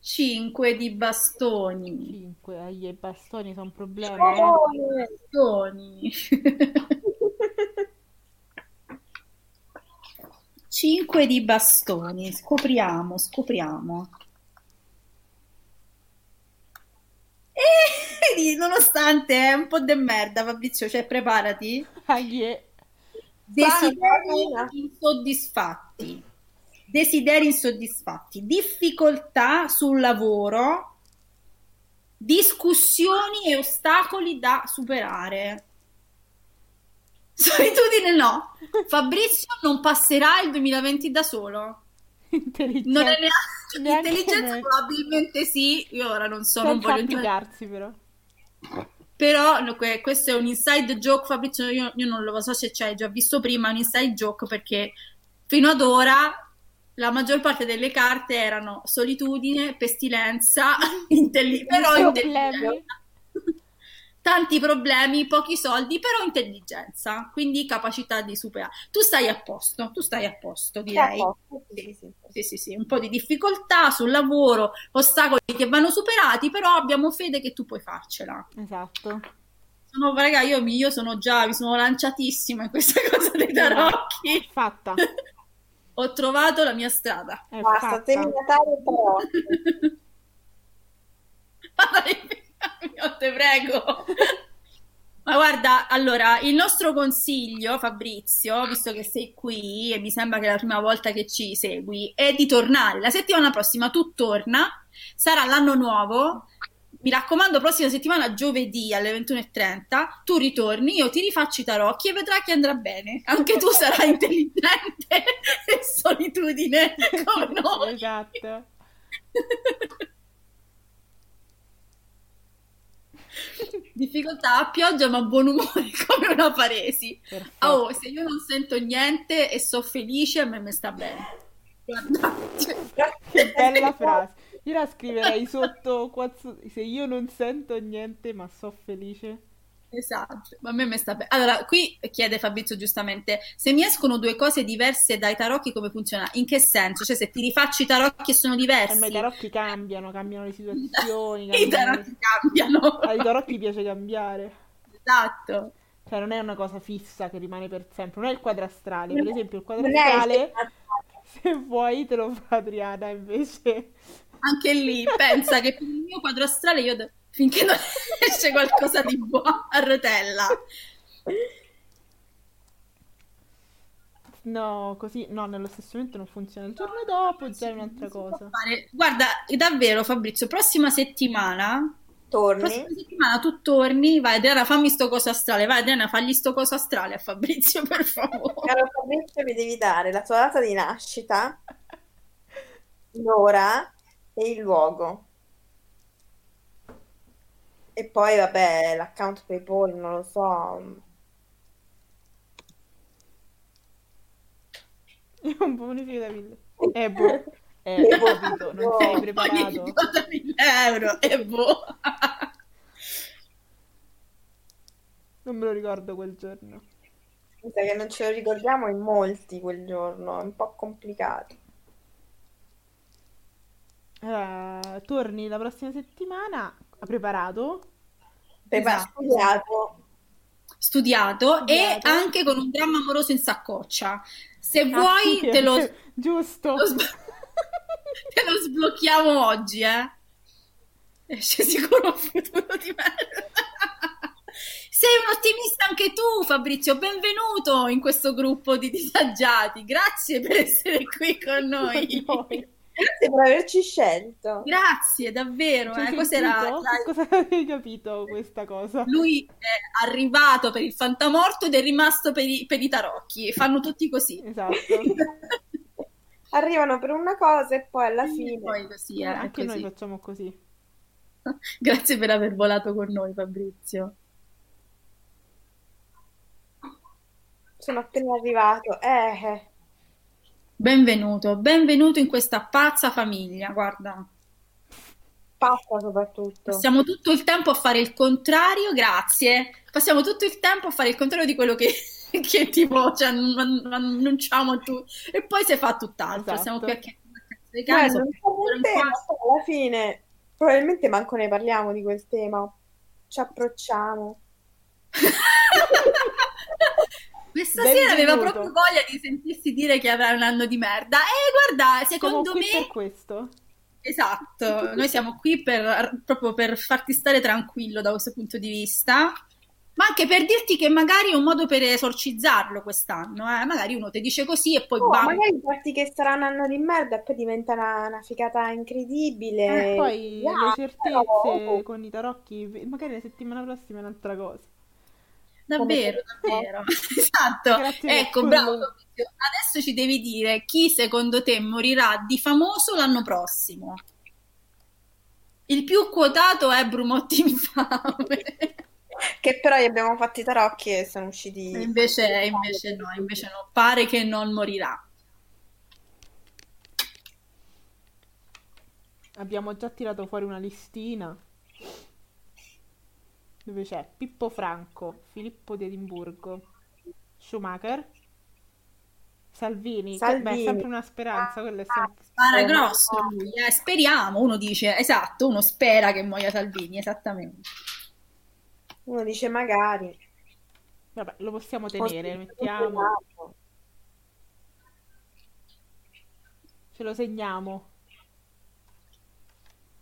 Cinque di bastoni. I bastoni sono un problema. Oh, bastoni. 5 di bastoni, scopriamo. E nonostante è un po' de merda, Fabrizio, cioè preparati. Desideri insoddisfatti, difficoltà sul lavoro, discussioni e ostacoli da superare. Solitudine no, Fabrizio non passerà il 2020 da solo. Intelligenza, non è intelligenza probabilmente sì, io ora non so, non voglio implicarsi però no, questo è un inside joke, Fabrizio, io non lo so se ci hai già visto prima, è un inside joke perché fino ad ora la maggior parte delle carte erano solitudine, pestilenza, intelligenza. Tanti problemi, pochi soldi, però intelligenza, quindi capacità di superare. Tu stai a posto, direi. Sì, un po' di difficoltà sul lavoro, ostacoli che vanno superati, però abbiamo fede che tu puoi farcela. Esatto. No, raga, mi sono lanciatissima in questa cosa dei tarocchi. Fatta. Ho trovato la mia strada. Basta, te mi tarocchi. Io te prego. Ma guarda, allora, il nostro consiglio, Fabrizio, visto che sei qui e mi sembra che è la prima volta che ci segui, è di tornare. La settimana prossima tu torna, sarà l'anno nuovo. Mi raccomando, prossima settimana giovedì alle 21:30 tu ritorni, io ti rifaccio i tarocchi e vedrai che andrà bene. Anche tu sarai intelligente e solitudine come noi. Esatto. Difficoltà a pioggia ma buon umore come una paresi. Perfetto. Oh, se io non sento niente e so felice a me mi sta bene. Che bella frase, io la scriverei sotto se io non sento niente ma so felice. Esatto, ma a me mi sta bene. Allora, qui chiede Fabrizio giustamente, se mi escono due cose diverse dai tarocchi come funziona? In che senso? Cioè, se ti rifaccio i tarocchi e sono diversi? Ma i tarocchi cambiano le situazioni. I tarocchi cambiano. Ai tarocchi piace cambiare. Esatto. Cioè, non è una cosa fissa che rimane per sempre. Non è il quadrastrale, per esempio il quadrastrale, se vuoi te lo fa Adriana, invece. Anche lì, pensa che per il mio quadrastrale io... finché non esce qualcosa di buono a rotella. No, così, no, nello stesso momento non funziona. Il giorno dopo già è un'altra cosa. Guarda, davvero Fabrizio, prossima settimana tu torni, vai Adriana, fammi sto coso astrale, a Fabrizio, per favore. Caro Fabrizio, mi devi dare la tua data di nascita, l'ora e il luogo. E poi, vabbè, l'account PayPal, non lo so. È un bonifico da 1.000. Boh, non sei preparato. €1.000, Non me lo ricordo quel giorno. Scusa che non ce lo ricordiamo in molti quel giorno, è un po' complicato. Allora, torni la prossima settimana, ha preparato? Esatto. Studiato e anche con un dramma amoroso in saccoccia. Se vuoi sì, te lo giusto. Te lo sblocchiamo oggi, eh? Esce sicuro un futuro di merda. Sei un ottimista anche tu, Fabrizio, benvenuto in questo gruppo di disagiati, grazie per essere qui con noi. Grazie per averci scelto. Grazie, davvero. Cosa avevi capito questa cosa? Lui è arrivato per il fantamorto ed è rimasto per i tarocchi, fanno tutti così. Esatto. Arrivano per una cosa e poi alla fine... Poi così, anche così. Noi facciamo così. Grazie per aver volato con noi, Fabrizio. Sono appena arrivato. Benvenuto in questa pazza famiglia, guarda. Pazza soprattutto. Passiamo tutto il tempo a fare il contrario, grazie. Passiamo tutto il tempo a fare il contrario di quello che tipo cioè, annunciamo tu. E poi si fa tutt'altro. Esatto. Siamo qui a chiacchierare. Non so il tema, alla fine probabilmente manco ne parliamo di quel tema. Ci approcciamo. Questa sera aveva proprio voglia di sentirsi dire che avrà un anno di merda. E guarda, secondo me... Siamo qui per questo. Esatto, noi siamo qui proprio per farti stare tranquillo da questo punto di vista, ma anche per dirti che magari è un modo per esorcizzarlo quest'anno, eh? Magari uno ti dice così e poi va. Magari parti che sarà un anno di merda e poi diventa una figata incredibile. E poi le certezze con i tarocchi, magari la settimana prossima è un'altra cosa. Davvero. Esatto. Grazie, ecco, bravo. Adesso ci devi dire chi secondo te morirà di famoso l'anno prossimo. Il più quotato è Brumotti infame. Che però gli abbiamo fatti i tarocchi e sono usciti. Invece no, pare che non morirà. Abbiamo già tirato fuori una listina. Dove c'è Pippo Franco, Filippo di Edimburgo, Schumacher, Salvini. Beh, è sempre una speranza, quella è sempre... Spara grosso lui, speriamo, uno dice, esatto, uno spera che muoia Salvini, esattamente. Uno dice magari. Vabbè, lo possiamo tenere, mettiamo. Ce lo segniamo.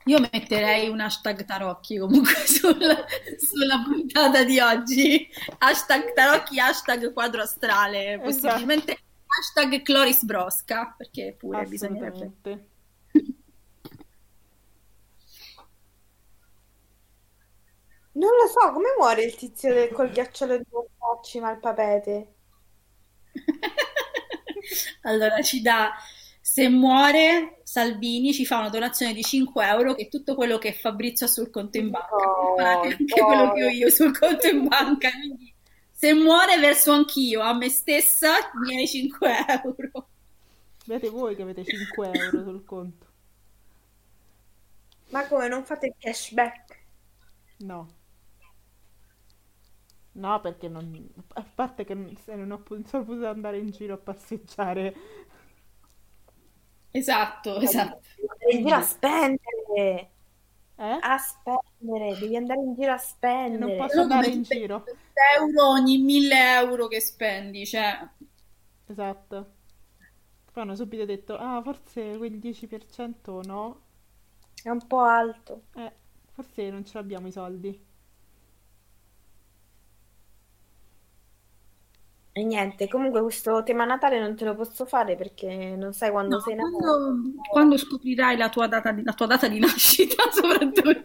Io metterei un hashtag tarocchi comunque sulla puntata di oggi. Hashtag tarocchi, hashtag quadro astrale, possibilmente esatto. Hashtag Cloris Brosca, perché pure bisognerebbe. Non lo so, come muore il tizio col ghiacciolo di Boccacci Malpapete? Allora ci dà... Se muore Salvini ci fa una donazione di 5 euro, che è tutto quello che Fabrizio ha sul conto in banca, quello che ho io sul conto in banca. Quindi, se muore verso anch'io, a me stessa, i miei 5 euro. Vedete voi che avete 5 euro sul conto. Ma come, non fate il cashback? No, perché non... A parte che se non sono potuto andare in giro a passeggiare... Esatto. Devi andare in giro a spendere. A spendere, devi andare in giro a spendere. Non posso andare in giro. Euro ogni 1.000 euro che spendi, cioè. Esatto. Poi hanno subito detto, forse quel 10% no. È un po' alto. Forse non ce l'abbiamo i soldi. E niente, comunque questo tema Natale non te lo posso fare perché non sai quando sei nato. Quando scoprirai la tua data di nascita, soprattutto il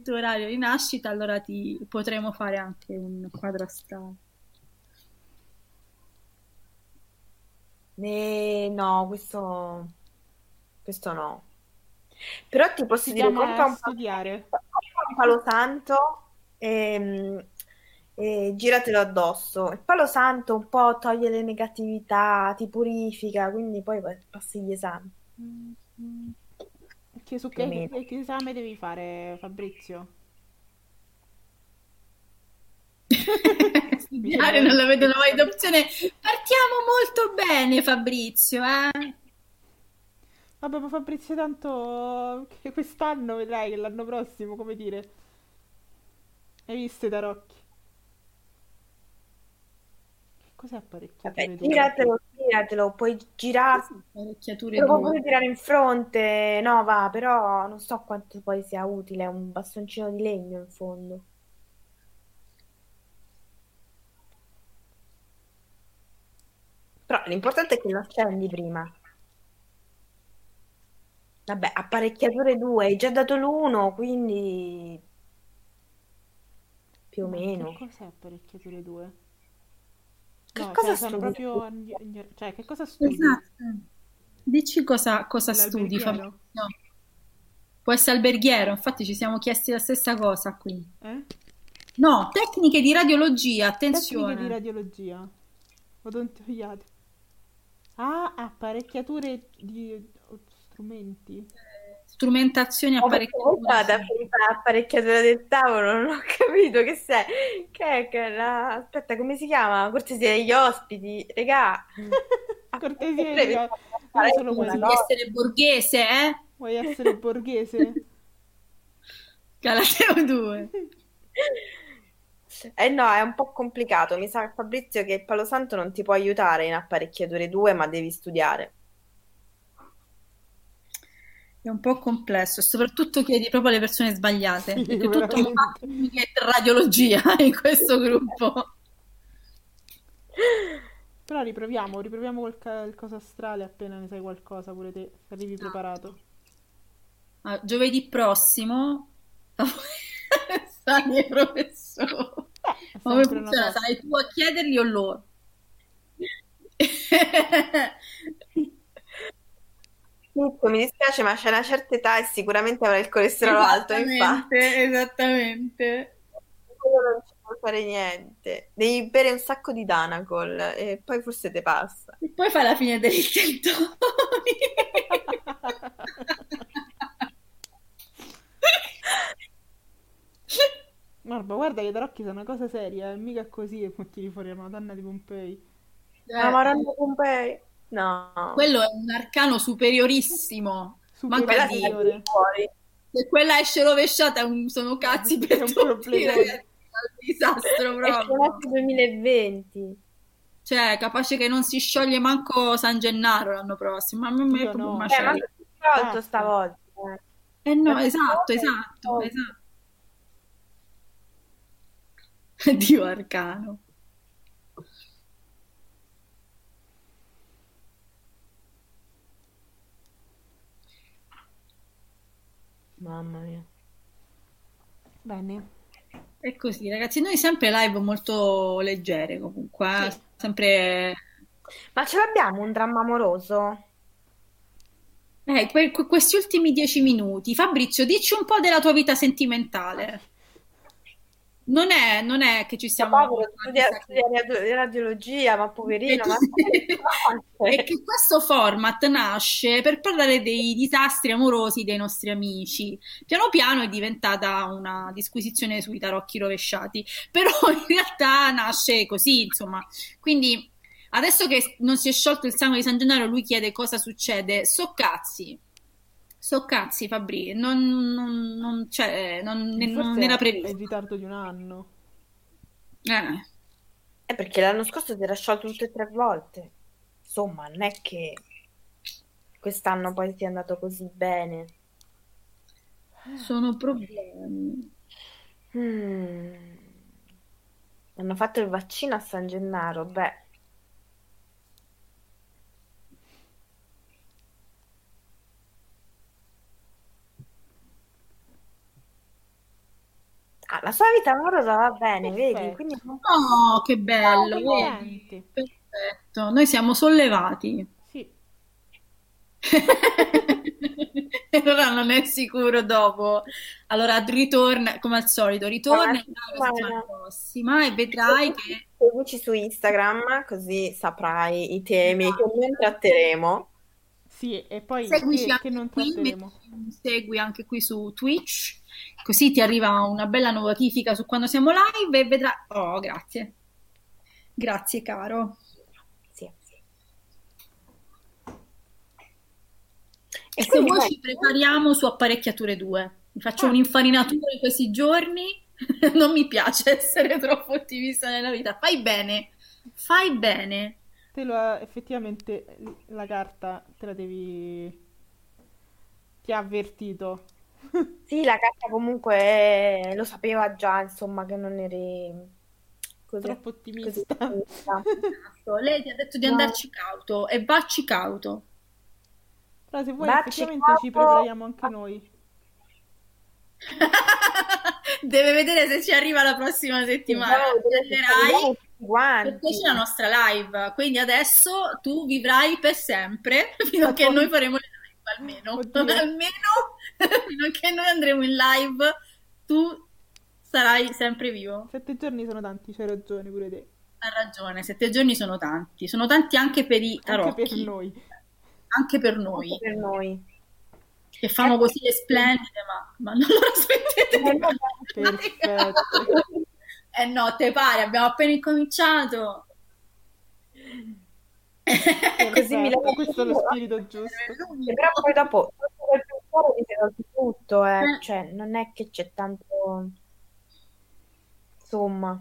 tuo orario di nascita, allora ti potremo fare anche un quadro astrale. No, questo no. Però ti posso dire, compra un palo santo e giratelo addosso. Il palo santo un po' toglie le negatività, ti purifica, quindi poi passi gli esami. Che su che esame devi fare, Fabrizio? Studiare non la vedo mai d'opzione. Partiamo molto bene, Fabrizio, eh? Vabbè, ma Fabrizio tanto che quest'anno vedrai che l'anno prossimo, come dire. Hai visto i tarocchi? Che cos'è apparecchiato? Vabbè, tiratelo, puoi girarsi. Lo puoi tirare in fronte. No, va, però non so quanto poi sia utile un bastoncino di legno in fondo. Però l'importante è che lo accendi prima. Vabbè, apparecchiature 2, hai già dato l'1, quindi più o meno. Che cos'è apparecchiature 2? Che cosa studi? Proprio... Cioè, che cosa studi? Esatto. Dici cosa studi, Fabrizio. No. Può essere alberghiero, infatti ci siamo chiesti la stessa cosa qui. Eh? No, tecniche di radiologia, attenzione. Tecniche di radiologia. Odontoiatri. Ah, apparecchiature di... strumenti, strumentazioni, apparecchiatura del tavolo, non ho capito che sei, aspetta, come si chiama? Cortesia degli ospiti, regà. Cortesia degli ospiti. Vuoi essere borghese, eh? Vuoi essere borghese? Galateo 2. No, è un po' complicato, mi sa, Fabrizio, che Palo Santo non ti può aiutare in apparecchiature 2, ma devi studiare. È un po' complesso, soprattutto chiedi proprio alle persone sbagliate, sì, perché tutto è radiologia in questo gruppo. Però riproviamo il coso astrale appena ne sai qualcosa, pure te, arrivi preparato. Ah, giovedì prossimo sai il professore. Come funziona? Sarai tu a chiedergli o loro? Mi dispiace, ma c'è una certa età e sicuramente avrà il colesterolo alto, infatti. Esattamente. Non ci puoi fare niente. Devi bere un sacco di Danacol e poi forse te passa. E poi fai la fine degli stentoni. Guarda che i tarocchi sono una cosa seria, mica così e poi tiri fuori la Madonna di Pompei. La Madonna di Pompei. No, quello è un arcano superiorissimo. Manca di fuori. Se quella esce rovesciata sono cazzi per tutti, problema. È un disastro proprio. 2020. Cioè, capace che non si scioglie manco San Gennaro l'anno prossimo. Ma a me è proprio un macello. Ma stavolta. No, esatto. Dio arcano. Mamma mia. Bene. E così, ragazzi, noi sempre live molto leggere comunque, sì. Sempre. Ma ce l'abbiamo un dramma amoroso? Questi ultimi 10 minuti, Fabrizio, dici un po' della tua vita sentimentale. Non è che ci siamo... studiare radiologia, ma poverino... E che questo format nasce per parlare dei disastri amorosi dei nostri amici. Piano piano è diventata una disquisizione sui tarocchi rovesciati, però in realtà nasce così, insomma. Quindi, adesso che non si è sciolto il sangue di San Gennaro, lui chiede cosa succede. So cazzi, Fabri, non era previsto. È in ritardo di un anno. È perché l'anno scorso si era sciolto tutte e 3 volte. Insomma, non è che quest'anno poi sia andato così bene. Sono problemi. Hanno fatto il vaccino a San Gennaro, beh. Ah, la sua vita amorosa va bene, perfetto. Vedi? Quindi... Oh, che bello! Oh, perfetto, noi siamo sollevati. Sì. Allora non è sicuro dopo. Allora ritorna, come al solito, ritorna la prossima e vedrai che... Seguici su Instagram, così saprai i temi che noi tratteremo. Sì, e poi seguici anche che non tratteremo. Segui anche qui su Twitch, così ti arriva una bella notifica su quando siamo live e vedrai. Oh, grazie. Grazie, caro. Sì. E se vuoi ci prepariamo su apparecchiature 2. Mi faccio un'infarinatura in questi giorni. Non mi piace essere troppo ottimista nella vita. Fai bene. Effettivamente la carta te la devi, ti ha avvertito. Sì, la carta comunque lo sapeva già, insomma, che non eri così, troppo ottimista. Così ottimista. Lei ti ha detto di andarci cauto e vacci cauto. Però se vuoi effettivamente ci prepariamo anche noi. Deve vedere se ci arriva la prossima settimana. Sì, perché c'è la nostra live, quindi adesso tu vivrai per sempre fino a che noi faremo le live, almeno fino a che noi andremo in live tu sarai sempre vivo. 7 giorni sono tanti, c'hai ragione pure te. Ha ragione, 7 giorni sono tanti anche per i tarocchi, anche per noi che fanno così le splendide, ma non lo aspettete. Perfetto. Eh no, te pare, abbiamo appena incominciato. Così mi levo questo lo spirito giusto. Però poi dopo tutto, cioè non è che c'è tanto, insomma.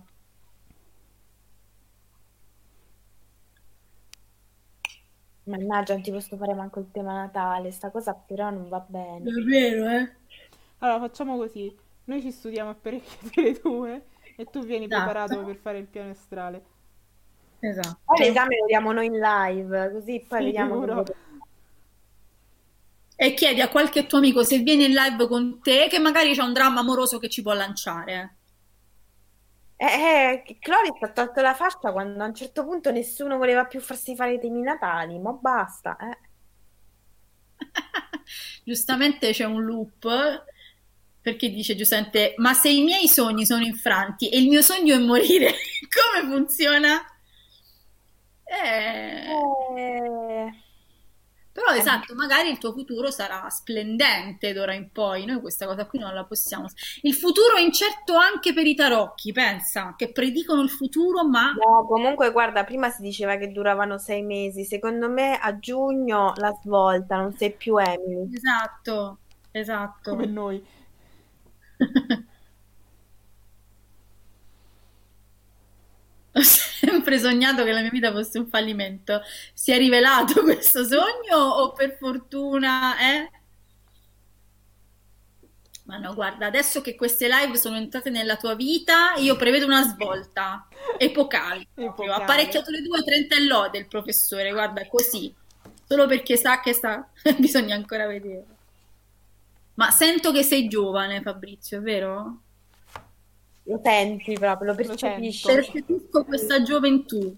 Mannaggia, non ti posso fare manco il tema Natale, sta cosa però non va bene. È vero, eh? Allora facciamo così, noi ci studiamo apparecchiature 2. E tu vieni preparato per fare il piano astrale. Esatto. Poi l'esame lo diamo noi in live, così poi vediamo. E chiedi a qualche tuo amico se viene in live con te, che magari c'è un dramma amoroso che ci può lanciare. Cloris ha tolto la fascia quando a un certo punto nessuno voleva più farsi fare i temi natali, ma basta. Giustamente c'è un loop. Perché dice giustamente, ma se i miei sogni sono infranti e il mio sogno è morire, come funziona? Però esatto, magari il tuo futuro sarà splendente d'ora in poi, noi questa cosa qui non la possiamo. Il futuro è incerto anche per i tarocchi, pensa, che predicono il futuro, ma... No, comunque guarda, prima si diceva che duravano 6 mesi, secondo me a giugno la svolta, non sei più Emily. Esatto. Come noi. Ho sempre sognato che la mia vita fosse un fallimento. Si è rivelato questo sogno o per fortuna Ma no, guarda, adesso che queste live sono entrate nella tua vita, io prevedo una svolta epocale. Apparecchiature 2, 30 e lode il professore, guarda, così, solo perché sa che sta bisogna ancora vedere. Ma sento che sei giovane, Fabrizio, è vero? Lo senti proprio, lo percepisci. Percepisco questa gioventù.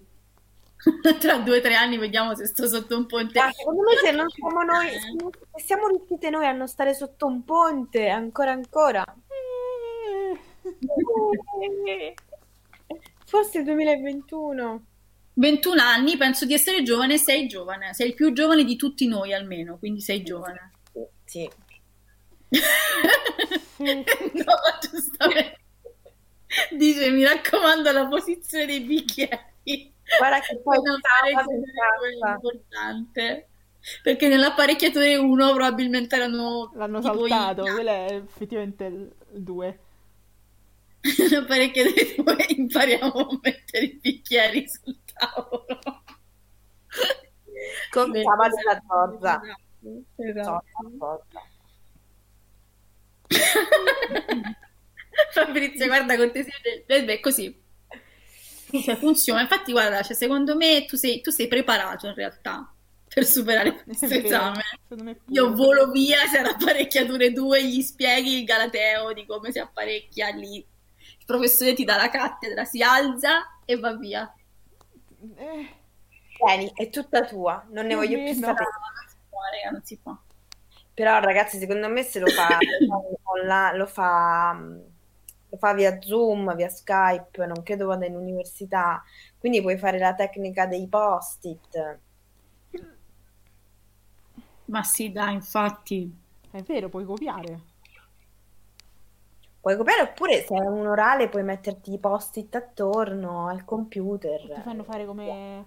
Tra 2 o 3 anni vediamo se sto sotto un ponte. Ah, secondo me se non siamo noi, se siamo riuscite noi a non stare sotto un ponte, ancora. Forse 2021. 21 anni, penso di essere giovane, sei giovane. Sei il più giovane di tutti noi almeno, quindi sei giovane. Sì. No, giustamente dice, mi raccomando la posizione dei bicchieri, guarda che poi è importante, perché nell'apparecchiatore 1 probabilmente l'hanno saltato, quella è effettivamente il 2. L'apparecchiatore 2 impariamo a mettere i bicchieri sul tavolo con la base della torta. Fabrizio, guarda, cortesia è così, cioè, funziona. Infatti guarda, cioè, secondo me tu sei preparato in realtà per superare questo esame. Io volo via se ad apparecchiature 2 gli spieghi il galateo di come si apparecchia lì, il professore ti dà la cattedra, si alza e va via. Vieni, è tutta tua, non ne voglio più sapere. Non si può. Però ragazzi, secondo me se lo fa online, lo fa via Zoom, via Skype, non credo vada in università, quindi puoi fare la tecnica dei post-it. Ma sì, dai, infatti. È vero, puoi copiare. Puoi copiare, oppure se hai un orale puoi metterti i post-it attorno al computer. Ti fanno fare come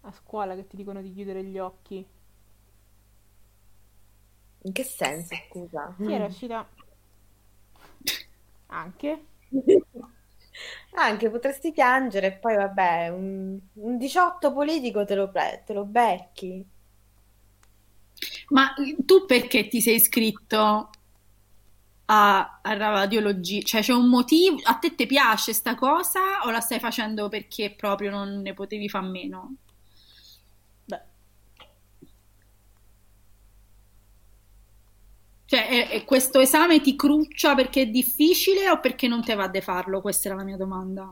a scuola che ti dicono di chiudere gli occhi. In che senso, scusa? Sì, era uscita... Anche? Anche, potresti piangere e poi vabbè, un 18 politico te lo becchi. Ma tu perché ti sei iscritto a radiologia? Cioè c'è un motivo? A te ti piace sta cosa o la stai facendo perché proprio non ne potevi far meno? Beh. Cioè questo esame ti cruccia perché è difficile o perché non te va di farlo? Questa era la mia domanda.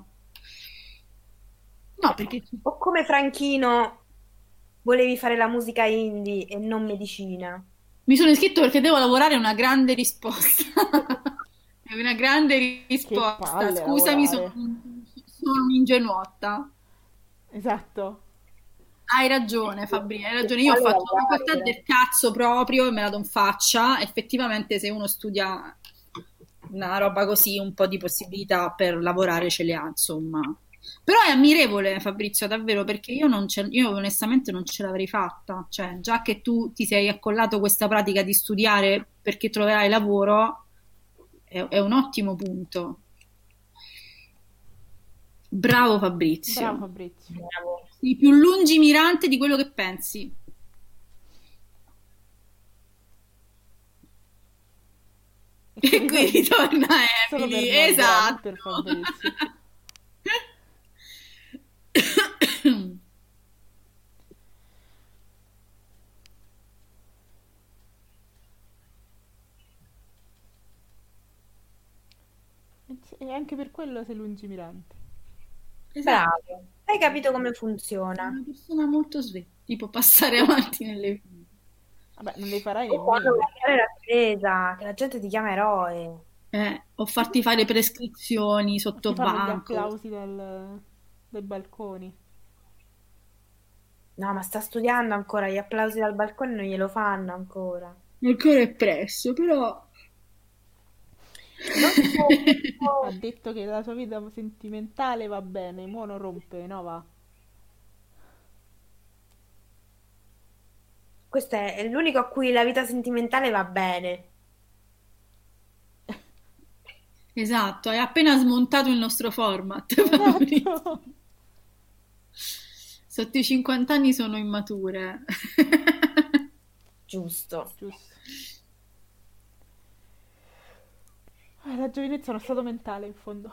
No, perché... O come Franchino... Volevi fare la musica indie e non medicina. Mi sono iscritto perché devo lavorare, una grande risposta. È una grande risposta. Scusami, sono ingenuotta. Esatto. Hai ragione, Fabrizio, hai ragione. Io ho fatto una facoltà del cazzo proprio e me la don faccia. Effettivamente se uno studia una roba così, un po' di possibilità per lavorare ce le ha, insomma. Però è ammirevole, Fabrizio, davvero, perché io onestamente non ce l'avrei fatta. Cioè, già che tu ti sei accollato questa pratica di studiare perché troverai lavoro, è un ottimo punto. Bravo Fabrizio. Bravo Fabrizio. Bravo. Sei più lungimirante di quello che pensi. E qui ritorna Emily. Esatto. Per Fabrizio. E anche per quello sei lungimirante. Esatto. Bravo, hai capito come funziona. È una persona molto sveglia, tipo passare avanti nelle... Vabbè, non le farai nemmeno. Quando fare la presa, che la gente ti chiama eroe. O farti fare prescrizioni sotto banco. Gli applausi dai balconi. No, ma sta studiando ancora, gli applausi dal balcone non glielo fanno ancora. Ancora è presto, però... Ha detto che la sua vita sentimentale va bene, mo non rompe, no va. Questo è l'unico a cui la vita sentimentale va bene. Esatto, hai appena smontato il nostro format. Esatto. Sotto i 50 anni sono immature. Giusto. La giovinezza è uno stato mentale, in fondo.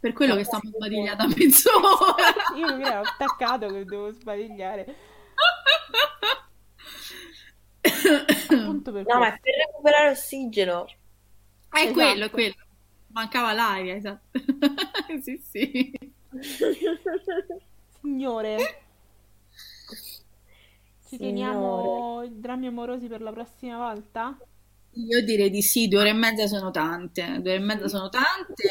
Per quello che stiamo sbadigliando a mezz'ora. Io mi ero attaccato che devo sbadigliare. Appunto per no, questo. Ma è per recuperare ossigeno. Esatto. Quello. Mancava l'aria, esatto. Sì. Signore. Ci teniamo i drammi amorosi per la prossima volta? Io direi di sì, 2 ore e mezza sono tante. 2 ore e mezza sono tante.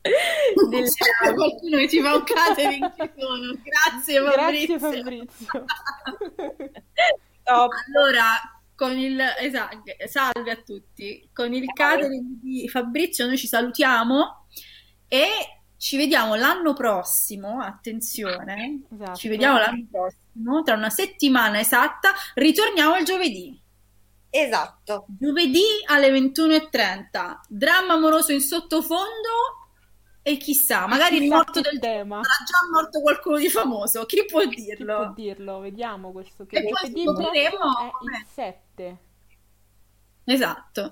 C'è qualcuno che ci fa un catering, ci sono. Grazie Fabrizio. Allora... salve a tutti, con il catering di Fabrizio noi ci salutiamo e ci vediamo l'anno prossimo, attenzione, esatto. Ci vediamo l'anno prossimo, tra una settimana esatta, ritorniamo al giovedì. Esatto. Giovedì alle 21:30, dramma amoroso in sottofondo e chissà, magari il morto del tema, sarà già morto qualcuno di famoso, chi può dirlo, vediamo questo che scopriremo il 7. Esatto,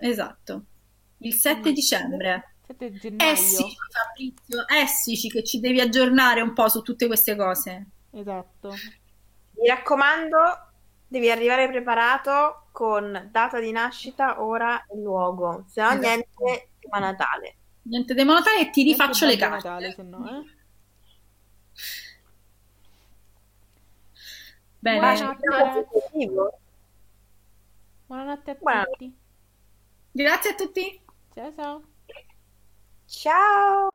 il 7 dicembre. 7 gennaio. Fabrizio, Fabrizio, che ci devi aggiornare un po' su tutte queste cose. Esatto. Mi raccomando, devi arrivare preparato con data di nascita, ora e luogo, se no niente tema Natale. Niente demo Natale e ti rifaccio le carte. Natale, se no, Bene. Buonanotte a tutti. Grazie a tutti. Ciao.